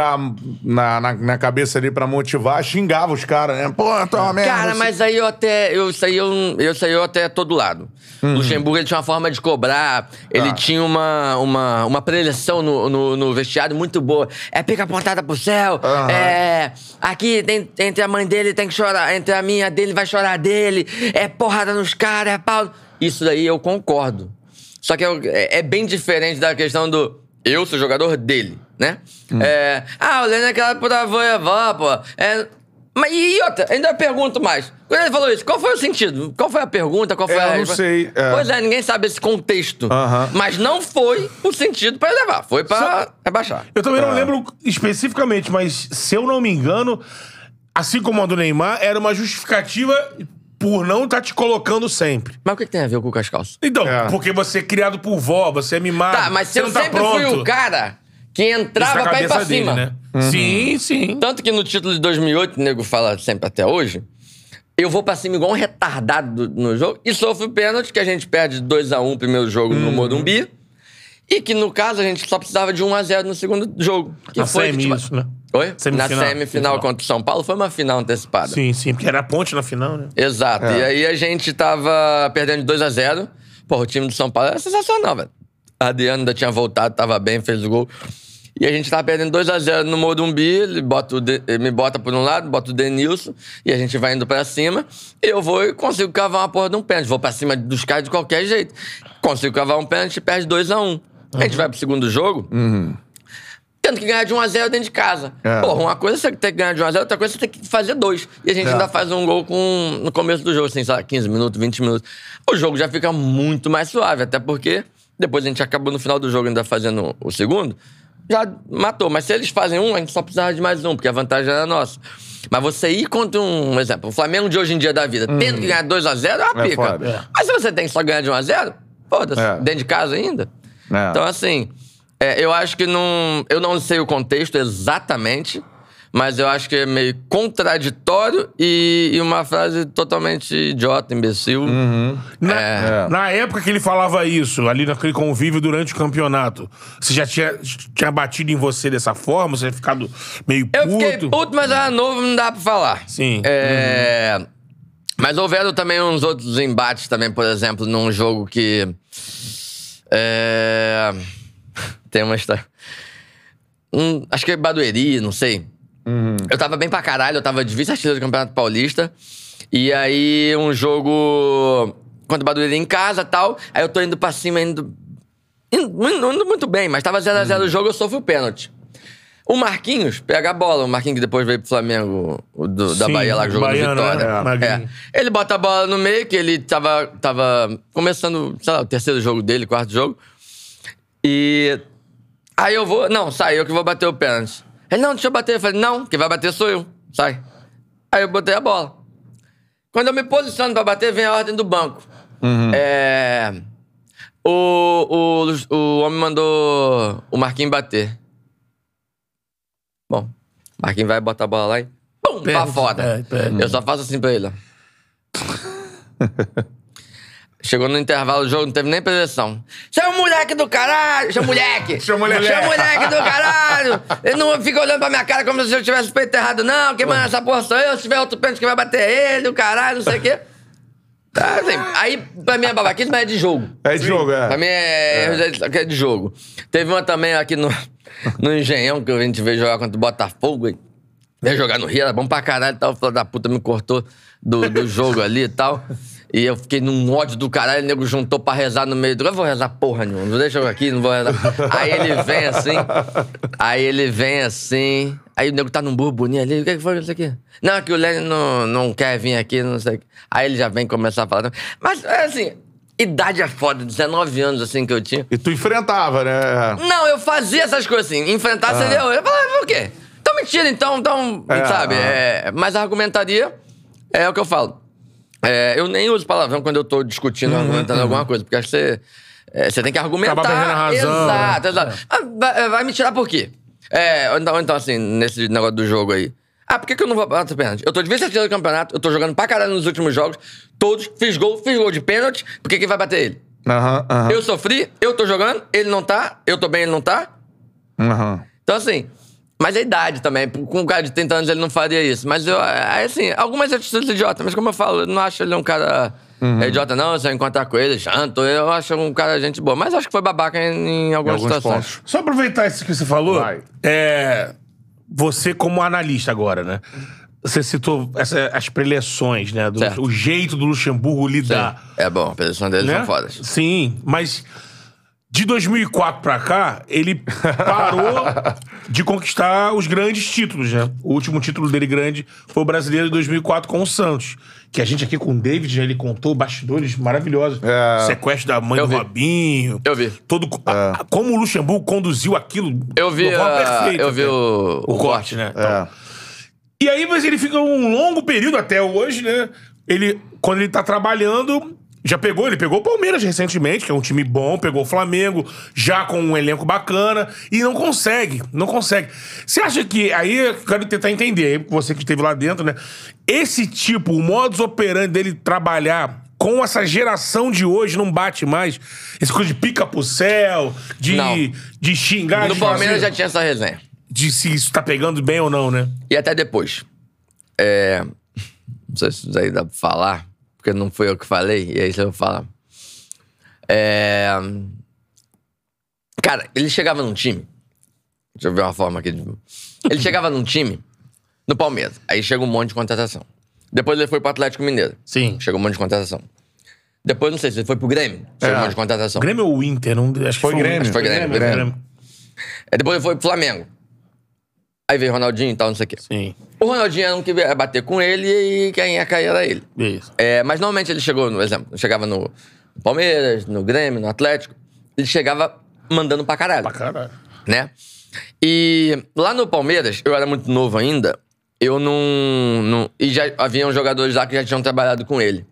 na cabeça ali, pra motivar, xingava os caras, né? Pô, tu é uma merda. Cara, mas aí eu saí até todo lado. O Luxemburgo, ele tinha uma forma de cobrar, ele tinha uma preleção no vestiário muito boa. Pica apontada pro céu, aqui, entre a mãe dele tem que chorar, entre a minha dele vai chorar dele. Porrada nos caras, pau. Isso daí eu concordo. Só que é bem diferente da questão do eu sou jogador dele, né? O Leandro é criado por avô e avó, pô. Mas e outra, ainda eu pergunto mais. Quando ele falou isso, qual foi o sentido? Qual foi a pergunta? Qual foi a resposta? Não sei. Pois é, ninguém sabe esse contexto. Mas não foi o sentido pra levar, foi pra abaixar. Eu também não lembro especificamente, mas se eu não me engano, assim como a do Neymar, era uma justificativa... por não tá te colocando sempre. Mas o que, que tem a ver com o Cascalço? Então, porque você é criado por vó, você é mimado. Tá, mas você não tá pronto. Sempre fui um cara que entrava pra ir pra dele, cima. Né? Uhum. Sim, sim. Tanto que no título de 2008, o nego fala sempre até hoje, eu vou pra cima igual um retardado no jogo e sofro o pênalti, que a gente perde 2-1 o primeiro jogo no Morumbi. E que, no caso, a gente só precisava de 1-0 no segundo jogo. Que na foi semi, que, tipo, isso, né? Oi? Semifinal. Na semifinal contra o São Paulo, foi uma final antecipada. Sim, sim, porque era a ponte na final, né? Exato. É. E aí a gente tava perdendo de 2-0. Pô, o time do São Paulo era sensacional, velho. Adriano ainda tinha voltado, tava bem, fez o gol. E a gente tava perdendo 2-0 no Morumbi, ele bota me bota por um lado, bota o Denilson, e a gente vai indo pra cima, e eu vou e consigo cavar uma porra de um pênalti. Vou pra cima dos caras de qualquer jeito. Consigo cavar um pênalti e perde 2-1. A gente vai pro segundo jogo, tendo que ganhar de 1-0 dentro de casa. É. Porra, uma coisa você tem que ganhar de 1-0, outra coisa você tem que fazer 2. E a gente ainda faz um gol no começo do jogo, assim, sei lá, 15 minutos, 20 minutos. O jogo já fica muito mais suave, até porque depois a gente acabou no final do jogo ainda fazendo o segundo, já matou. Mas se eles fazem um, a gente só precisava de mais um, porque a vantagem era nossa. Mas você ir contra um exemplo, o Flamengo de hoje em dia da vida, tendo que ganhar 2-0, é uma pica. Foda, Mas se você tem que só ganhar de 1-0, foda-se, dentro de casa ainda. É. Então, assim, eu acho que não... Eu não sei o contexto exatamente, mas eu acho que é meio contraditório e uma frase totalmente idiota, imbecil. Na época que ele falava isso, ali naquele convívio durante o campeonato, você já tinha batido em você dessa forma? Você tinha ficado meio puto? Eu fiquei puto, mas era novo, não dá pra falar. Sim. Mas houveram também uns outros embates também, por exemplo, num jogo que... Tem uma história. Acho que é Barueri, não sei. Eu tava bem pra caralho, eu tava de vice-artilheiro do Campeonato Paulista. E aí, um jogo contra o Barueri em casa e tal. Aí eu tô indo pra cima, indo muito bem, mas tava 0-0 o jogo, eu sofro o pênalti. O Marquinhos pega a bola. O Marquinhos que depois veio pro Flamengo, da Bahia lá, que jogou Bahia, Vitória. Né? Ele bota a bola no meio, que ele tava começando, sei lá, o terceiro jogo dele, quarto jogo. E aí eu vou... Não, sai, eu que vou bater o pênalti. Ele, não, deixa eu bater. Eu falei, não, quem vai bater sou eu. Sai. Aí eu botei a bola. Quando eu me posiciono pra bater, vem a ordem do banco. O homem mandou o Marquinhos bater. Bom, Marquinhos vai botar a bola lá e... Pum! Pra fora. Eu só faço assim pra ele, ó. Chegou no intervalo do jogo, não teve nem preleção. Chama o moleque do caralho! Chama o moleque do caralho! Ele não fica olhando pra minha cara como se eu tivesse o peito errado, não. Quem manda essa porra sou eu. Se tiver outro pênalti que vai bater ele, o caralho, não sei o quê. Tá, assim, aí, pra mim é babaquice, mas é de jogo. É de jogo, Pra mim é de jogo. Teve uma também aqui no Engenhão, que a gente veio jogar contra o Botafogo. Veio jogar no Rio, era bom pra caralho e tal. O filho da puta me cortou do jogo ali e tal. E eu fiquei num ódio do caralho, o nego juntou pra rezar no meio do... Eu vou rezar porra nenhuma, não deixa eu aqui, não vou rezar. Aí ele vem assim... Aí o nego tá num burburinho ali, o que foi isso aqui? Não, que o Lenny não quer vir aqui, não sei o quê. Aí ele já vem começar a falar... Mas, assim, idade é foda, 19 anos, assim, que eu tinha. E tu enfrentava, né? Não, eu fazia essas coisas assim, enfrentar seria... Eu falava, por quê? Então mentira, então... Sabe? Mas a argumentaria é o que eu falo. Eu nem uso palavrão quando eu tô discutindo, argumentando alguma coisa, porque acho que você... Você tem que argumentar. Acaba perdendo a razão. Exato, exato. Vai me tirar por quê? Então, assim, nesse negócio do jogo aí. Por que eu não vou bater pênalti? Eu tô de vice-artilheiro do campeonato, eu tô jogando pra caralho nos últimos jogos, todos, fiz gol de pênalti, por que quem vai bater ele? Eu sofri, eu tô jogando, ele não tá, eu tô bem, ele não tá. Então, assim... Mas a idade também. Com um cara de 30 anos ele não faria isso. Mas eu, assim, algumas atitudes idiotas. Mas como eu falo, eu não acho ele um cara idiota, não. Se eu encontrar com ele, janto. Eu acho um cara gente boa. Mas acho que foi babaca em algumas situações. Pontos. Só aproveitar isso que você falou. Você como analista agora, né? Você citou as preleções, né? O jeito do Luxemburgo lidar. Sim. É bom, as preleções dele são fodas. Sim, mas... De 2004 pra cá, ele parou de conquistar os grandes títulos, né? O último título dele grande foi o Brasileiro de 2004 com o Santos. Que a gente aqui com o David, ele contou bastidores maravilhosos. Sequestro da mãe do Robinho. Eu vi. Como o Luxemburgo conduziu aquilo. Eu vi, perfeito, eu vi o corte, né? Então, e aí, mas ele fica um longo período até hoje, né? ele, quando ele tá trabalhando... Já pegou, ele pegou o Palmeiras recentemente, que é um time bom, pegou o Flamengo, já com um elenco bacana, e não consegue, não consegue. Você acha que, aí eu quero tentar entender, você que esteve lá dentro, né? Esse tipo, o modus operandi dele trabalhar com essa geração de hoje não bate mais? Esse coisa de pica pro céu, de xingar... No Palmeiras já tinha essa resenha. De se isso tá pegando bem ou não, né? E até depois. Não sei se isso aí dá pra falar... Porque não foi eu que falei, e aí você vai falar. Cara, ele chegava num time... Deixa eu ver uma forma aqui de... Ele chegava num time, no Palmeiras. Aí chega um monte de contratação. Depois ele foi pro Atlético Mineiro. Sim. Chegou um monte de contratação. Depois, não sei se ele foi pro Grêmio. Chegou um monte de contratação. Grêmio ou Inter? Não, acho que foi Grêmio. Acho que foi Grêmio. Depois ele foi pro Flamengo. Aí veio o Ronaldinho e tal, não sei o quê. Sim. O Ronaldinho era um que ia bater com ele e quem ia cair era ele. Isso. Mas normalmente ele chegou, por exemplo, chegava no Palmeiras, no Grêmio, no Atlético. Ele chegava mandando pra caralho. Pra caralho. Né? E lá no Palmeiras, eu era muito novo ainda, eu não... E já haviam jogadores lá que já tinham trabalhado com ele.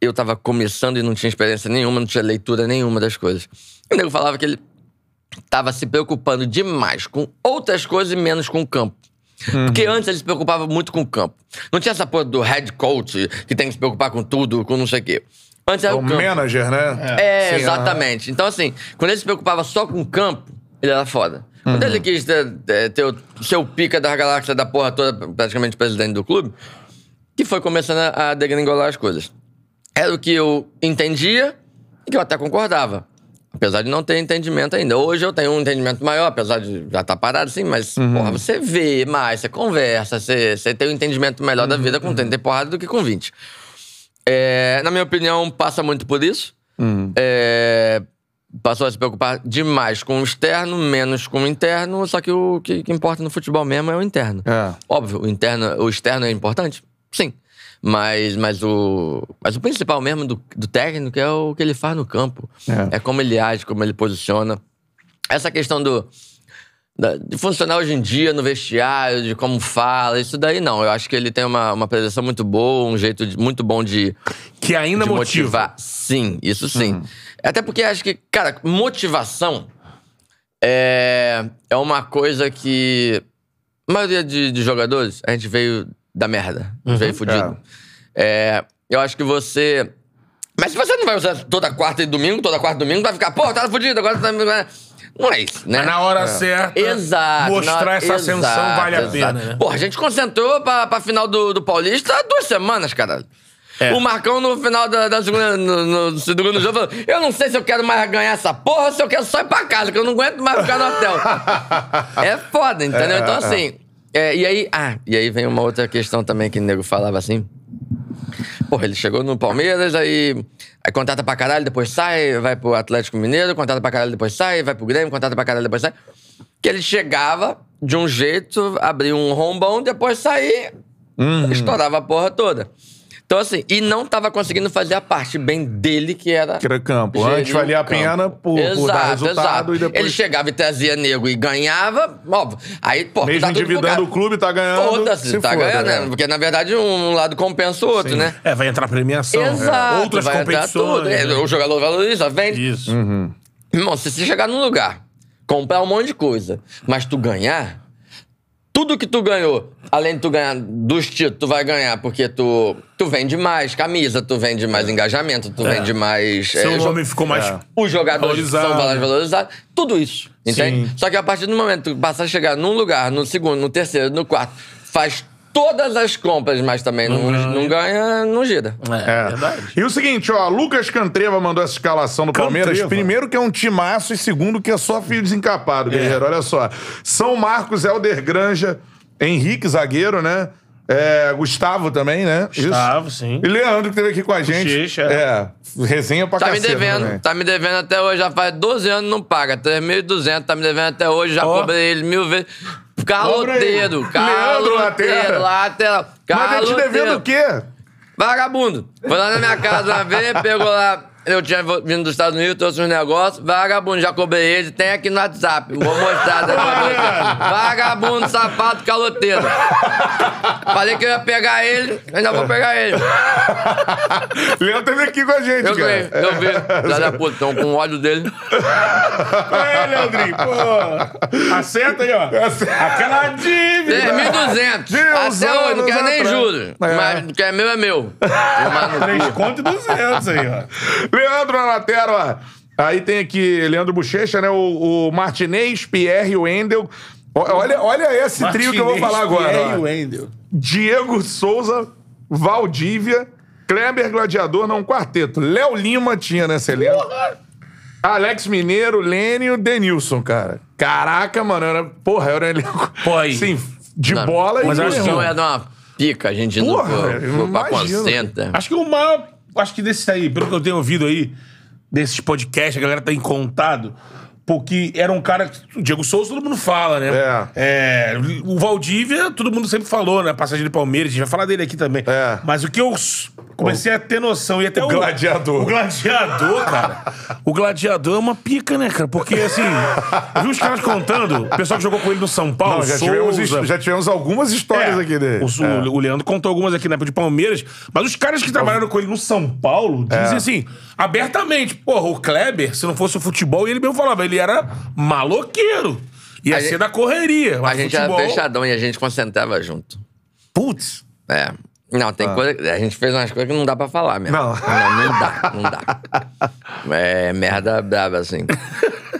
Eu tava começando e não tinha experiência nenhuma, não tinha leitura nenhuma das coisas. O nego falava que ele... Tava se preocupando demais com outras coisas e menos com o campo. Uhum. Porque antes ele se preocupava muito com o campo. Não tinha essa porra do head coach que tem que se preocupar com tudo, com não sei o quê. Antes era o campo. Manager, né? Sim, exatamente. Então, assim, quando ele se preocupava só com o campo, ele era foda. Uhum. Quando ele quis ter o seu pica da galáxia da porra toda, praticamente presidente do clube, que foi começando a degringolar as coisas. Era o que eu entendia e que eu até concordava. Apesar de não ter entendimento ainda. Hoje eu tenho um entendimento maior, apesar de já estar parado, sim, mas, porra, você vê mais, você conversa, você tem um entendimento melhor da vida com 30 porrada do que com 20. Na minha opinião, passa muito por isso. Passou a se preocupar demais com o externo, menos com o interno, só que o que importa no futebol mesmo é o interno. Óbvio, o externo é importante? Sim. Mas o principal mesmo do técnico é o que ele faz no campo. É como ele age, como ele posiciona. Essa questão de funcionar hoje em dia no vestiário, de como fala, isso daí não. Eu acho que ele tem uma presença muito boa, um jeito muito bom de... Que ainda de motivar. Sim, isso sim. Até porque acho que, cara, motivação é uma coisa que... A maioria de jogadores, a gente veio... da merda. Veio fudido. Eu acho que você... Mas se você não vai usar toda quarta e domingo, vai ficar, pô, tá fudido, agora tá... Não é isso, né? Mas na hora certa, exato, mostrar essa ascensão vale a pena. Né? Porra, a gente concentrou pra final do Paulista há 2 semanas, caralho. O Marcão, no final da segunda... No segundo jogo, falou, eu não sei se eu quero mais ganhar essa porra ou se eu quero só ir pra casa, que eu não aguento mais ficar no hotel. É foda, entendeu? Então, assim... E aí vem uma outra questão também que o nego falava assim. Porra, ele chegou no Palmeiras, aí contrata pra caralho, depois sai, vai pro Atlético Mineiro, contrata pra caralho, depois sai, vai pro Grêmio, contrata pra caralho, depois sai. Que ele chegava de um jeito, abria um rombão, depois saía, estourava a porra toda. Então, assim, e não tava conseguindo fazer a parte bem dele, que era campo. Antes valia a pena por dar resultado e depois... Ele chegava e trazia nego e ganhava, óbvio. Aí, pô, mesmo tá endividando o clube, tá ganhando. Foda-se, tá ganhando, né? Porque, na verdade, um lado compensa o outro, sim, né? Vai entrar premiação. Exato. Outras vai competições. Entrar tudo. O jogador valoriza, vende. Isso. Irmão, se você chegar num lugar, comprar um monte de coisa, mas tu ganhar... Tudo que tu ganhou, além de tu ganhar dos títulos, tu vai ganhar porque tu vende mais camisa, tu vende mais engajamento, tu vende mais... Seu nome ficou mais... Os jogadores são valorizados. Tudo isso, entende? Sim. Só que a partir do momento que tu passa a chegar num lugar, no segundo, no terceiro, no quarto, faz todas as compras, mas também não ganha, não gira. É verdade. E o seguinte, ó, Lucas Cantreva mandou essa escalação do Palmeiras. Primeiro que é um timaço e segundo que é só filho desencapado, guerreiro. Olha só. São Marcos, Helder Granja, Henrique, zagueiro, né? Gustavo também, né? Gustavo, isso. Sim. E Leandro, que esteve aqui com a gente. Xixa, resenha pra cacete. Tá me devendo até hoje, já faz 12 anos não paga. 3.200, tá me devendo até hoje, já cobrei ele 1000 vezes. Caloteiro, lateral. Mas eu te devendo o quê? Vagabundo. Foi lá na minha casa uma vez, pegou lá eu tinha vindo dos Estados Unidos, trouxe uns negócios. Vagabundo, já cobrei ele, tem aqui no WhatsApp. Vou mostrar daqui pra você. Vagabundo, sapato, caloteiro. Falei que eu ia pegar ele, ainda vou pegar ele. Leão teve aqui com a gente, eu cara. Eu vi. Filha da puta, tão com ódio dele. É, Leandrinho, pô. Acerta aí, ó. Aquela dívida. 3.200. Até hoje, não quero nem juros. Mas o que é meu é meu. 3.200 aí, ó. Leandro Anatero, ó. Aí tem aqui Leandro Bochecha, né? O Martinez, Pierre e o Wendel. Olha esse Martinez, trio que eu vou falar agora. Pierre e o Wendel. Diego Souza, Valdívia, Kleber Gladiador, não, um quarteto. Léo Lima tinha nessa elenco. Alex Mineiro, Lênio, Denilson, cara. Caraca, mano. Era um elenco. Foi. Sim, de não, bola mas e... Mas acho que não é uma pica, a gente não pra concentra. Acho que o maior... Acho que desse aí, pelo que eu tenho ouvido aí, desses podcasts, a galera tá encontrado... Porque era um cara... O Diego Souza, todo mundo fala, né? É. O Valdívia, todo mundo sempre falou, né? Passagem do Palmeiras, a gente vai falar dele aqui também. É. Mas o que eu comecei a ter noção... E até o Gladiador. O Gladiador, cara. O Gladiador é uma pica, né, cara? Porque, assim... Eu vi os caras contando, o pessoal que jogou com ele no São Paulo, não, já tivemos algumas histórias aqui dele. O Leandro contou algumas aqui na época de Palmeiras. Mas os caras que trabalharam com ele no São Paulo dizem assim, abertamente... Porra, o Kleber, se não fosse o futebol, ele mesmo falava... Ele era maloqueiro. Ia ser da correria. A gente era fechadão e a gente concentrava junto. Putz. É. Não, tem coisa... A gente fez umas coisas que não dá pra falar mesmo. Não dá. É merda brava, assim.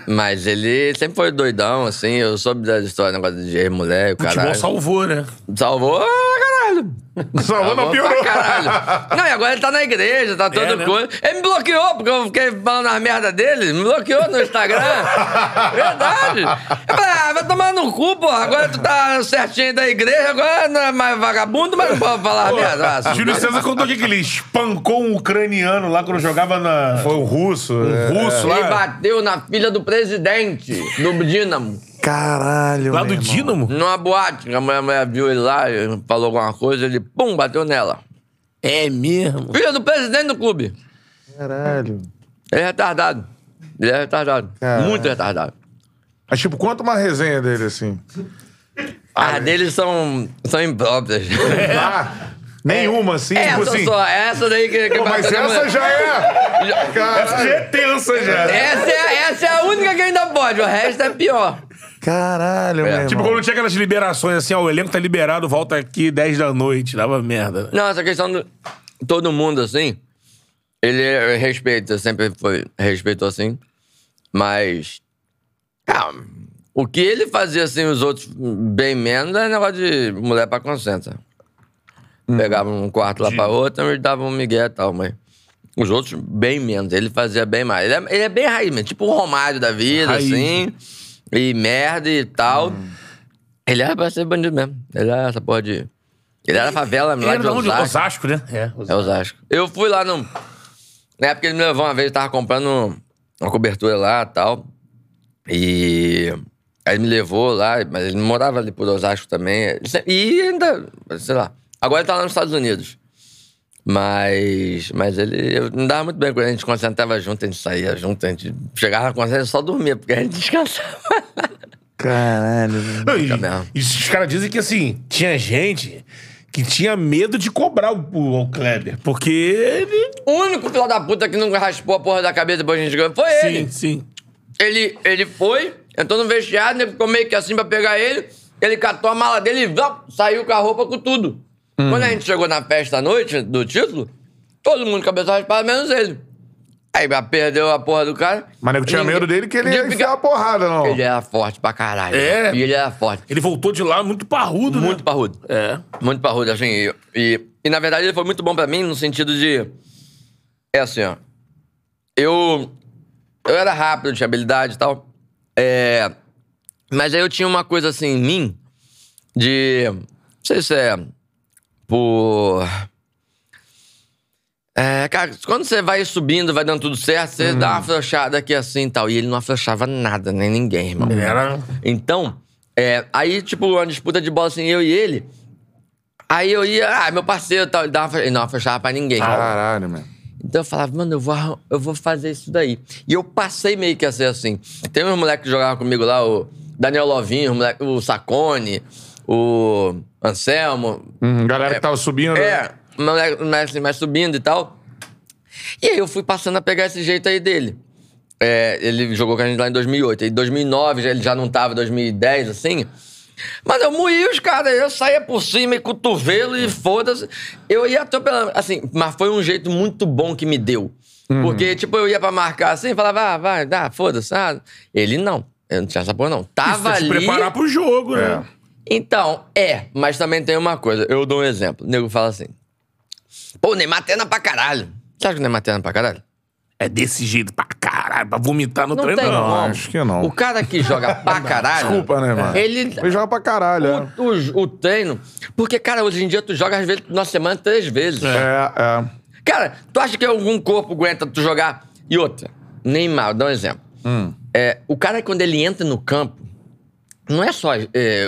Mas ele sempre foi doidão, assim. Eu soube da história, negócio de ex-mulher, o caralho. O futebol salvou, né? Salvou, caralho. Salvou, não piorou. Não, e agora ele tá na igreja, tá todo coisa. Ele me bloqueou, porque eu fiquei falando as merdas dele. Me bloqueou no Instagram. Verdade. Eu falei, ah, vai tomar no cu, porra. Agora tu tá certinho da igreja, agora não é mais vagabundo, mas não pode falar merda. Júlio César contou aqui que ele espancou um ucraniano lá quando jogava na... Foi um russo. Um russo lá. Ele bateu na filha do presidente do Dínamo. Caralho, lá do Dínamo? Numa boate. A mulher viu ele lá, falou alguma coisa, ele pum, bateu nela. É mesmo? Filha do presidente do clube. Caralho. Ele é retardado. Caralho. Muito retardado. Mas tipo, conta uma resenha dele assim. As deles são impróprias. Nenhuma, assim, tipo assim... Só essa daí que mas essa já é... Cara, essa já é tensa, já. Essa é a única que ainda pode, o resto é pior. Caralho, meu irmão. Tipo, quando tinha aquelas liberações, assim, ó, o elenco tá liberado, volta aqui 10 da noite, dava merda. Né? Não, essa questão do... Todo mundo, assim, ele respeita, sempre foi... Respeitou, assim, mas... O que ele fazia, assim, os outros bem menos é negócio de mulher pra consenso. Pegava um quarto lá pra outra e dava um migué e tal, mas... Os outros, bem menos. Ele fazia bem mais. Ele é bem raiz mesmo. Tipo o Romário da vida, raiz, assim. E merda e tal. Ele era pra ser bandido mesmo. Ele era essa porra de... Ele era favela mesmo, lá de Osasco. Osasco, né? É Osasco. Eu fui lá no... Na época ele me levou uma vez, eu tava comprando uma cobertura lá e tal. E... Aí ele me levou lá, mas ele morava ali por Osasco também. E ainda... Sei lá. Agora ele tá lá nos Estados Unidos. Mas eu não dava muito bem com ele. A gente concentrava junto, a gente saía junto, a gente chegava na concentração e só dormia, porque a gente descansava. Caralho. Não, e os caras dizem que, assim, tinha gente que tinha medo de cobrar o Kleber, porque ele... O único filho da puta que não raspou a porra da cabeça depois que a gente ganhou foi ele. Sim. Ele foi, entrou no vestiário, ele ficou meio que assim pra pegar ele catou a mala dele e saiu com a roupa, com tudo. Quando a gente chegou na festa à noite do título, todo mundo cabeça raspada, menos ele. Aí perdeu a porra do cara. Mas eu tinha medo dele que ele ia enfiar a porrada, não. Ele era forte pra caralho. É. E ele era forte. Ele voltou de lá muito parrudo, né? Muito parrudo. É. Muito parrudo, assim. E na verdade ele foi muito bom pra mim no sentido de... É assim, ó. Eu era rápido, tinha habilidade e tal. É... Mas aí eu tinha uma coisa assim em mim de... Não sei se é... Cara, quando você vai subindo, vai dando tudo certo, você dá uma afrouxada aqui assim e tal. E ele não afrouxava nada, nem ninguém, irmão. Era... Então, aí tipo, uma disputa de bola assim, eu e ele. Aí eu ia, meu parceiro e tal, ele não afrouxava pra ninguém. Caralho, mano. Então eu falava, mano, eu vou fazer isso daí. E eu passei meio que a ser assim. Tem uns moleques que jogavam comigo lá, o Daniel Lovinho, o Sacone, o Anselmo. Galera que tava subindo, né? É, mais subindo e tal. E aí eu fui passando a pegar esse jeito aí dele. É, ele jogou com a gente lá em 2008. Em 2009, ele já não tava, 2010, assim. Mas eu moía os caras, eu saía por cima e cotovelo e foda-se. Eu ia atropelando, assim, mas foi um jeito muito bom que me deu. Porque, tipo, eu ia pra marcar assim, falava, ah, vai, dá, foda-se. Ah. Ele não, eu não tinha essa porra não. Tava ali... se preparar pro jogo, né? Então, mas também tem uma coisa, eu dou um exemplo. O nego fala assim, pô, o Neymar tena pra caralho. Você acha que o Neymar tena pra caralho? É desse jeito pra caralho, pra vomitar no treino. Não, acho que não. O cara que joga pra caralho... Desculpa, né, mano? Ele joga pra caralho, o treino... Porque, cara, hoje em dia tu joga, às vezes, na semana, 3 vezes. É. Cara, tu acha que algum corpo aguenta tu jogar... E outra, Neymar, dá um exemplo. É, o cara, quando ele entra no campo, não é só...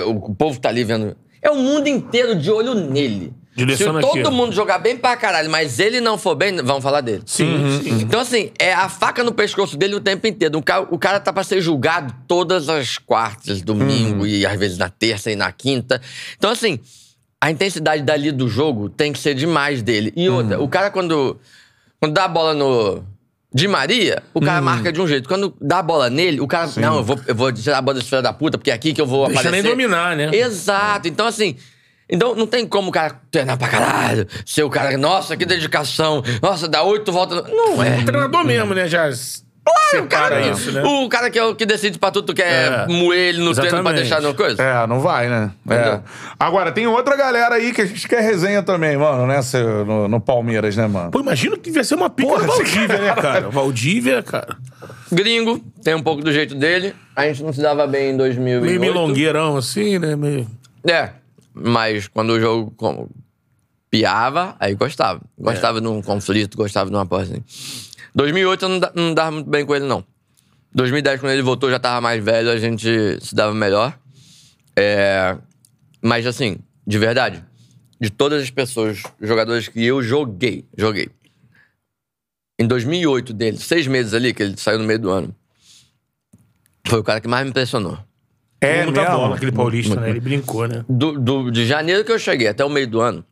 o povo tá ali vendo... É o mundo inteiro de olho nele. Direciona. Se todo mundo jogar bem pra caralho, mas ele não for bem, vão falar dele. Sim. Então, assim, é a faca no pescoço dele o tempo inteiro. O cara tá pra ser julgado todas as quartas, domingo, e às vezes na terça e na quinta. Então, assim, a intensidade dali do jogo tem que ser demais dele. E outra, o cara quando dá a bola no Di Maria, o cara marca de um jeito. Quando dá a bola nele, o cara... Sim. Não, eu vou tirar a bola desse filho da puta, porque é aqui que eu vou aparecer. Deixa nem dominar, né? Exato. Então, assim... Então, não tem como o cara treinar pra caralho, ser o cara, nossa, que dedicação, nossa, dá 8 voltas... Não é. Treinador mesmo, né, já... Claro, o cara, isso, né? O cara que é o que decide pra tudo, tu quer moer ele no treino pra deixar alguma coisa? É, não vai, né? É. Agora, tem outra galera aí que a gente quer resenha também, mano, né? No Palmeiras, né, mano? Pô, imagina que devia ser uma pica do Valdívia, né, cara? Valdívia, cara... Gringo, tem um pouco do jeito dele. A gente não se dava bem em 2008. Meio milongueirão, assim, né? Meio... É. Mas quando o jogo piava, aí gostava. Gostava de um conflito, gostava de uma porra assim. 2008 eu não dava muito bem com ele, não. 2010, quando ele voltou, já tava mais velho, a gente se dava melhor. Mas assim, de verdade, de todas as pessoas, jogadores que eu joguei. Em 2008 dele, 6 meses ali, que ele saiu no meio do ano, foi o cara que mais me impressionou. É, muita bola, aquele paulista, né? Ele brincou, né? De janeiro que eu cheguei até o meio do ano,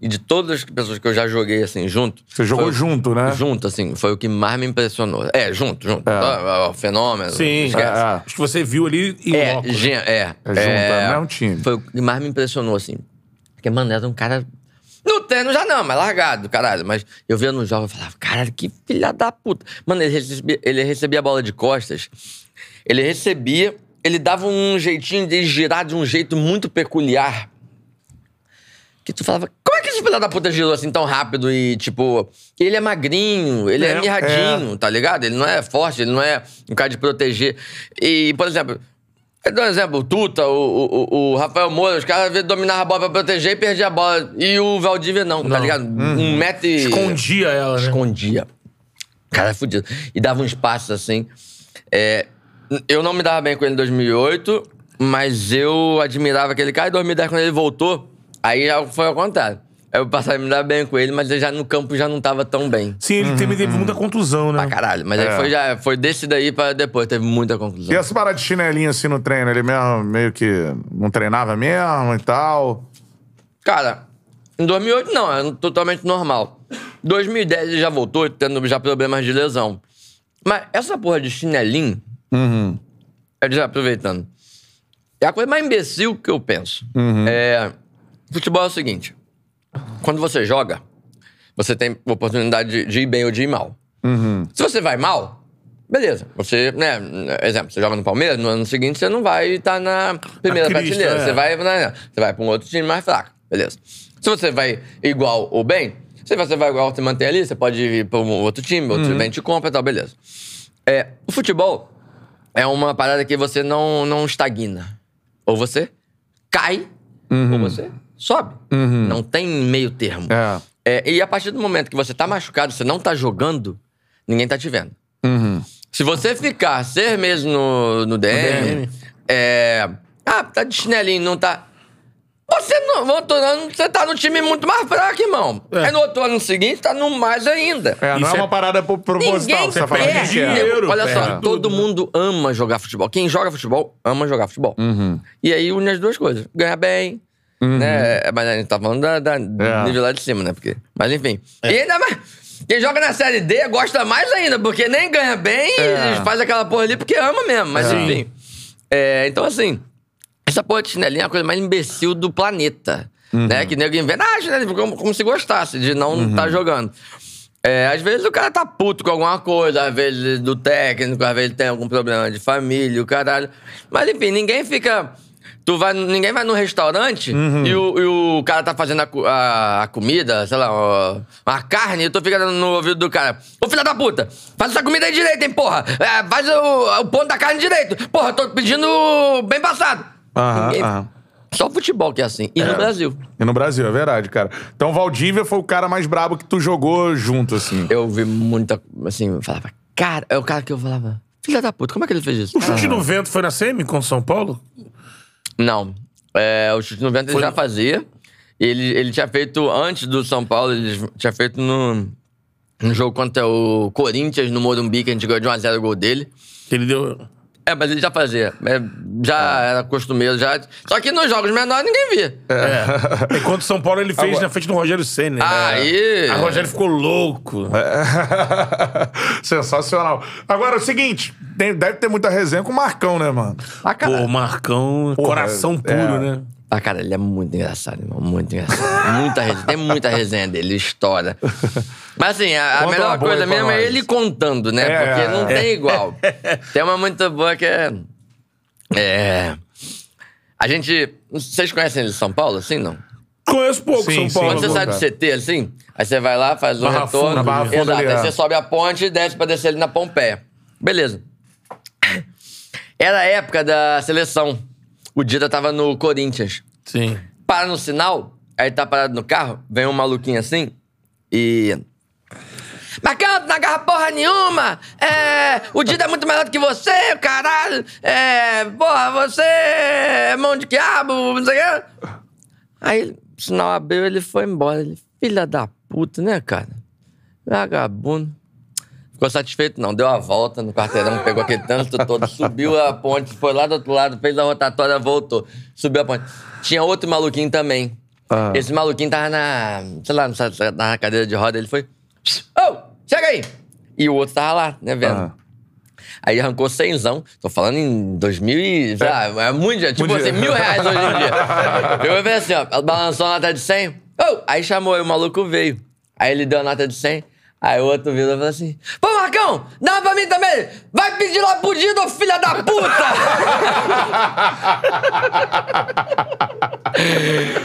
e de todas as pessoas que eu já joguei, assim, junto... Você jogou junto, né? Junto, assim, foi o que mais me impressionou. Junto. O fenômeno. Sim, acho que você viu ali em loco. Junto, não é um time. Foi o que mais me impressionou, assim. Porque, mano, era um cara... No treino já não, mas largado, caralho. Mas eu via no jogo e falava, caralho, que filha da puta. Mano, ele recebia a bola de costas, ele dava um jeitinho de girar de um jeito muito peculiar. Que tu falava, como é que esse filho da puta girou assim tão rápido? E, tipo, ele é magrinho, ele é mirradinho, tá ligado? Ele não é forte, ele não é um cara de proteger. E, por exemplo, eu dou um exemplo, o Tuta, o Rafael Moura, os caras dominavam a bola pra proteger e perdiam a bola. E o Valdívia não. Tá ligado? Um metro e... Escondia ela, né? Escondia. O cara é fudido. E dava um espaço, assim... Eu não me dava bem com ele em 2008, mas eu admirava aquele cara. Em 2010, quando ele voltou, aí foi ao contrário. Eu passava a me dar bem com ele, mas ele já no campo já não tava tão bem. Sim, ele teve muita contusão, né? Pra caralho. Mas aí foi desse daí pra depois, teve muita contusão. E essa parada de chinelinha assim no treino, ele mesmo meio que não treinava mesmo e tal? Cara, em 2008 não, era totalmente normal. Em 2010 ele já voltou, tendo já problemas de lesão. Mas essa porra de chinelinho... Eu já aproveitando. É a coisa mais imbecil que eu penso. Futebol é o seguinte: quando você joga, você tem oportunidade de ir bem ou de ir mal. Se você vai mal, beleza. Você, né? Exemplo, você joga no Palmeiras, no ano seguinte você não vai estar na primeira prateleira. Você vai pra um outro time mais fraco, beleza. Se você vai igual ou bem, se você vai igual, você mantém ali, você pode ir pra um outro time, outro time te compra e tal, beleza. O futebol é uma parada que você não estagna. Ou você cai, ou você sobe. Não tem meio termo. E a partir do momento que você tá machucado, você não tá jogando, ninguém tá te vendo. Se você ficar 6 meses no DM, tá de chinelinho, não tá... Você não, outro ano você tá num time muito mais fraco, irmão. É. Aí no outro ano seguinte tá no mais ainda. É, não é uma parada proposital. Você perde dinheiro. Olha só, todo mundo ama jogar futebol. Quem joga futebol ama jogar futebol. Uhum. E aí une as duas coisas. Ganhar bem, né? Mas a gente tá falando do nível lá de cima, né? Porque, mas enfim. É. E ainda mais... Quem joga na Série D gosta mais ainda, porque nem ganha bem e faz aquela porra ali porque ama mesmo. Mas enfim. É, então assim... Essa porra de chinelinha é a coisa mais imbecil do planeta, né? Que nego inventa, chinelinha, como se gostasse de não estar jogando. É, às vezes o cara tá puto com alguma coisa, às vezes do técnico, às vezes tem algum problema de família, o caralho. Mas enfim, ninguém fica... Ninguém vai num restaurante e o cara tá fazendo a comida, sei lá, uma carne, e eu tô ficando no ouvido do cara. Ô, filha da puta, faz essa comida aí direito, hein, porra. É, faz o ponto da carne direito. Porra, tô pedindo bem passado. Só o futebol que é assim. E no Brasil. E no Brasil, é verdade, cara. Então, Valdívia foi o cara mais brabo que tu jogou junto, assim. Eu vi muita... Assim, eu falava... Cara, é o cara que eu falava... Filha da puta, como é que ele fez isso? O chute no vento foi na semi com o São Paulo? Não. É, o chute no vento ele já fazia. Ele tinha feito antes do São Paulo. Ele tinha feito no jogo contra o Corinthians, no Morumbi, que a gente ganhou de 1-0 o gol dele. Ele deu... É, mas ele já fazia. Já era costumeiro, já... Só que nos jogos menores ninguém via. É. Enquanto o São Paulo ele fez na frente do Rogério Ceni. Aí... O Rogério ficou louco. Sensacional. Agora, é o seguinte. Deve ter muita resenha com o Marcão, né, mano? Pô, Marcão... Porra, coração puro, né? Ah, cara, ele é muito engraçado, irmão. Muito engraçado. Tem muita resenha dele, estoura. Mas assim, a melhor coisa mesmo é ele contando, né? Porque não tem igual. Tem uma muito boa que é... A gente... Vocês conhecem ele de São Paulo, assim, não? Conheço pouco São Paulo. Quando você sai do CT, assim, aí você vai lá, faz um retorno. Exato, aí você sobe a ponte e desce pra descer ali na Pompeia. Beleza. Era a época da seleção. O Dida tava no Corinthians. Sim. Para no sinal, aí tá parado no carro, vem um maluquinho assim e... Marcão, tu não agarra porra nenhuma! O Dida é muito melhor do que você, o caralho! Porra, você é mão de quiabo, não sei o quê. Aí o sinal abriu, ele foi embora. Ele, filha da puta, né, cara? Vagabundo. Ficou satisfeito? Não. Deu a volta no quarteirão, pegou aquele trânsito todo, subiu a ponte, foi lá do outro lado, fez a rotatória, voltou. Subiu a ponte. Tinha outro maluquinho também. Esse maluquinho tava na... Sei lá, na cadeira de roda. Ele foi... Oh, chega aí! E o outro tava lá, né, vendo? Aí arrancou 100zão. Tô falando em 2000 e... É muito dinheiro. Tipo assim, R$1.000 hoje em dia. Eu vi assim, ó. Balançou a nota de 100. Oh! Aí chamou, aí o maluco veio. Aí ele deu a nota de 100. Aí o outro viu e falou assim... Pô, Marcão, dá pra mim também! Vai pedir lá pro Dido, filha da puta!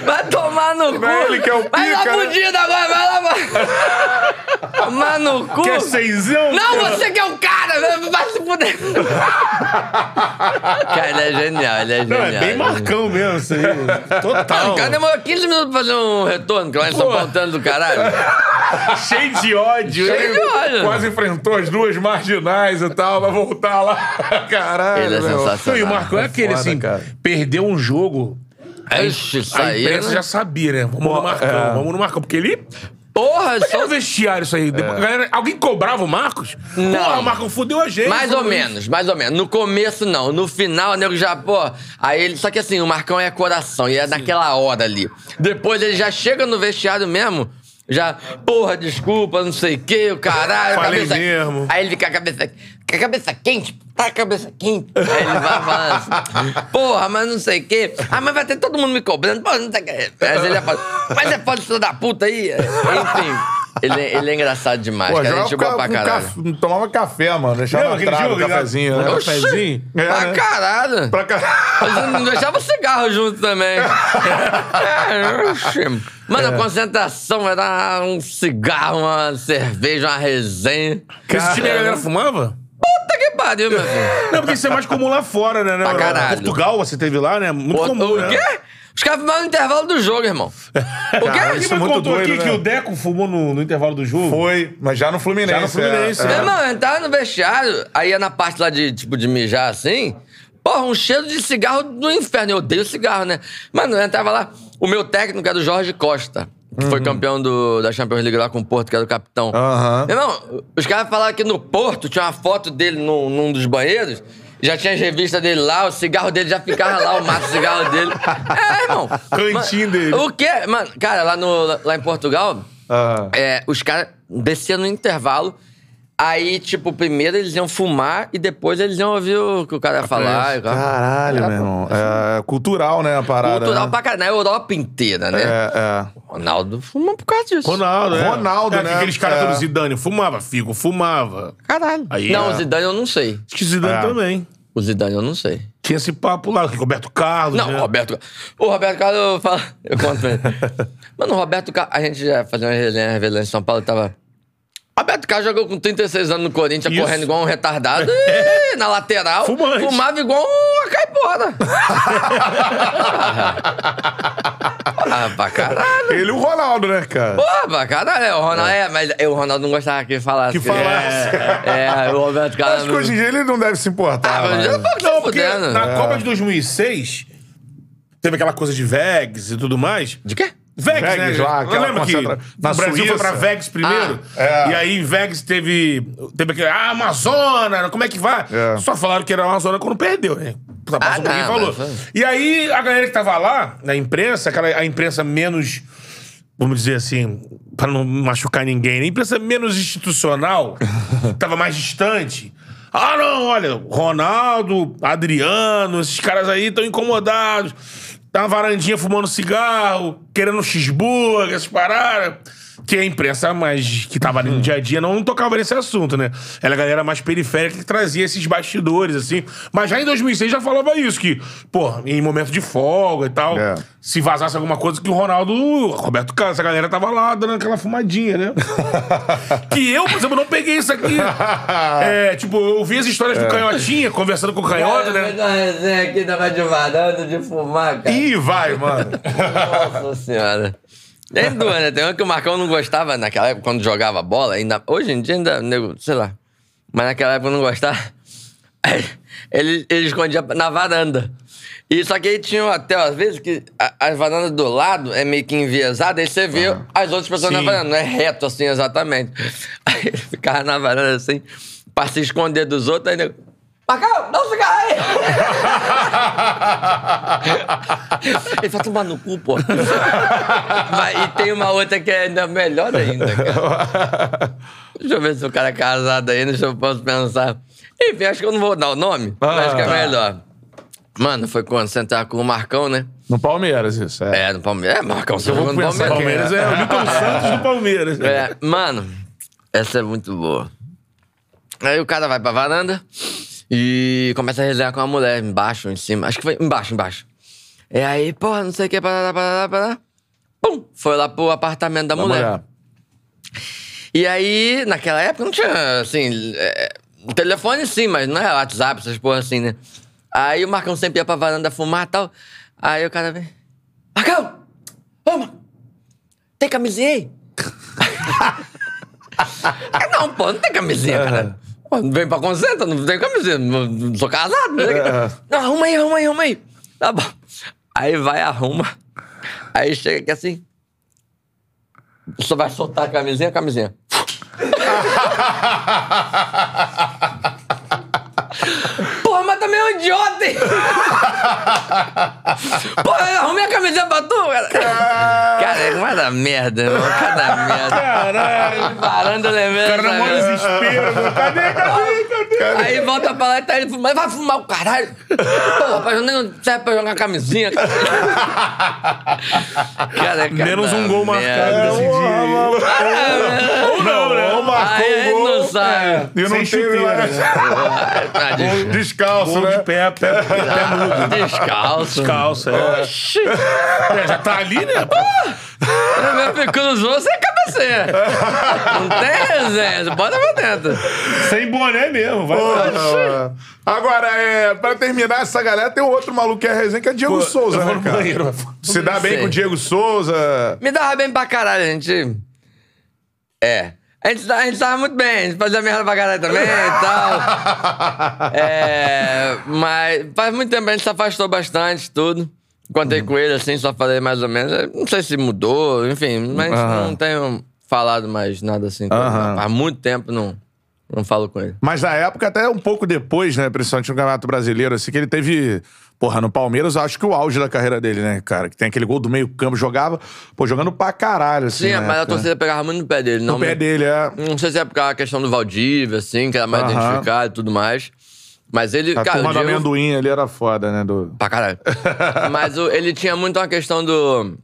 Vai tomar no cu! Ele que é o pica, vai lá pro Dido agora, vai lá! Tomar no cu! Quer seisão? Não, cara. Você que é o cara! Vai se fuder! Cara, ele é genial, ele é genial. Não, é bem Marcão mesmo, isso aí. Total. Não, o cara demorou 15 minutos pra fazer um retorno, que lá em São Paulo do caralho. Cheio de ódio. Cheio de ódio. Quase enfrentou as duas marginais e tal, vai voltar lá. Caralho. Ele é sensacional. E o Marcão é aquele, foda, assim, cara. Perdeu um jogo... a imprensa já sabia, né? Vamos no Marcão, vamos no Marcão. Porque ele... Porra, só... Era vestiário isso aí. Depois, galera, alguém cobrava o Marcos? Não. Porra, o Marcos fudeu a gente. Mais ou menos. No começo, não. No final, o nego já, pô... Aí ele... Só que assim, o Marcão é coração. E é naquela hora ali. Depois ele já chega no vestiário mesmo... Já... Porra, desculpa, não sei o quê, o caralho... Falei mesmo. Aí ele fica com a cabeça quente... Tá a cabeça quente. Aí ele vai falando assim, porra, mas não sei o quê. Ah, mas vai ter todo mundo me cobrando. Porra, não sei o quê. Mas ele é foda. Mas é foda, filho da puta aí. Enfim, ele é engraçado demais. Pô, cara, a gente boa pra caralho. Tomava café, mano. Deixava uma entrada, um cafezinho. Um cafezinho. Pra caralho. Pra caralho. Não deixava cigarro junto também. Mano, a concentração era um cigarro, uma cerveja, uma resenha. Esse time a galera fumava? Puta que pariu, meu filho. Não, porque isso é mais comum lá fora, né? Pra caralho. Portugal, você teve lá, né? Muito comum, né? O quê? Os caras fumaram no intervalo do jogo, irmão. O quê? Você me contou aqui que o Deco fumou no intervalo do jogo? Foi, mas já no Fluminense. Já no Fluminense, né? Irmão, eu tava no vestiário, aí ia na parte lá de, tipo, de mijar, assim... Porra, um cheiro de cigarro do inferno. Eu odeio cigarro, né? Mano, eu entrava lá... O meu técnico é do Jorge Costa, que foi campeão da Champions League lá com o Porto, que era o capitão. Irmão, os caras falaram que no Porto tinha uma foto dele num dos banheiros. Já tinha as revistas dele lá, o cigarro dele já ficava lá, o mato do cigarro dele. É, irmão. Cantinho dele. O quê? Mano, cara, lá em Portugal, os caras desciam no intervalo. Aí, tipo, primeiro eles iam fumar e depois eles iam ouvir o que o cara ia falar. Caralho, meu irmão. É cultural, né, a parada. Cultural pra caralho. Na Europa inteira, né? Ronaldo fuma por causa disso. Ronaldo, né? Aqueles caras do Zidane. Fumava, Figo. Fumava. Caralho. Aí, não, o Zidane eu não sei. Acho que o Zidane também. O Zidane eu não sei. Tinha esse papo lá. Roberto Carlos, né? O Roberto Carlos, eu falo... Eu conto pra ele. Mano, o Roberto Carlos... A gente já fazia uma resenha em São Paulo, tava... Roberto Carlos jogou com 36 anos no Corinthians, correndo igual um retardado, e na lateral, fumava igual uma caipora. Porra, pra caralho. Ele e o Ronaldo, né, cara? Porra, pra caralho. O Ronaldo mas o Ronaldo não gostava que ele falasse. O Roberto Carlos... Acho que hoje em dia ele não deve se importar. Na Copa de 2006, teve aquela coisa de Vegas e tudo mais. De quê? Vegas, né? Lá, lembra que o Brasil foi pra Vegas primeiro? E aí Vegas teve aquele... Ah, Amazônia, como é que vai? Só falaram que era Amazônia quando perdeu, né? Alguém falou. E aí a galera que tava lá, na imprensa, a imprensa menos... Vamos dizer assim, pra não machucar ninguém. A imprensa menos institucional, tava mais distante. Ah, não, olha, Ronaldo, Adriano, esses caras aí estão incomodados. Tá na varandinha fumando cigarro, querendo um cheeseburger, essas paradas. Que a imprensa mais que tava ali no dia a dia não tocava nesse assunto, né? Era a galera mais periférica que trazia esses bastidores, assim. Mas já em 2006 já falava isso, que, pô, em momento de folga e tal, se vazasse alguma coisa que o Ronaldo, o Roberto Carlos, essa galera tava lá dando aquela fumadinha, né? Que eu, por exemplo, não peguei isso aqui. Tipo, eu vi as histórias do Canhotinha, conversando com o Canhota, né? Eu aqui tava de varanda de fumar, cara. Ih, vai, mano. Nossa senhora. Tem duas, né? Tem uma que o Marcão não gostava naquela época, quando jogava bola. Ainda, hoje em dia ainda, nego, sei lá. Mas naquela época não gostava. Ele escondia na varanda. E só que aí tinha um hotel, às vezes, que as varandas do lado é meio que enviesada, aí você vê as outras pessoas na varanda. Não é reto assim, exatamente. Aí ele ficava na varanda assim, pra se esconder dos outros, aí nego... Marcão, dá um cigarro aí! Ele vai tomar no cu, pô. E tem uma outra que é ainda melhor ainda, cara. Deixa eu ver se o cara é casado aí, deixa eu posso pensar. Enfim, acho que eu não vou dar o nome, mas acho que é melhor. Mano, foi quando você entrava com o Marcão, né? No Palmeiras, isso. No Palmeiras. Marcão, você jogou no Palmeiras. O Milton Santos do Palmeiras. Mano, essa é muito boa. Aí o cara vai pra varanda... E começa a resenhar com uma mulher embaixo, em cima. Acho que foi embaixo. E aí, porra, não sei o que, parará. Pum! Foi lá pro apartamento da mulher. E aí, naquela época, não tinha, assim... telefone sim, mas não é WhatsApp, essas porra assim, né? Aí o Marcão sempre ia pra varanda fumar e tal. Aí o cara vem... Marcão! Ô, Marcão! Tem camisinha aí? Não, pô, não tem camisinha, cara. Pô, vem pra concentra, não tem camisinha, não sou casado. Não, arruma aí. Tá bom. Aí vai, arruma. Aí chega aqui assim. Só vai soltar a camisinha. Porra, mas também é um idiota, hein? Porra, arrumei a camisinha pra tu, cara. Cara, guarda merda, irmão. Caralho. Parando, levando. O cara não mora desespero. Cadê? Aí volta pra lá e tá ele fumando. Vai fumar o caralho. Pô, rapaz, eu nem serve pra jogar camisinha. Cara, menos um gol marcado. Ou não, né? Ou marcou um gol. Não sai. Eu não tenho descalço, né? De pé. Descalço, Oxi. Já tá ali, né? Cruzou sem cabeceira. Não tem resenha. Bota pra dentro. Sem boné mesmo. Vai. Agora, pra terminar essa galera, tem outro maluco que é resenha, que é Diego Souza, né, cara? Se dá bem com o Diego Souza. Me dava bem pra caralho, gente. A gente tava muito bem, a gente fazia merda pra caralho também e tal. Mas faz muito tempo, a gente se afastou bastante, tudo. Encontrei com ele, assim, só falei mais ou menos. Não sei se mudou, enfim, mas não tenho falado mais nada assim. Há muito tempo não falo com ele. Mas na época, até um pouco depois, né, principalmente no Campeonato Brasileiro, assim, que ele teve... Porra, no Palmeiras, acho que o auge da carreira dele, né, cara? Que tem aquele gol do meio campo, jogava... Pô, jogando pra caralho, assim. Sim, mas época. A torcida pegava muito no pé dele. No pé dele, é. Não sei se é por causa da questão do Valdívia, assim, que era mais identificado e tudo mais. Mas ele... A turma do amendoim ali era foda, né? Pra caralho. Mas ele tinha muito uma questão do...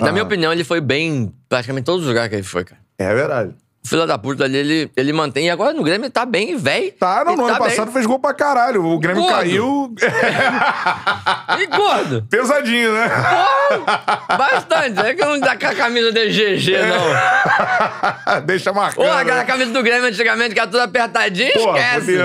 Na minha opinião, ele foi bem... Praticamente todos os lugares que ele foi, cara. É verdade. O filho da puta ali, ele mantém. E agora no Grêmio ele tá bem, velho. Tá, não, no ano passado fez gol pra caralho. O Grêmio caiu. E gordo. Pesadinho, né? Porra, bastante. É que eu não dá com a camisa de GG, não. Deixa marcando. Porra, aquela camisa do Grêmio antigamente que era toda apertadinha, porra, esquece.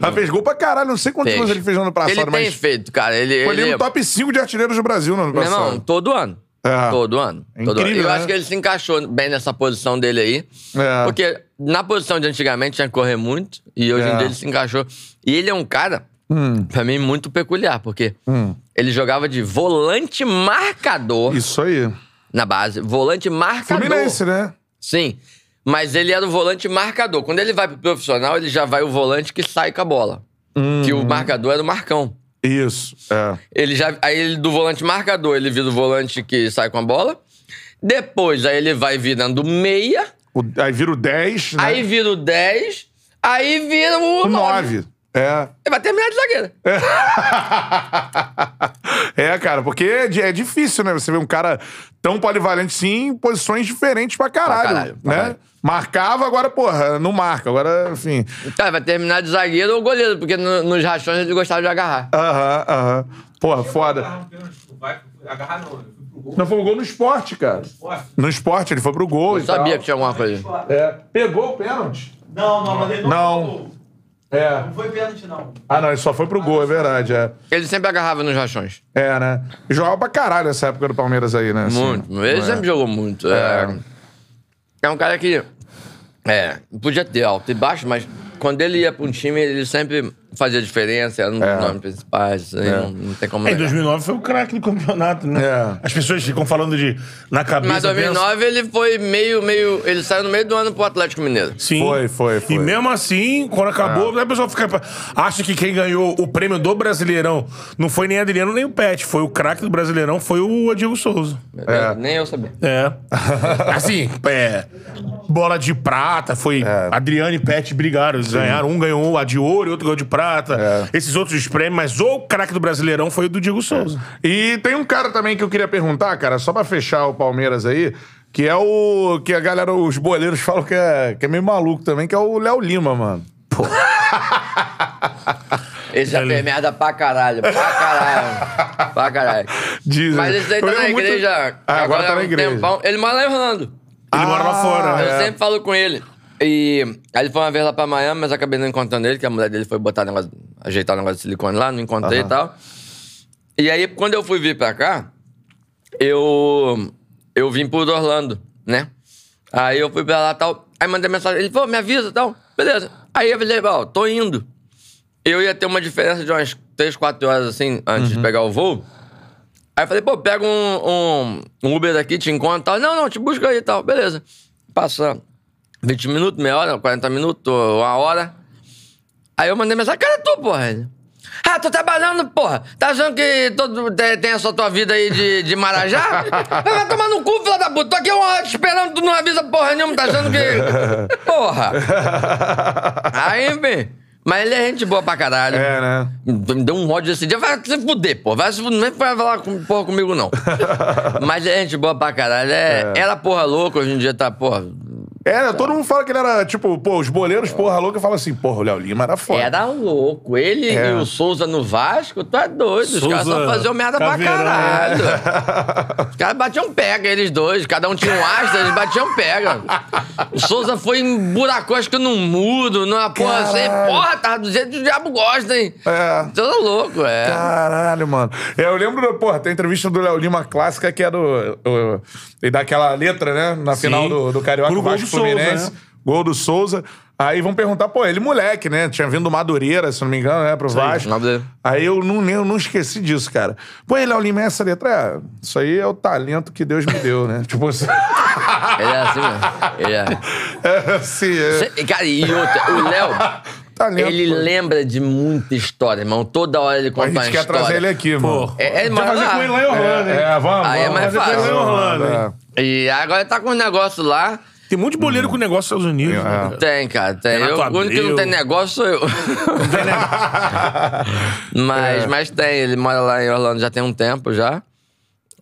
Mas fez gol pra caralho. Não sei quantos anos ele fez no ano passado, mas... Ele tem feito, cara. Foi ele no top 5 de artilheiros do Brasil no ano passado. Não, todo ano. É. Todo ano. Incrível, eu acho que ele se encaixou bem nessa posição dele aí. É. Porque na posição de antigamente tinha que correr muito. E hoje em dia ele se encaixou. E ele é um cara, pra mim, muito peculiar. Porque ele jogava de volante marcador. Isso aí. Na base. Volante marcador. Fluminense, né? Sim. Mas ele era o volante marcador. Quando ele vai pro profissional, ele já vai o volante que sai com a bola. Que o marcador era o Marcão. Isso, é. Aí ele do volante marcador, ele vira o volante que sai com a bola. Depois, aí ele vai virando meia. Aí vira o 10, né? Aí vira o 10. Aí vira o 9. É. Ele vai terminar de zagueiro. É. É, cara, porque é difícil, né? Você vê um cara tão polivalente assim em posições diferentes pra caralho, né? Marcava, agora, porra, não marca. Agora, enfim... Tá, vai terminar de zagueiro ou goleiro, porque nos rachões ele gostava de agarrar. Porra, foda. Agarrar não. Não, foi um gol no esporte, cara. No esporte, ele foi pro gol e tal. Eu sabia que tinha alguma coisa. É. Pegou o pênalti? Não, mas ele não. É. Não foi pênalti, não. Não, ele só foi pro gol, é verdade, é. Ele sempre agarrava nos rachões. É, né? E jogava pra caralho essa época do Palmeiras aí, né? Muito. Assim, ele sempre jogou muito. É um cara que podia ter alto e baixo, mas quando ele ia para um time, ele sempre fazia diferença, era um dos nomes principais, assim, não tem como... Em 2009 foi o craque do campeonato, né? É. As pessoas ficam falando na cabeça... Mas em 2009 ele foi meio... Ele saiu no meio do ano pro Atlético Mineiro. Sim. Foi. E mesmo assim, quando acabou, a pessoa fica... Acha que quem ganhou o prêmio do Brasileirão não foi nem Adriano nem o Pet, foi o craque do Brasileirão, foi o Diego Souza. Nem eu sabia. Assim, bola de prata, foi... Adriano e Pet brigaram, eles ganharam, um ganhou a de ouro e outro ganhou de prata. Esses outros prêmios, mas o craque do Brasileirão foi o do Diego Souza. E tem um cara também que eu queria perguntar, cara, só pra fechar o Palmeiras aí, que é o... que a galera, os boleiros falam que é meio maluco também, que é o Léo Lima, mano. Pô. Esse é merda pra caralho, pra caralho. Pra caralho. Dizem. Mas esse aí tá na igreja. Agora tá na igreja. Tempão. Ele mora lá em Orlando. Ele mora lá fora. Eu sempre falo com ele. E aí ele foi uma vez lá pra Miami, mas acabei não encontrando ele, que a mulher dele foi botar negócio, ajeitar o negócio de silicone lá, não encontrei e tal. E aí, quando eu fui vir pra cá, eu vim por Orlando, né? Aí eu fui pra lá e tal, aí mandei mensagem, ele falou, me avisa e tal, beleza. Aí eu falei, tô indo. Eu ia ter uma diferença de umas 3, 4 horas, assim, antes de pegar o voo. Aí eu falei, pega um Uber daqui, te encontro e tal. Não, te busca aí e tal, beleza. Passando. 20 minutos, meia hora, 40 minutos, uma hora. Aí eu mandei mensagem, cara, tu, porra. Tô trabalhando, porra. Tá achando que tem essa tua vida aí de marajá? Vai tomar no cu, filha da puta. Tô aqui uma hora te esperando, tu não avisa porra nenhuma. Tá achando que... Porra. Aí, enfim. Mas ele é gente boa pra caralho. É, né? Me deu um ódio esse dia. Vai se fuder, porra. Vai se fuder. Nem vai falar porra comigo, não. Mas ele é gente boa pra caralho. Era porra louca, hoje em dia tá, porra... Todo mundo fala que ele era, tipo, os boleiros, porra louca, falam assim, o Léo Lima era foda. Era louco. Ele e o Souza no Vasco, tu é doido. Os caras só faziam merda pra caralho. Os caras batiam pega, eles dois. Cada um tinha um astro, eles batiam pega. O Souza foi em buracosca num muro, numa porra assim. Porra, tava do jeito que o diabo gosta, hein? Todo louco, Caralho, mano. Eu lembro, tem entrevista do Léo Lima clássica que é do... Ele dá aquela letra, né? Na final do Carioca, Vasco. Fluminense, Gol do Souza. Aí vão perguntar, pô, ele moleque, né? Tinha vindo do Madureira, se não me engano, né? Pro Vasco. Aí eu não esqueci disso, cara. Pô, ele é o Lima, essa letra é... Isso aí é o talento que Deus me deu, né? Tipo assim... Ele é assim, mano. Ele é... É assim, é... Cara, e outra, o Léo... Talento, ele pô. Lembra de muita história, irmão. Toda hora ele conta uma história. A gente quer trazer ele aqui, mano. Vamos fazer com ele lá em Orlando, hein? Vamos. Aí vamos, é mais fácil. Ele lá em Orlando, hein? E agora tá com um negócio lá... Tem muito boleiro com negócio nos Estados Unidos. É. Né, tem, cara. Tem. Eu, o único que não tem negócio sou eu. Não tem negócio. Mas tem. Ele mora lá em Orlando já tem um tempo já.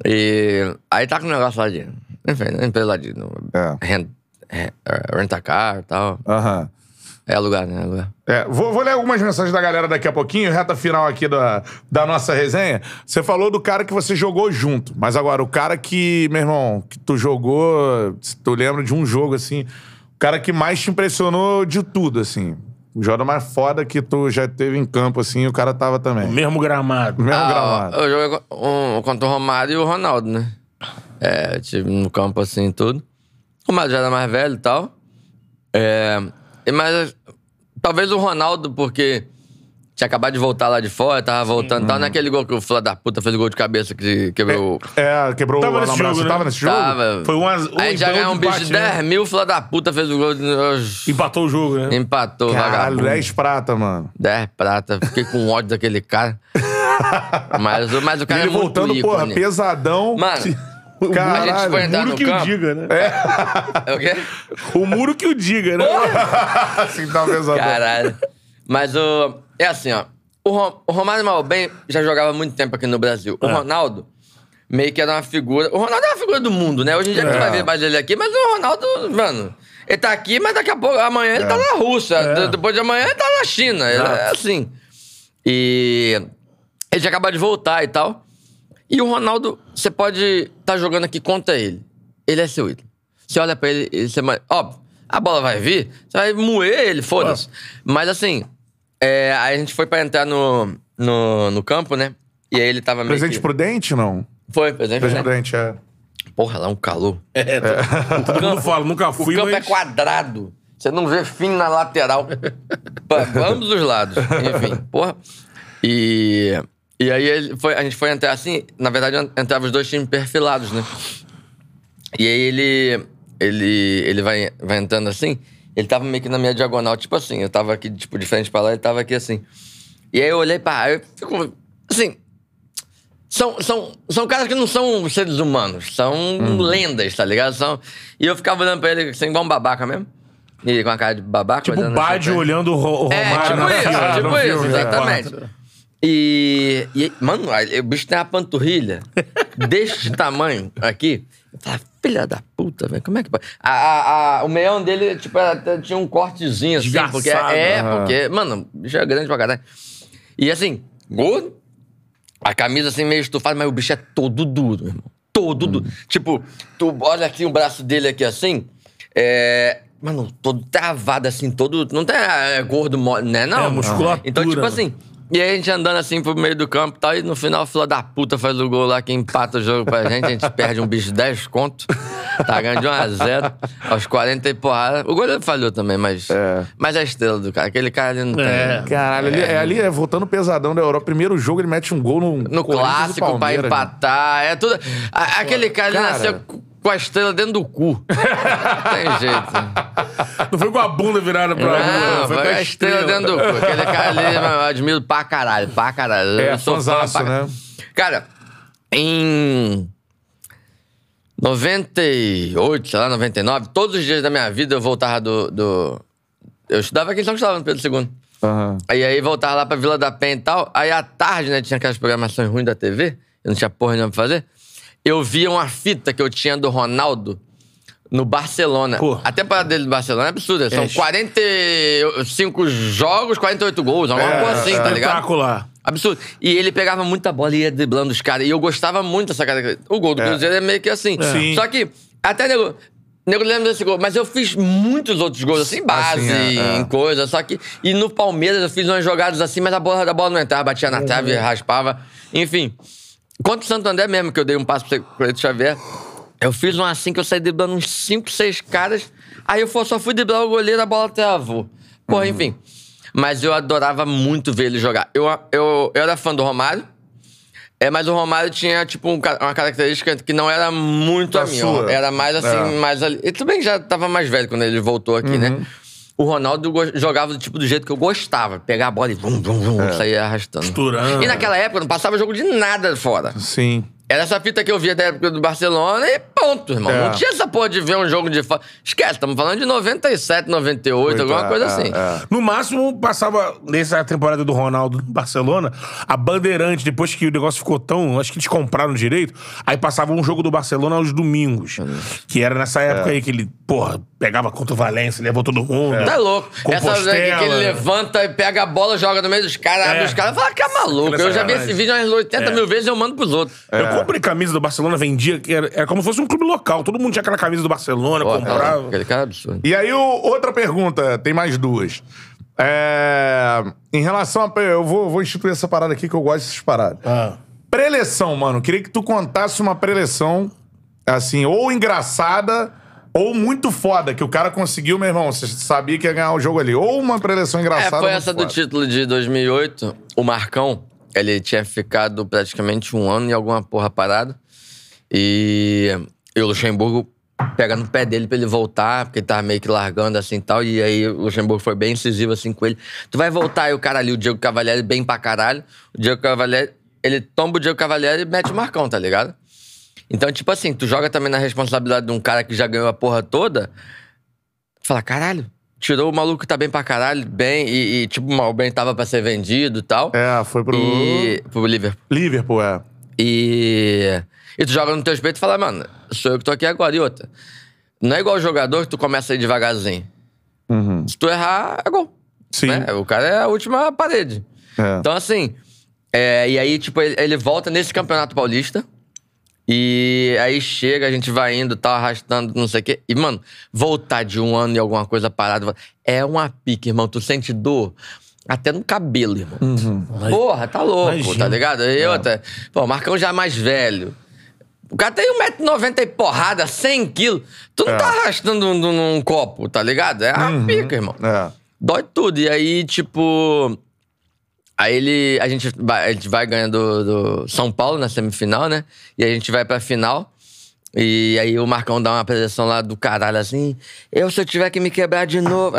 E aí tá com um negócio lá de... Enfim, empresa lá de... Rent-a-car e tal. Aham. É lugar, né? Lugar. É, vou ler algumas mensagens da galera daqui a pouquinho, reta final aqui da nossa resenha. Você falou do cara que você jogou junto, mas agora o cara que, meu irmão, que tu jogou, tu lembra de um jogo assim, o cara que mais te impressionou de tudo, assim. O jogo mais foda que tu já teve em campo, assim, o cara tava também. O mesmo gramado. O mesmo gramado. Eu joguei contra o Romário e o Ronaldo, né? É, eu tive no campo assim e tudo. O Romário já era mais velho e tal. É... Mas talvez o Ronaldo, porque tinha acabado de voltar lá de fora, tava voltando e tal. Naquele gol que o filho da puta fez o gol de cabeça que quebrou... Quebrou o braço. Né? Tava nesse jogo? Tava. Foi aí já ganhou um bicho de 10 mil, o filho da puta fez o gol de... Empatou o jogo, né? Empatou, vagabundo. 10 prata, mano. 10 prata. Fiquei com ódio daquele cara. Mas o cara ele é muito voltando, porra, né? Pesadão. Mano... Caralho, a gente foi entrar no campo. O muro que o diga, né? É. O quê? O muro que o diga, né? Assim, tá pesado. Caralho. Mas o... É assim, ó. O Romário Malbem já jogava muito tempo aqui no Brasil. O Ronaldo meio que era uma figura... O Ronaldo é uma figura do mundo, né? Hoje em dia a gente vai ver mais dele aqui, mas o Ronaldo, mano... Ele tá aqui, mas daqui a pouco... Amanhã ele tá na Rússia. Depois de amanhã ele tá na China. É assim. E... Ele já acabou de voltar e tal. E o Ronaldo, você pode estar jogando aqui contra ele. Ele é seu ídolo. Você olha pra ele e você... Óbvio, a bola vai vir, você vai moer ele, foda-se. Mas assim, aí a gente foi pra entrar no campo, né? E aí ele tava meio Presidente que... Prudente, não? Foi, Presidente Prudente, né? Porra, lá um calor. Todo mundo fala, nunca fui, mas... O campo é quadrado. Você não vê fim na lateral. Pra ambos os lados. Enfim, porra. E aí a gente foi entrar assim... Na verdade, entrava os dois times perfilados, né? E aí ele vai entrando assim... Ele tava meio que na minha diagonal, tipo assim... Eu tava aqui, tipo, de frente pra lá, ele tava aqui assim... E aí eu olhei pra... Eu fico... Assim... São caras que não são seres humanos... São lendas, tá ligado? E eu ficava olhando pra ele assim, igual um babaca mesmo... E com a cara de babaca... Tipo o Bádio olhando o Romário... Tipo isso, exatamente... E mano, o bicho tem uma panturrilha deste tamanho aqui. Eu falava, filha da puta, velho, como é que pode? O meião dele, tipo, tinha um cortezinho assim, desgraçado. Porque, mano, o bicho é grande pra caralho. E assim, gordo, a camisa assim meio estufada, mas o bicho é todo duro, meu irmão. Todo duro. Tipo, tu olha aqui o braço dele aqui assim, mano, todo travado assim, todo... Não tem gordo mole, né? Não, musculatura. Então, tipo assim... E aí a gente andando assim pro meio do campo e tal, e no final o filho da puta faz o gol lá que empata o jogo pra gente, a gente perde um bicho de 10 conto, tá ganhando de 1-0, aos 40 e porrada. O goleiro falhou também, mas é a estrela do cara, aquele cara ali não tem... Caralho, ali voltando pesadão da Europa, primeiro jogo ele mete um gol no clássico pra empatar, é tudo... Aquele cara ali nasceu... Com a estrela dentro do cu. Não tem jeito. Não foi com a bunda virada pra lá. Não, foi com a estrela dentro do cu. Aquele cara ali, eu admiro pra caralho, pra caralho. É, fanzaço, né? Cara, em 98, sei lá, 99, todos os dias da minha vida eu voltava Eu estudava aqui em São Cristóvão, no Pedro II. E aí voltava lá pra Vila da Penha e tal. Aí à tarde, né, tinha aquelas programações ruins da TV. Eu não tinha porra nenhuma pra fazer. Eu via uma fita que eu tinha do Ronaldo no Barcelona. Porra. A temporada dele do Barcelona é absurda. São 45 jogos, 48 gols. Alguma coisa assim, tá ligado? Espetacular. Absurdo. E ele pegava muita bola e ia driblando os caras. E eu gostava muito dessa cara. O gol do Cruzeiro é meio que assim. É. Só que, até nego lembra desse gol. Mas eu fiz muitos outros gols, assim, base, em coisa. Só que... E no Palmeiras eu fiz umas jogadas assim, mas a bola não entrava. Batia na trave, raspava. Enfim... Contra o Santo André mesmo, que eu dei um passo pro Cleiton Xavier. Eu fiz um assim que eu saí driblando uns 5, 6 caras. Aí eu só fui driblar o goleiro, a bola travou. Porra, enfim. Mas eu adorava muito ver ele jogar. Eu era fã do Romário. Mas o Romário tinha, tipo, uma característica que não era muito a minha. Era mais assim, mais ali. Ele também já tava mais velho quando ele voltou aqui, né? O Ronaldo jogava do jeito que eu gostava. Pegar a bola e vum, vum, vum, sair arrastando. Esturando. E naquela época não passava jogo de nada fora. Sim. Era essa fita que eu via da época do Barcelona e ponto, irmão. Não tinha essa porra de ver um jogo de fora. Esquece, estamos falando de 97, 98, alguma coisa assim. No máximo, passava, nessa temporada do Ronaldo no Barcelona, a Bandeirante, depois que o negócio ficou tão... Acho que eles compraram direito. Aí passava um jogo do Barcelona aos domingos. Que era nessa época aí que ele, porra, pegava contra o Valência, levou todo mundo. Tá louco. Essa aí que ele levanta e pega a bola, joga no meio dos caras, abre os caras. Fala, que é maluco. Eu já vi esse vídeo umas 80 mil vezes e eu mando pros outros. Eu comprei camisa do Barcelona, vendia, que era como se fosse um clube local. Todo mundo tinha aquela camisa do Barcelona, comprava. Aquele cara é absurdo. E aí, outra pergunta, tem mais duas. Em relação a... Eu vou instituir essa parada aqui, que eu gosto dessas paradas. Preleção, mano. Queria que tu contasse uma preleção, assim, ou engraçada, ou muito foda, que o cara conseguiu, meu irmão. Você sabia que ia ganhar o jogo ali. Ou uma preleção engraçada. Foi essa do título de 2008, o Marcão. Ele tinha ficado praticamente um ano em alguma porra parada. E o Luxemburgo pega no pé dele pra ele voltar, porque ele tava meio que largando assim e tal. E aí o Luxemburgo foi bem incisivo assim com ele. Tu vai voltar, e o cara ali, o Diego Cavalieri, bem pra caralho. O Diego Cavalieri, ele tomba o Diego Cavalieri e mete o Marcão, tá ligado? Então, tipo assim, tu joga também na responsabilidade de um cara que já ganhou a porra toda. Fala, caralho. Tirou o maluco que tá bem pra caralho, bem... E tipo, o Malben tava pra ser vendido e tal. Foi pro Liverpool. Liverpool, E tu joga no teu espelho e fala, mano, sou eu que tô aqui agora. E outra, não é igual o jogador que tu começa a ir devagarzinho. Se tu errar, é gol. Sim. Né? O cara é a última parede. Então, assim... e aí, tipo, ele volta nesse Campeonato Paulista... E aí chega, a gente vai indo, tá arrastando, não sei o quê. E, mano, voltar de um ano e alguma coisa parada... É uma pique, irmão. Tu sente dor até no cabelo, irmão. Porra, tá louco, tá ligado? E outra... Pô, o Marcão já é mais velho. O cara tem 1,90 m e porrada, 100 quilos. Tu não tá arrastando num copo, tá ligado? É uma pica, irmão. Dói tudo. E aí, tipo... Aí a gente vai ganhando do São Paulo na semifinal, né? E a gente vai pra final. E aí o Marcão dá uma preleção lá do caralho, assim... Se eu tiver que me quebrar de novo...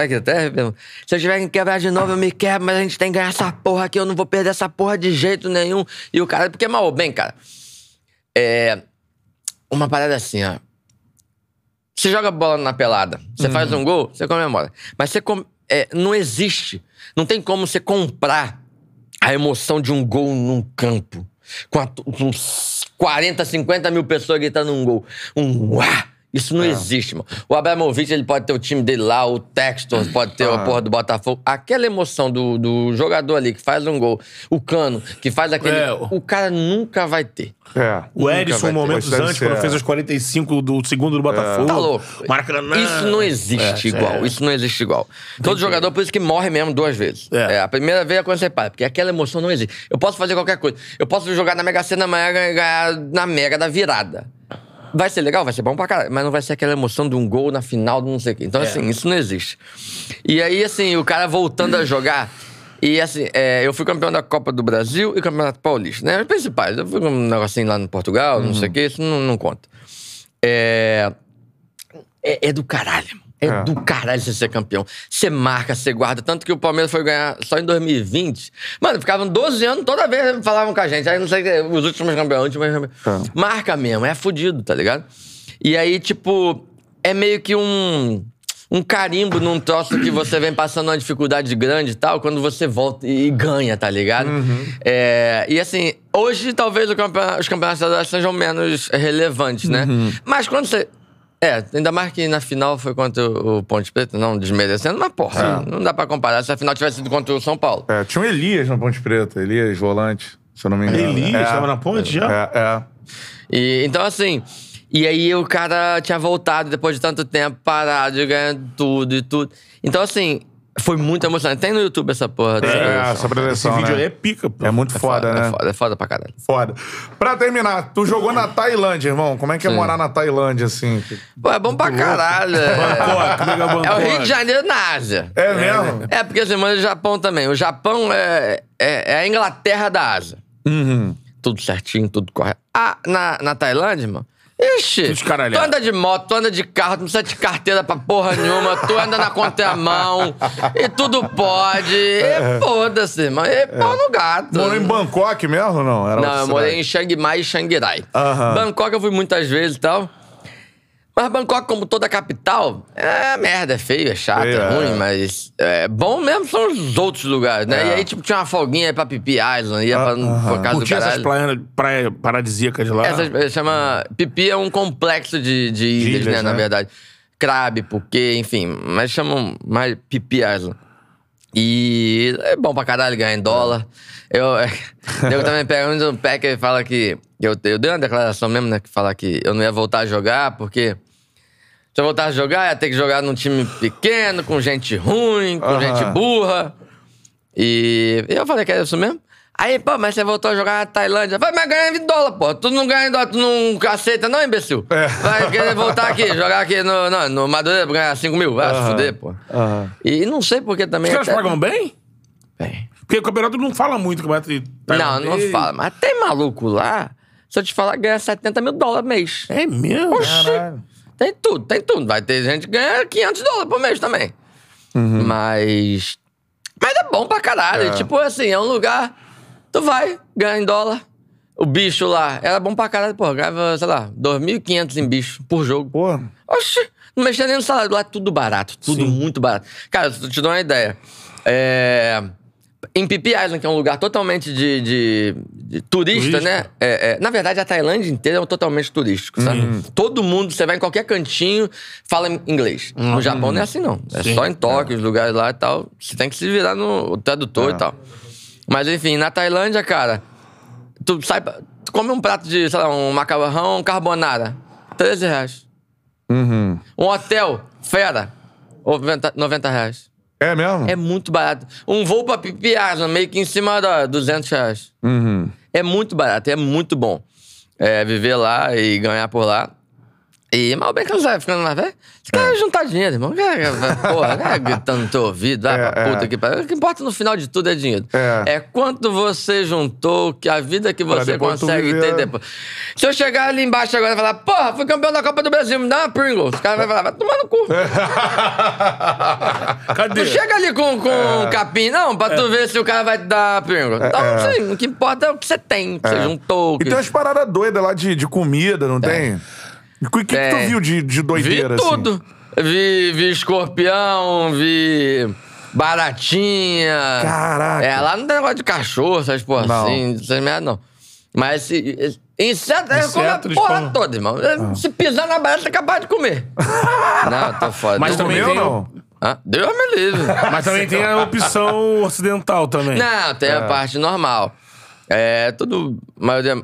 Se eu tiver que me quebrar de novo, eu me quebro. Mas a gente tem que ganhar essa porra aqui. Eu não vou perder essa porra de jeito nenhum. E o cara... Porque, mal bem, cara... Uma parada assim, ó... Você joga bola na pelada. Você faz um gol, você comemora. Mas você... não existe. Não tem como você comprar... A emoção de um gol num campo. Com uns 40, 50 mil pessoas gritando um gol. Uá! Isso não existe, mano. O Abramovich, ele pode ter o time dele lá, o Textor pode ter a porra do Botafogo. Aquela emoção do jogador ali que faz um gol, o Cano, que faz aquele... O cara nunca vai ter. O Edson, momentos antes, quando fez os 45 do segundo do Botafogo. Tá louco. Maracanã. Isso não existe igual. Isso não existe igual. Todo jogador, por isso que morre mesmo duas vezes. A primeira vez é quando você para, porque aquela emoção não existe. Eu posso fazer qualquer coisa. Eu posso jogar na Mega Sena amanhã e ganhar na Mega da virada. Vai ser legal, vai ser bom pra caralho, mas não vai ser aquela emoção de um gol na final, não sei o quê. Então, assim, isso não existe. E aí, assim, o cara voltando a jogar... E, assim, eu fui campeão da Copa do Brasil e Campeonato Paulista, né? Os principais. Eu fui um negocinho lá no Portugal, não sei o quê, isso não conta. É do caralho, mano. É do caralho você ser campeão. Você marca, você guarda. Tanto que o Palmeiras foi ganhar só em 2020. Mano, ficavam 12 anos, toda vez falavam com a gente. Aí não sei os últimos campeões, Marca mesmo, é fudido, tá ligado? E aí, tipo, é meio que um carimbo num troço que você vem passando uma dificuldade grande e tal, quando você volta e ganha, tá ligado? E assim, hoje talvez os campeonatos sejam menos relevantes, né? Mas quando você... ainda mais que na final foi contra o Ponte Preta, não desmerecendo, mas porra, não dá pra comparar se a final tivesse sido contra o São Paulo. Tinha o Elias na Ponte Preta, Elias volante, se eu não me engano. Elias tava na Ponte já? Então assim, e aí o cara tinha voltado depois de tanto tempo, parado, ganhando tudo e tudo. Então assim, Foi muito emocionante. Tem no YouTube essa porra. Essa apresentação, esse vídeo aí é pica, pô. É muito foda, né? É foda pra caralho. Foda. Pra terminar, tu jogou na Tailândia, irmão. Como é que é morar na Tailândia, assim? Pô, é bom pra caralho. É o Rio de Janeiro na Ásia. É mesmo? É, porque assim, mano, o Japão também. O Japão é a Inglaterra da Ásia. Uhum. Tudo certinho, tudo correto. Ah, na Tailândia, irmão? Ixi, tu anda de moto, tu anda de carro, tu não precisa de carteira pra porra nenhuma, tu anda na contramão, e tudo pode, e foda-se, irmão, e pau no gato. Morou em Bangkok mesmo ou não? Não, eu morei em Chiang Mai e Chiang Rai. Uhum. Bangkok eu fui muitas vezes e tal, mas Bangkok, como toda capital, é merda, é feio, é chato, é ruim, mas é bom mesmo são os outros lugares, né? E aí, tipo, tinha uma folguinha aí pra Pipi Island, ia pra casa do caralho. Essas praias paradisíacas de lá? Essas, chama... Pipi é um complexo de ilhas, né? Na verdade. Krabi, Phuket, enfim, mas chamam mais Pipi Island. E é bom pra caralho ganhar em dólar. Eu também pego um pack e fala que... Eu dei uma declaração mesmo, né? Que fala que eu não ia voltar a jogar, porque... Se eu voltar a jogar, ia ter que jogar num time pequeno, com gente ruim, com gente burra. E eu falei que era isso mesmo. Aí, pô, mas você voltou a jogar na Tailândia. Vai, mas ganha em dólar, pô. Tu não ganha em dólar, tu não aceita não, imbecil. É. Vai querer voltar aqui, jogar aqui no Madureira pra ganhar 5 mil. Vai se fuder, pô. E não sei porque também... Os caras pagam bem? Bem. Porque o campeonato não fala muito. Não fala. Mas tem maluco lá, se eu te falar, ganha 70 mil dólares mês. É mesmo? Oxi. Caralho. Tem tudo, tem tudo. Vai ter gente que ganha 500 dólares por mês também. Uhum. Mas é bom pra caralho. É. Tipo assim, é um lugar... Tu vai, ganha em dólar. O bicho lá era bom pra caralho. Pô, ganhava, sei lá, 2.500 em bicho por jogo. Porra. Oxi, não mexia nem no salário. Lá tudo barato, tudo muito barato. Cara, eu te dou uma ideia. Em Phi Island, que é um lugar totalmente de turista, né? Na verdade, a Tailândia inteira é um totalmente turístico, sabe? Todo mundo, você vai em qualquer cantinho, fala inglês. No Japão não é assim, não. É só em Tóquio, os lugares lá e tal. Você tem que se virar no tradutor e tal. Mas, enfim, na Tailândia, cara, tu come um prato de, sei lá, um macarrão carbonara, R$13. Um hotel, fera, R$90. É mesmo? É muito barato. Um voo pra Phi Island, meio que em cima da R$200. É muito barato, é muito bom. Viver lá e ganhar por lá. E mal bem que você vai ficando lá, velho. Você quer juntar dinheiro, irmão. Porra, né? Gritando no teu ouvido, vai pra puta aqui. O que importa no final de tudo é dinheiro. É quanto você juntou, que a vida que você consegue ter depois. Se eu chegar ali embaixo agora e falar, porra, fui campeão da Copa do Brasil, me dá uma Pringles. Os caras vão falar, vai tomar no cu. Cadê? Tu chega ali com um capim, não, pra tu ver se o cara vai te dar Pringles. Então, assim, o que importa é o que você tem, que você juntou. E tem umas paradas doidas lá de comida, não tem? O que tu viu de doideira, assim? Vi tudo. Vi escorpião, vi baratinha. Caraca. Lá não tem negócio de cachorro, essas porra assim. Essas merda, não. Mas inseto eu como a porra toda, irmão. Se pisar na barata, você é capaz de comer. Não, tá foda. Mas também eu não. Ah, Deus me livre. Mas também tem a opção ocidental também. Não, tem a parte normal. Tudo...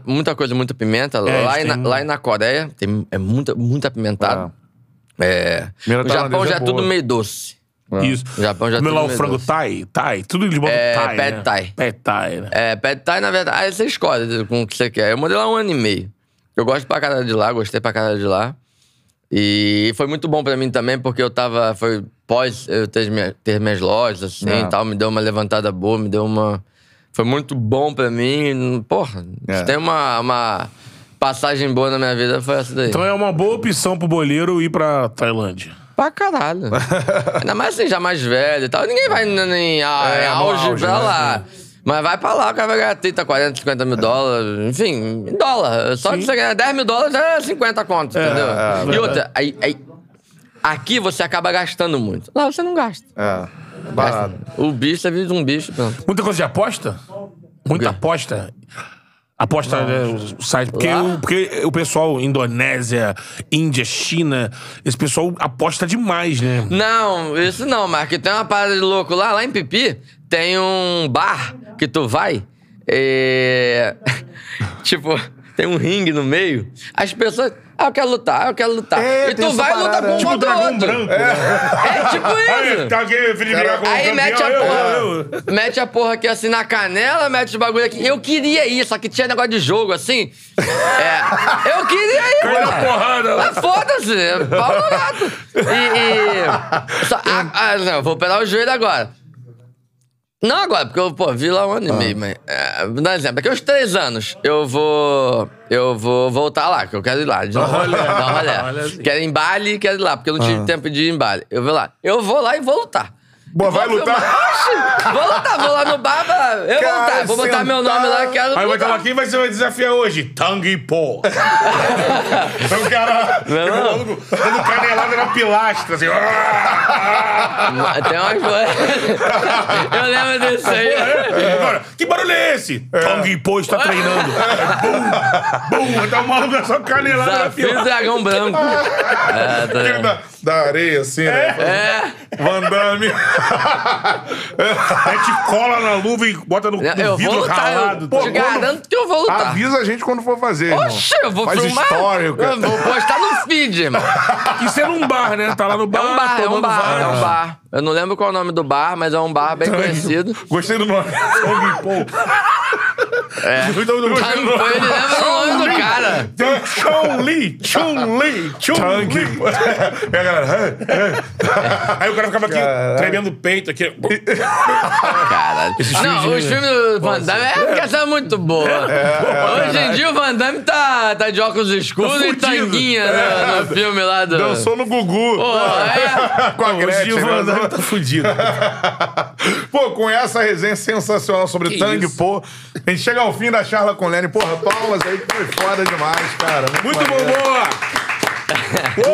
Muita coisa, muita pimenta. Lá e na Coreia, é muito apimentado. O Japão já é tudo meio doce. Isso. O Japão já é tudo meio doce. O frango thai, tudo eles botam thai, né? Pad thai, né? Pad thai, na verdade... Aí você escolhe com o que você quer. Eu morei lá 1 ano e meio. Eu gosto pra caralho de lá, gostei pra caralho de lá. E foi muito bom pra mim também, porque eu tava... Foi pós eu ter minhas lojas, assim, e tal. Me deu uma levantada boa, me deu uma... Foi muito bom pra mim. Porra, se tem uma passagem boa na minha vida, foi essa daí. Então é uma boa opção pro boleiro ir pra Tailândia. Pra caralho. Ainda mais assim, já mais velho e tal. Ninguém vai em auge pra lá. Mas vai pra lá, o cara vai ganhar 30, 40, 50 mil dólares. Enfim, em dólar. Só que você ganhar 10 mil dólares é 50 conto, entendeu? E outra, aqui você acaba gastando muito. Lá você não gasta. Barato. O bicho é vida de um bicho, pronto. Muita coisa de aposta? Muita aposta. Aposta, o site. Porque o pessoal, Indonésia, Índia, China, esse pessoal aposta demais, né? Não, isso não, Marco. Tem uma parada de louco lá. Lá em Pipi, tem um bar que tu vai. Tipo, tem um ringue no meio. As pessoas... Ah, eu quero lutar, eu quero lutar. É, e tu vai lutar com um tipo contra o outro. Branco, é. Né? É tipo isso. Aí, tá aqui, cara, com aí um mete campeão, a porra. Mete a porra aqui assim na canela, mete os bagulho aqui. Eu queria ir, só que tinha negócio de jogo assim. É. Eu queria ir, mano. Porrada. Mas foda-se. Pau no gato. Não, vou operar o joelho agora. Não agora, porque eu, pô, vi lá um ano e meio, mas... É, vou dar um exemplo. Daqui a uns 3 anos, eu vou voltar lá, porque eu quero ir lá. Dá uma olhada. Dá uma olhada. Quero ir em Bali e quero ir lá, porque eu não tive tempo de ir em Bali. Eu vou lá. Eu vou lá e vou lutar. Boa, vai lutar? Vou lutar, vou lá no bar, eu vou lutar. Vou botar meu nome lá, quero lutar. Aí vai falar, quem vai ser o desafio hoje? Tangue Po. Então o cara... Dando canelada na pilastra, assim. Tem uma coisa... Eu lembro disso aí. Agora, que barulho é esse? Tangue Po está treinando. Bum, bum. Tá uma maluco, só canelada na pilastra. Desafio dragão branco. É, tá ligado. Da areia, assim, né? É. Van Damme. Aí te cola na luva e bota no vidro ralado. Pô, te garanto que eu vou lutar. Avisa a gente quando for fazer, irmão. Oxe, eu vou filmar. Faz história, cara. Eu vou postar no feed, irmão. Isso é num bar, né? Tá lá no bar. É um bar. Eu não lembro qual é o nome do bar, mas é um bar bem conhecido. Gostei do nome. É. Ele leva o nome do cara. Chun-Li. É, galera. Aí o cara ficava aqui, tremendo o peito aqui. Caralho. Não, os filmes do Van Damme é muito boa. Hoje em dia o Van Damme tá de óculos escuros e tanguinha no filme lá do... Dançou no Gugu. Com a Gretchen. O Van Damme tá fudido. Pô, com essa resenha sensacional sobre Tangue Po, a gente chega ao fim da Charla com Lene. Porra, palmas aí, que foi foda demais, cara. Muito bom, boa!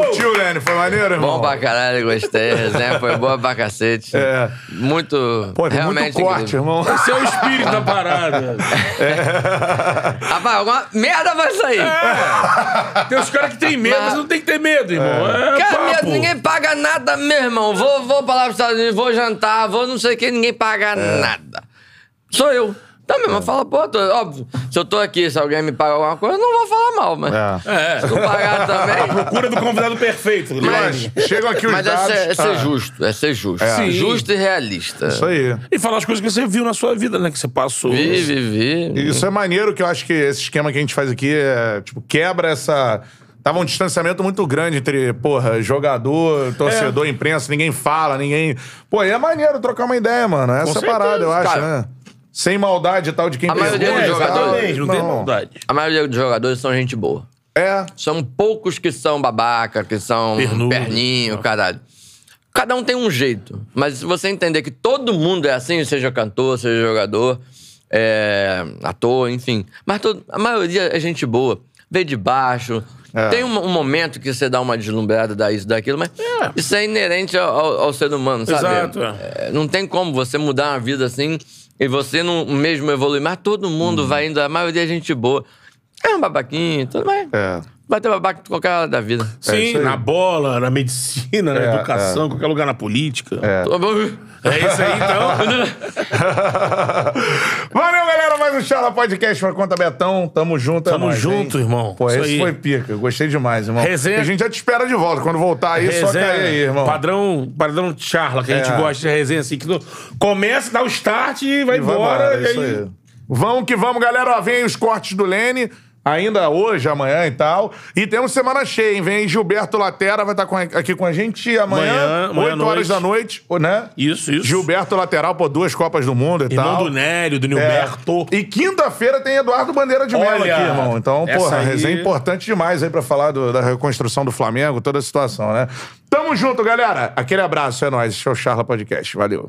Curtiu, Lene? Foi maneiro, irmão? Bom pra caralho, gostei. A resenha foi boa pra cacete. É. Muito... Pô, tem muito corte, irmão. Esse é o espírito da parada. É. Rapaz, alguma merda vai sair. É. Tem os caras que tem medo, mas não tem que ter medo, irmão. É. Cara, medo, ninguém paga nada, meu irmão. Vou pra lá pros Estados Unidos, vou jantar, vou não sei o que, ninguém paga nada. Sou eu. Então, meu irmão, fala, pô, óbvio, se eu tô aqui, se alguém me paga alguma coisa, eu não vou falar mal, mas... É. Se eu pagar também... A procura do convidado perfeito. Mas chegam aqui os dados... Mas é ser justo, Sim. Justo e realista. Isso aí. E falar as coisas que você viu na sua vida, né, que você passou. Vi. Isso é maneiro, que eu acho que esse esquema que a gente faz aqui, tipo, quebra essa... Tava um distanciamento muito grande entre, porra, jogador, torcedor, imprensa, ninguém fala, ninguém... Pô, e é maneiro trocar uma ideia, mano. Essa parada, eu acho, cara, né? Sem maldade e tal de quem precisa. A maioria dos jogadores são gente boa. É. São poucos que são babaca, que são perninho, caralho. Cada um tem um jeito. Mas se você entender que todo mundo é assim, seja cantor, seja jogador, ator, enfim. Mas a maioria é gente boa. Vê de baixo. É. Tem um momento que você dá uma deslumbrada, dá isso, daquilo, mas isso é inerente ao ser humano, sabe? Exato. Não tem como você mudar uma vida assim... E você não mesmo evolui, mas todo mundo vai indo, a maioria é gente boa. É um babaquinho, tudo bem. É. Vai ter babaca em qualquer hora da vida. Sim, na bola, na medicina, na educação, qualquer lugar, na política. É isso aí, então. Valeu, galera. Mais um Charla Podcast pra conta, Betão. Tamo junto, Tamo junto, irmão. Pô, esse foi pica. Gostei demais, irmão. Resenha... A gente já te espera de volta. Quando voltar aí, resenha, só cair aí, irmão. Padrão Charla, que a gente gosta de resenha assim. Que começa, dá o start e vai embora. É isso aí. Vamos que vamos, galera. Ó, vem os cortes do Lene. Ainda hoje, amanhã e tal. E temos semana cheia, hein? Vem Gilberto Latera, vai estar aqui com a gente amanhã 8h, né? Isso. Gilberto Lateral, pô, 2 Copas do Mundo e tal. Irmão do Nélio, do Nilberto. E quinta-feira tem Eduardo Bandeira de Melo aqui, irmão. Então, porra, aí... resenha importante demais aí pra falar da reconstrução do Flamengo, toda a situação, né? Tamo junto, galera. Aquele abraço, é nóis. Esse é o Charla Podcast. Valeu.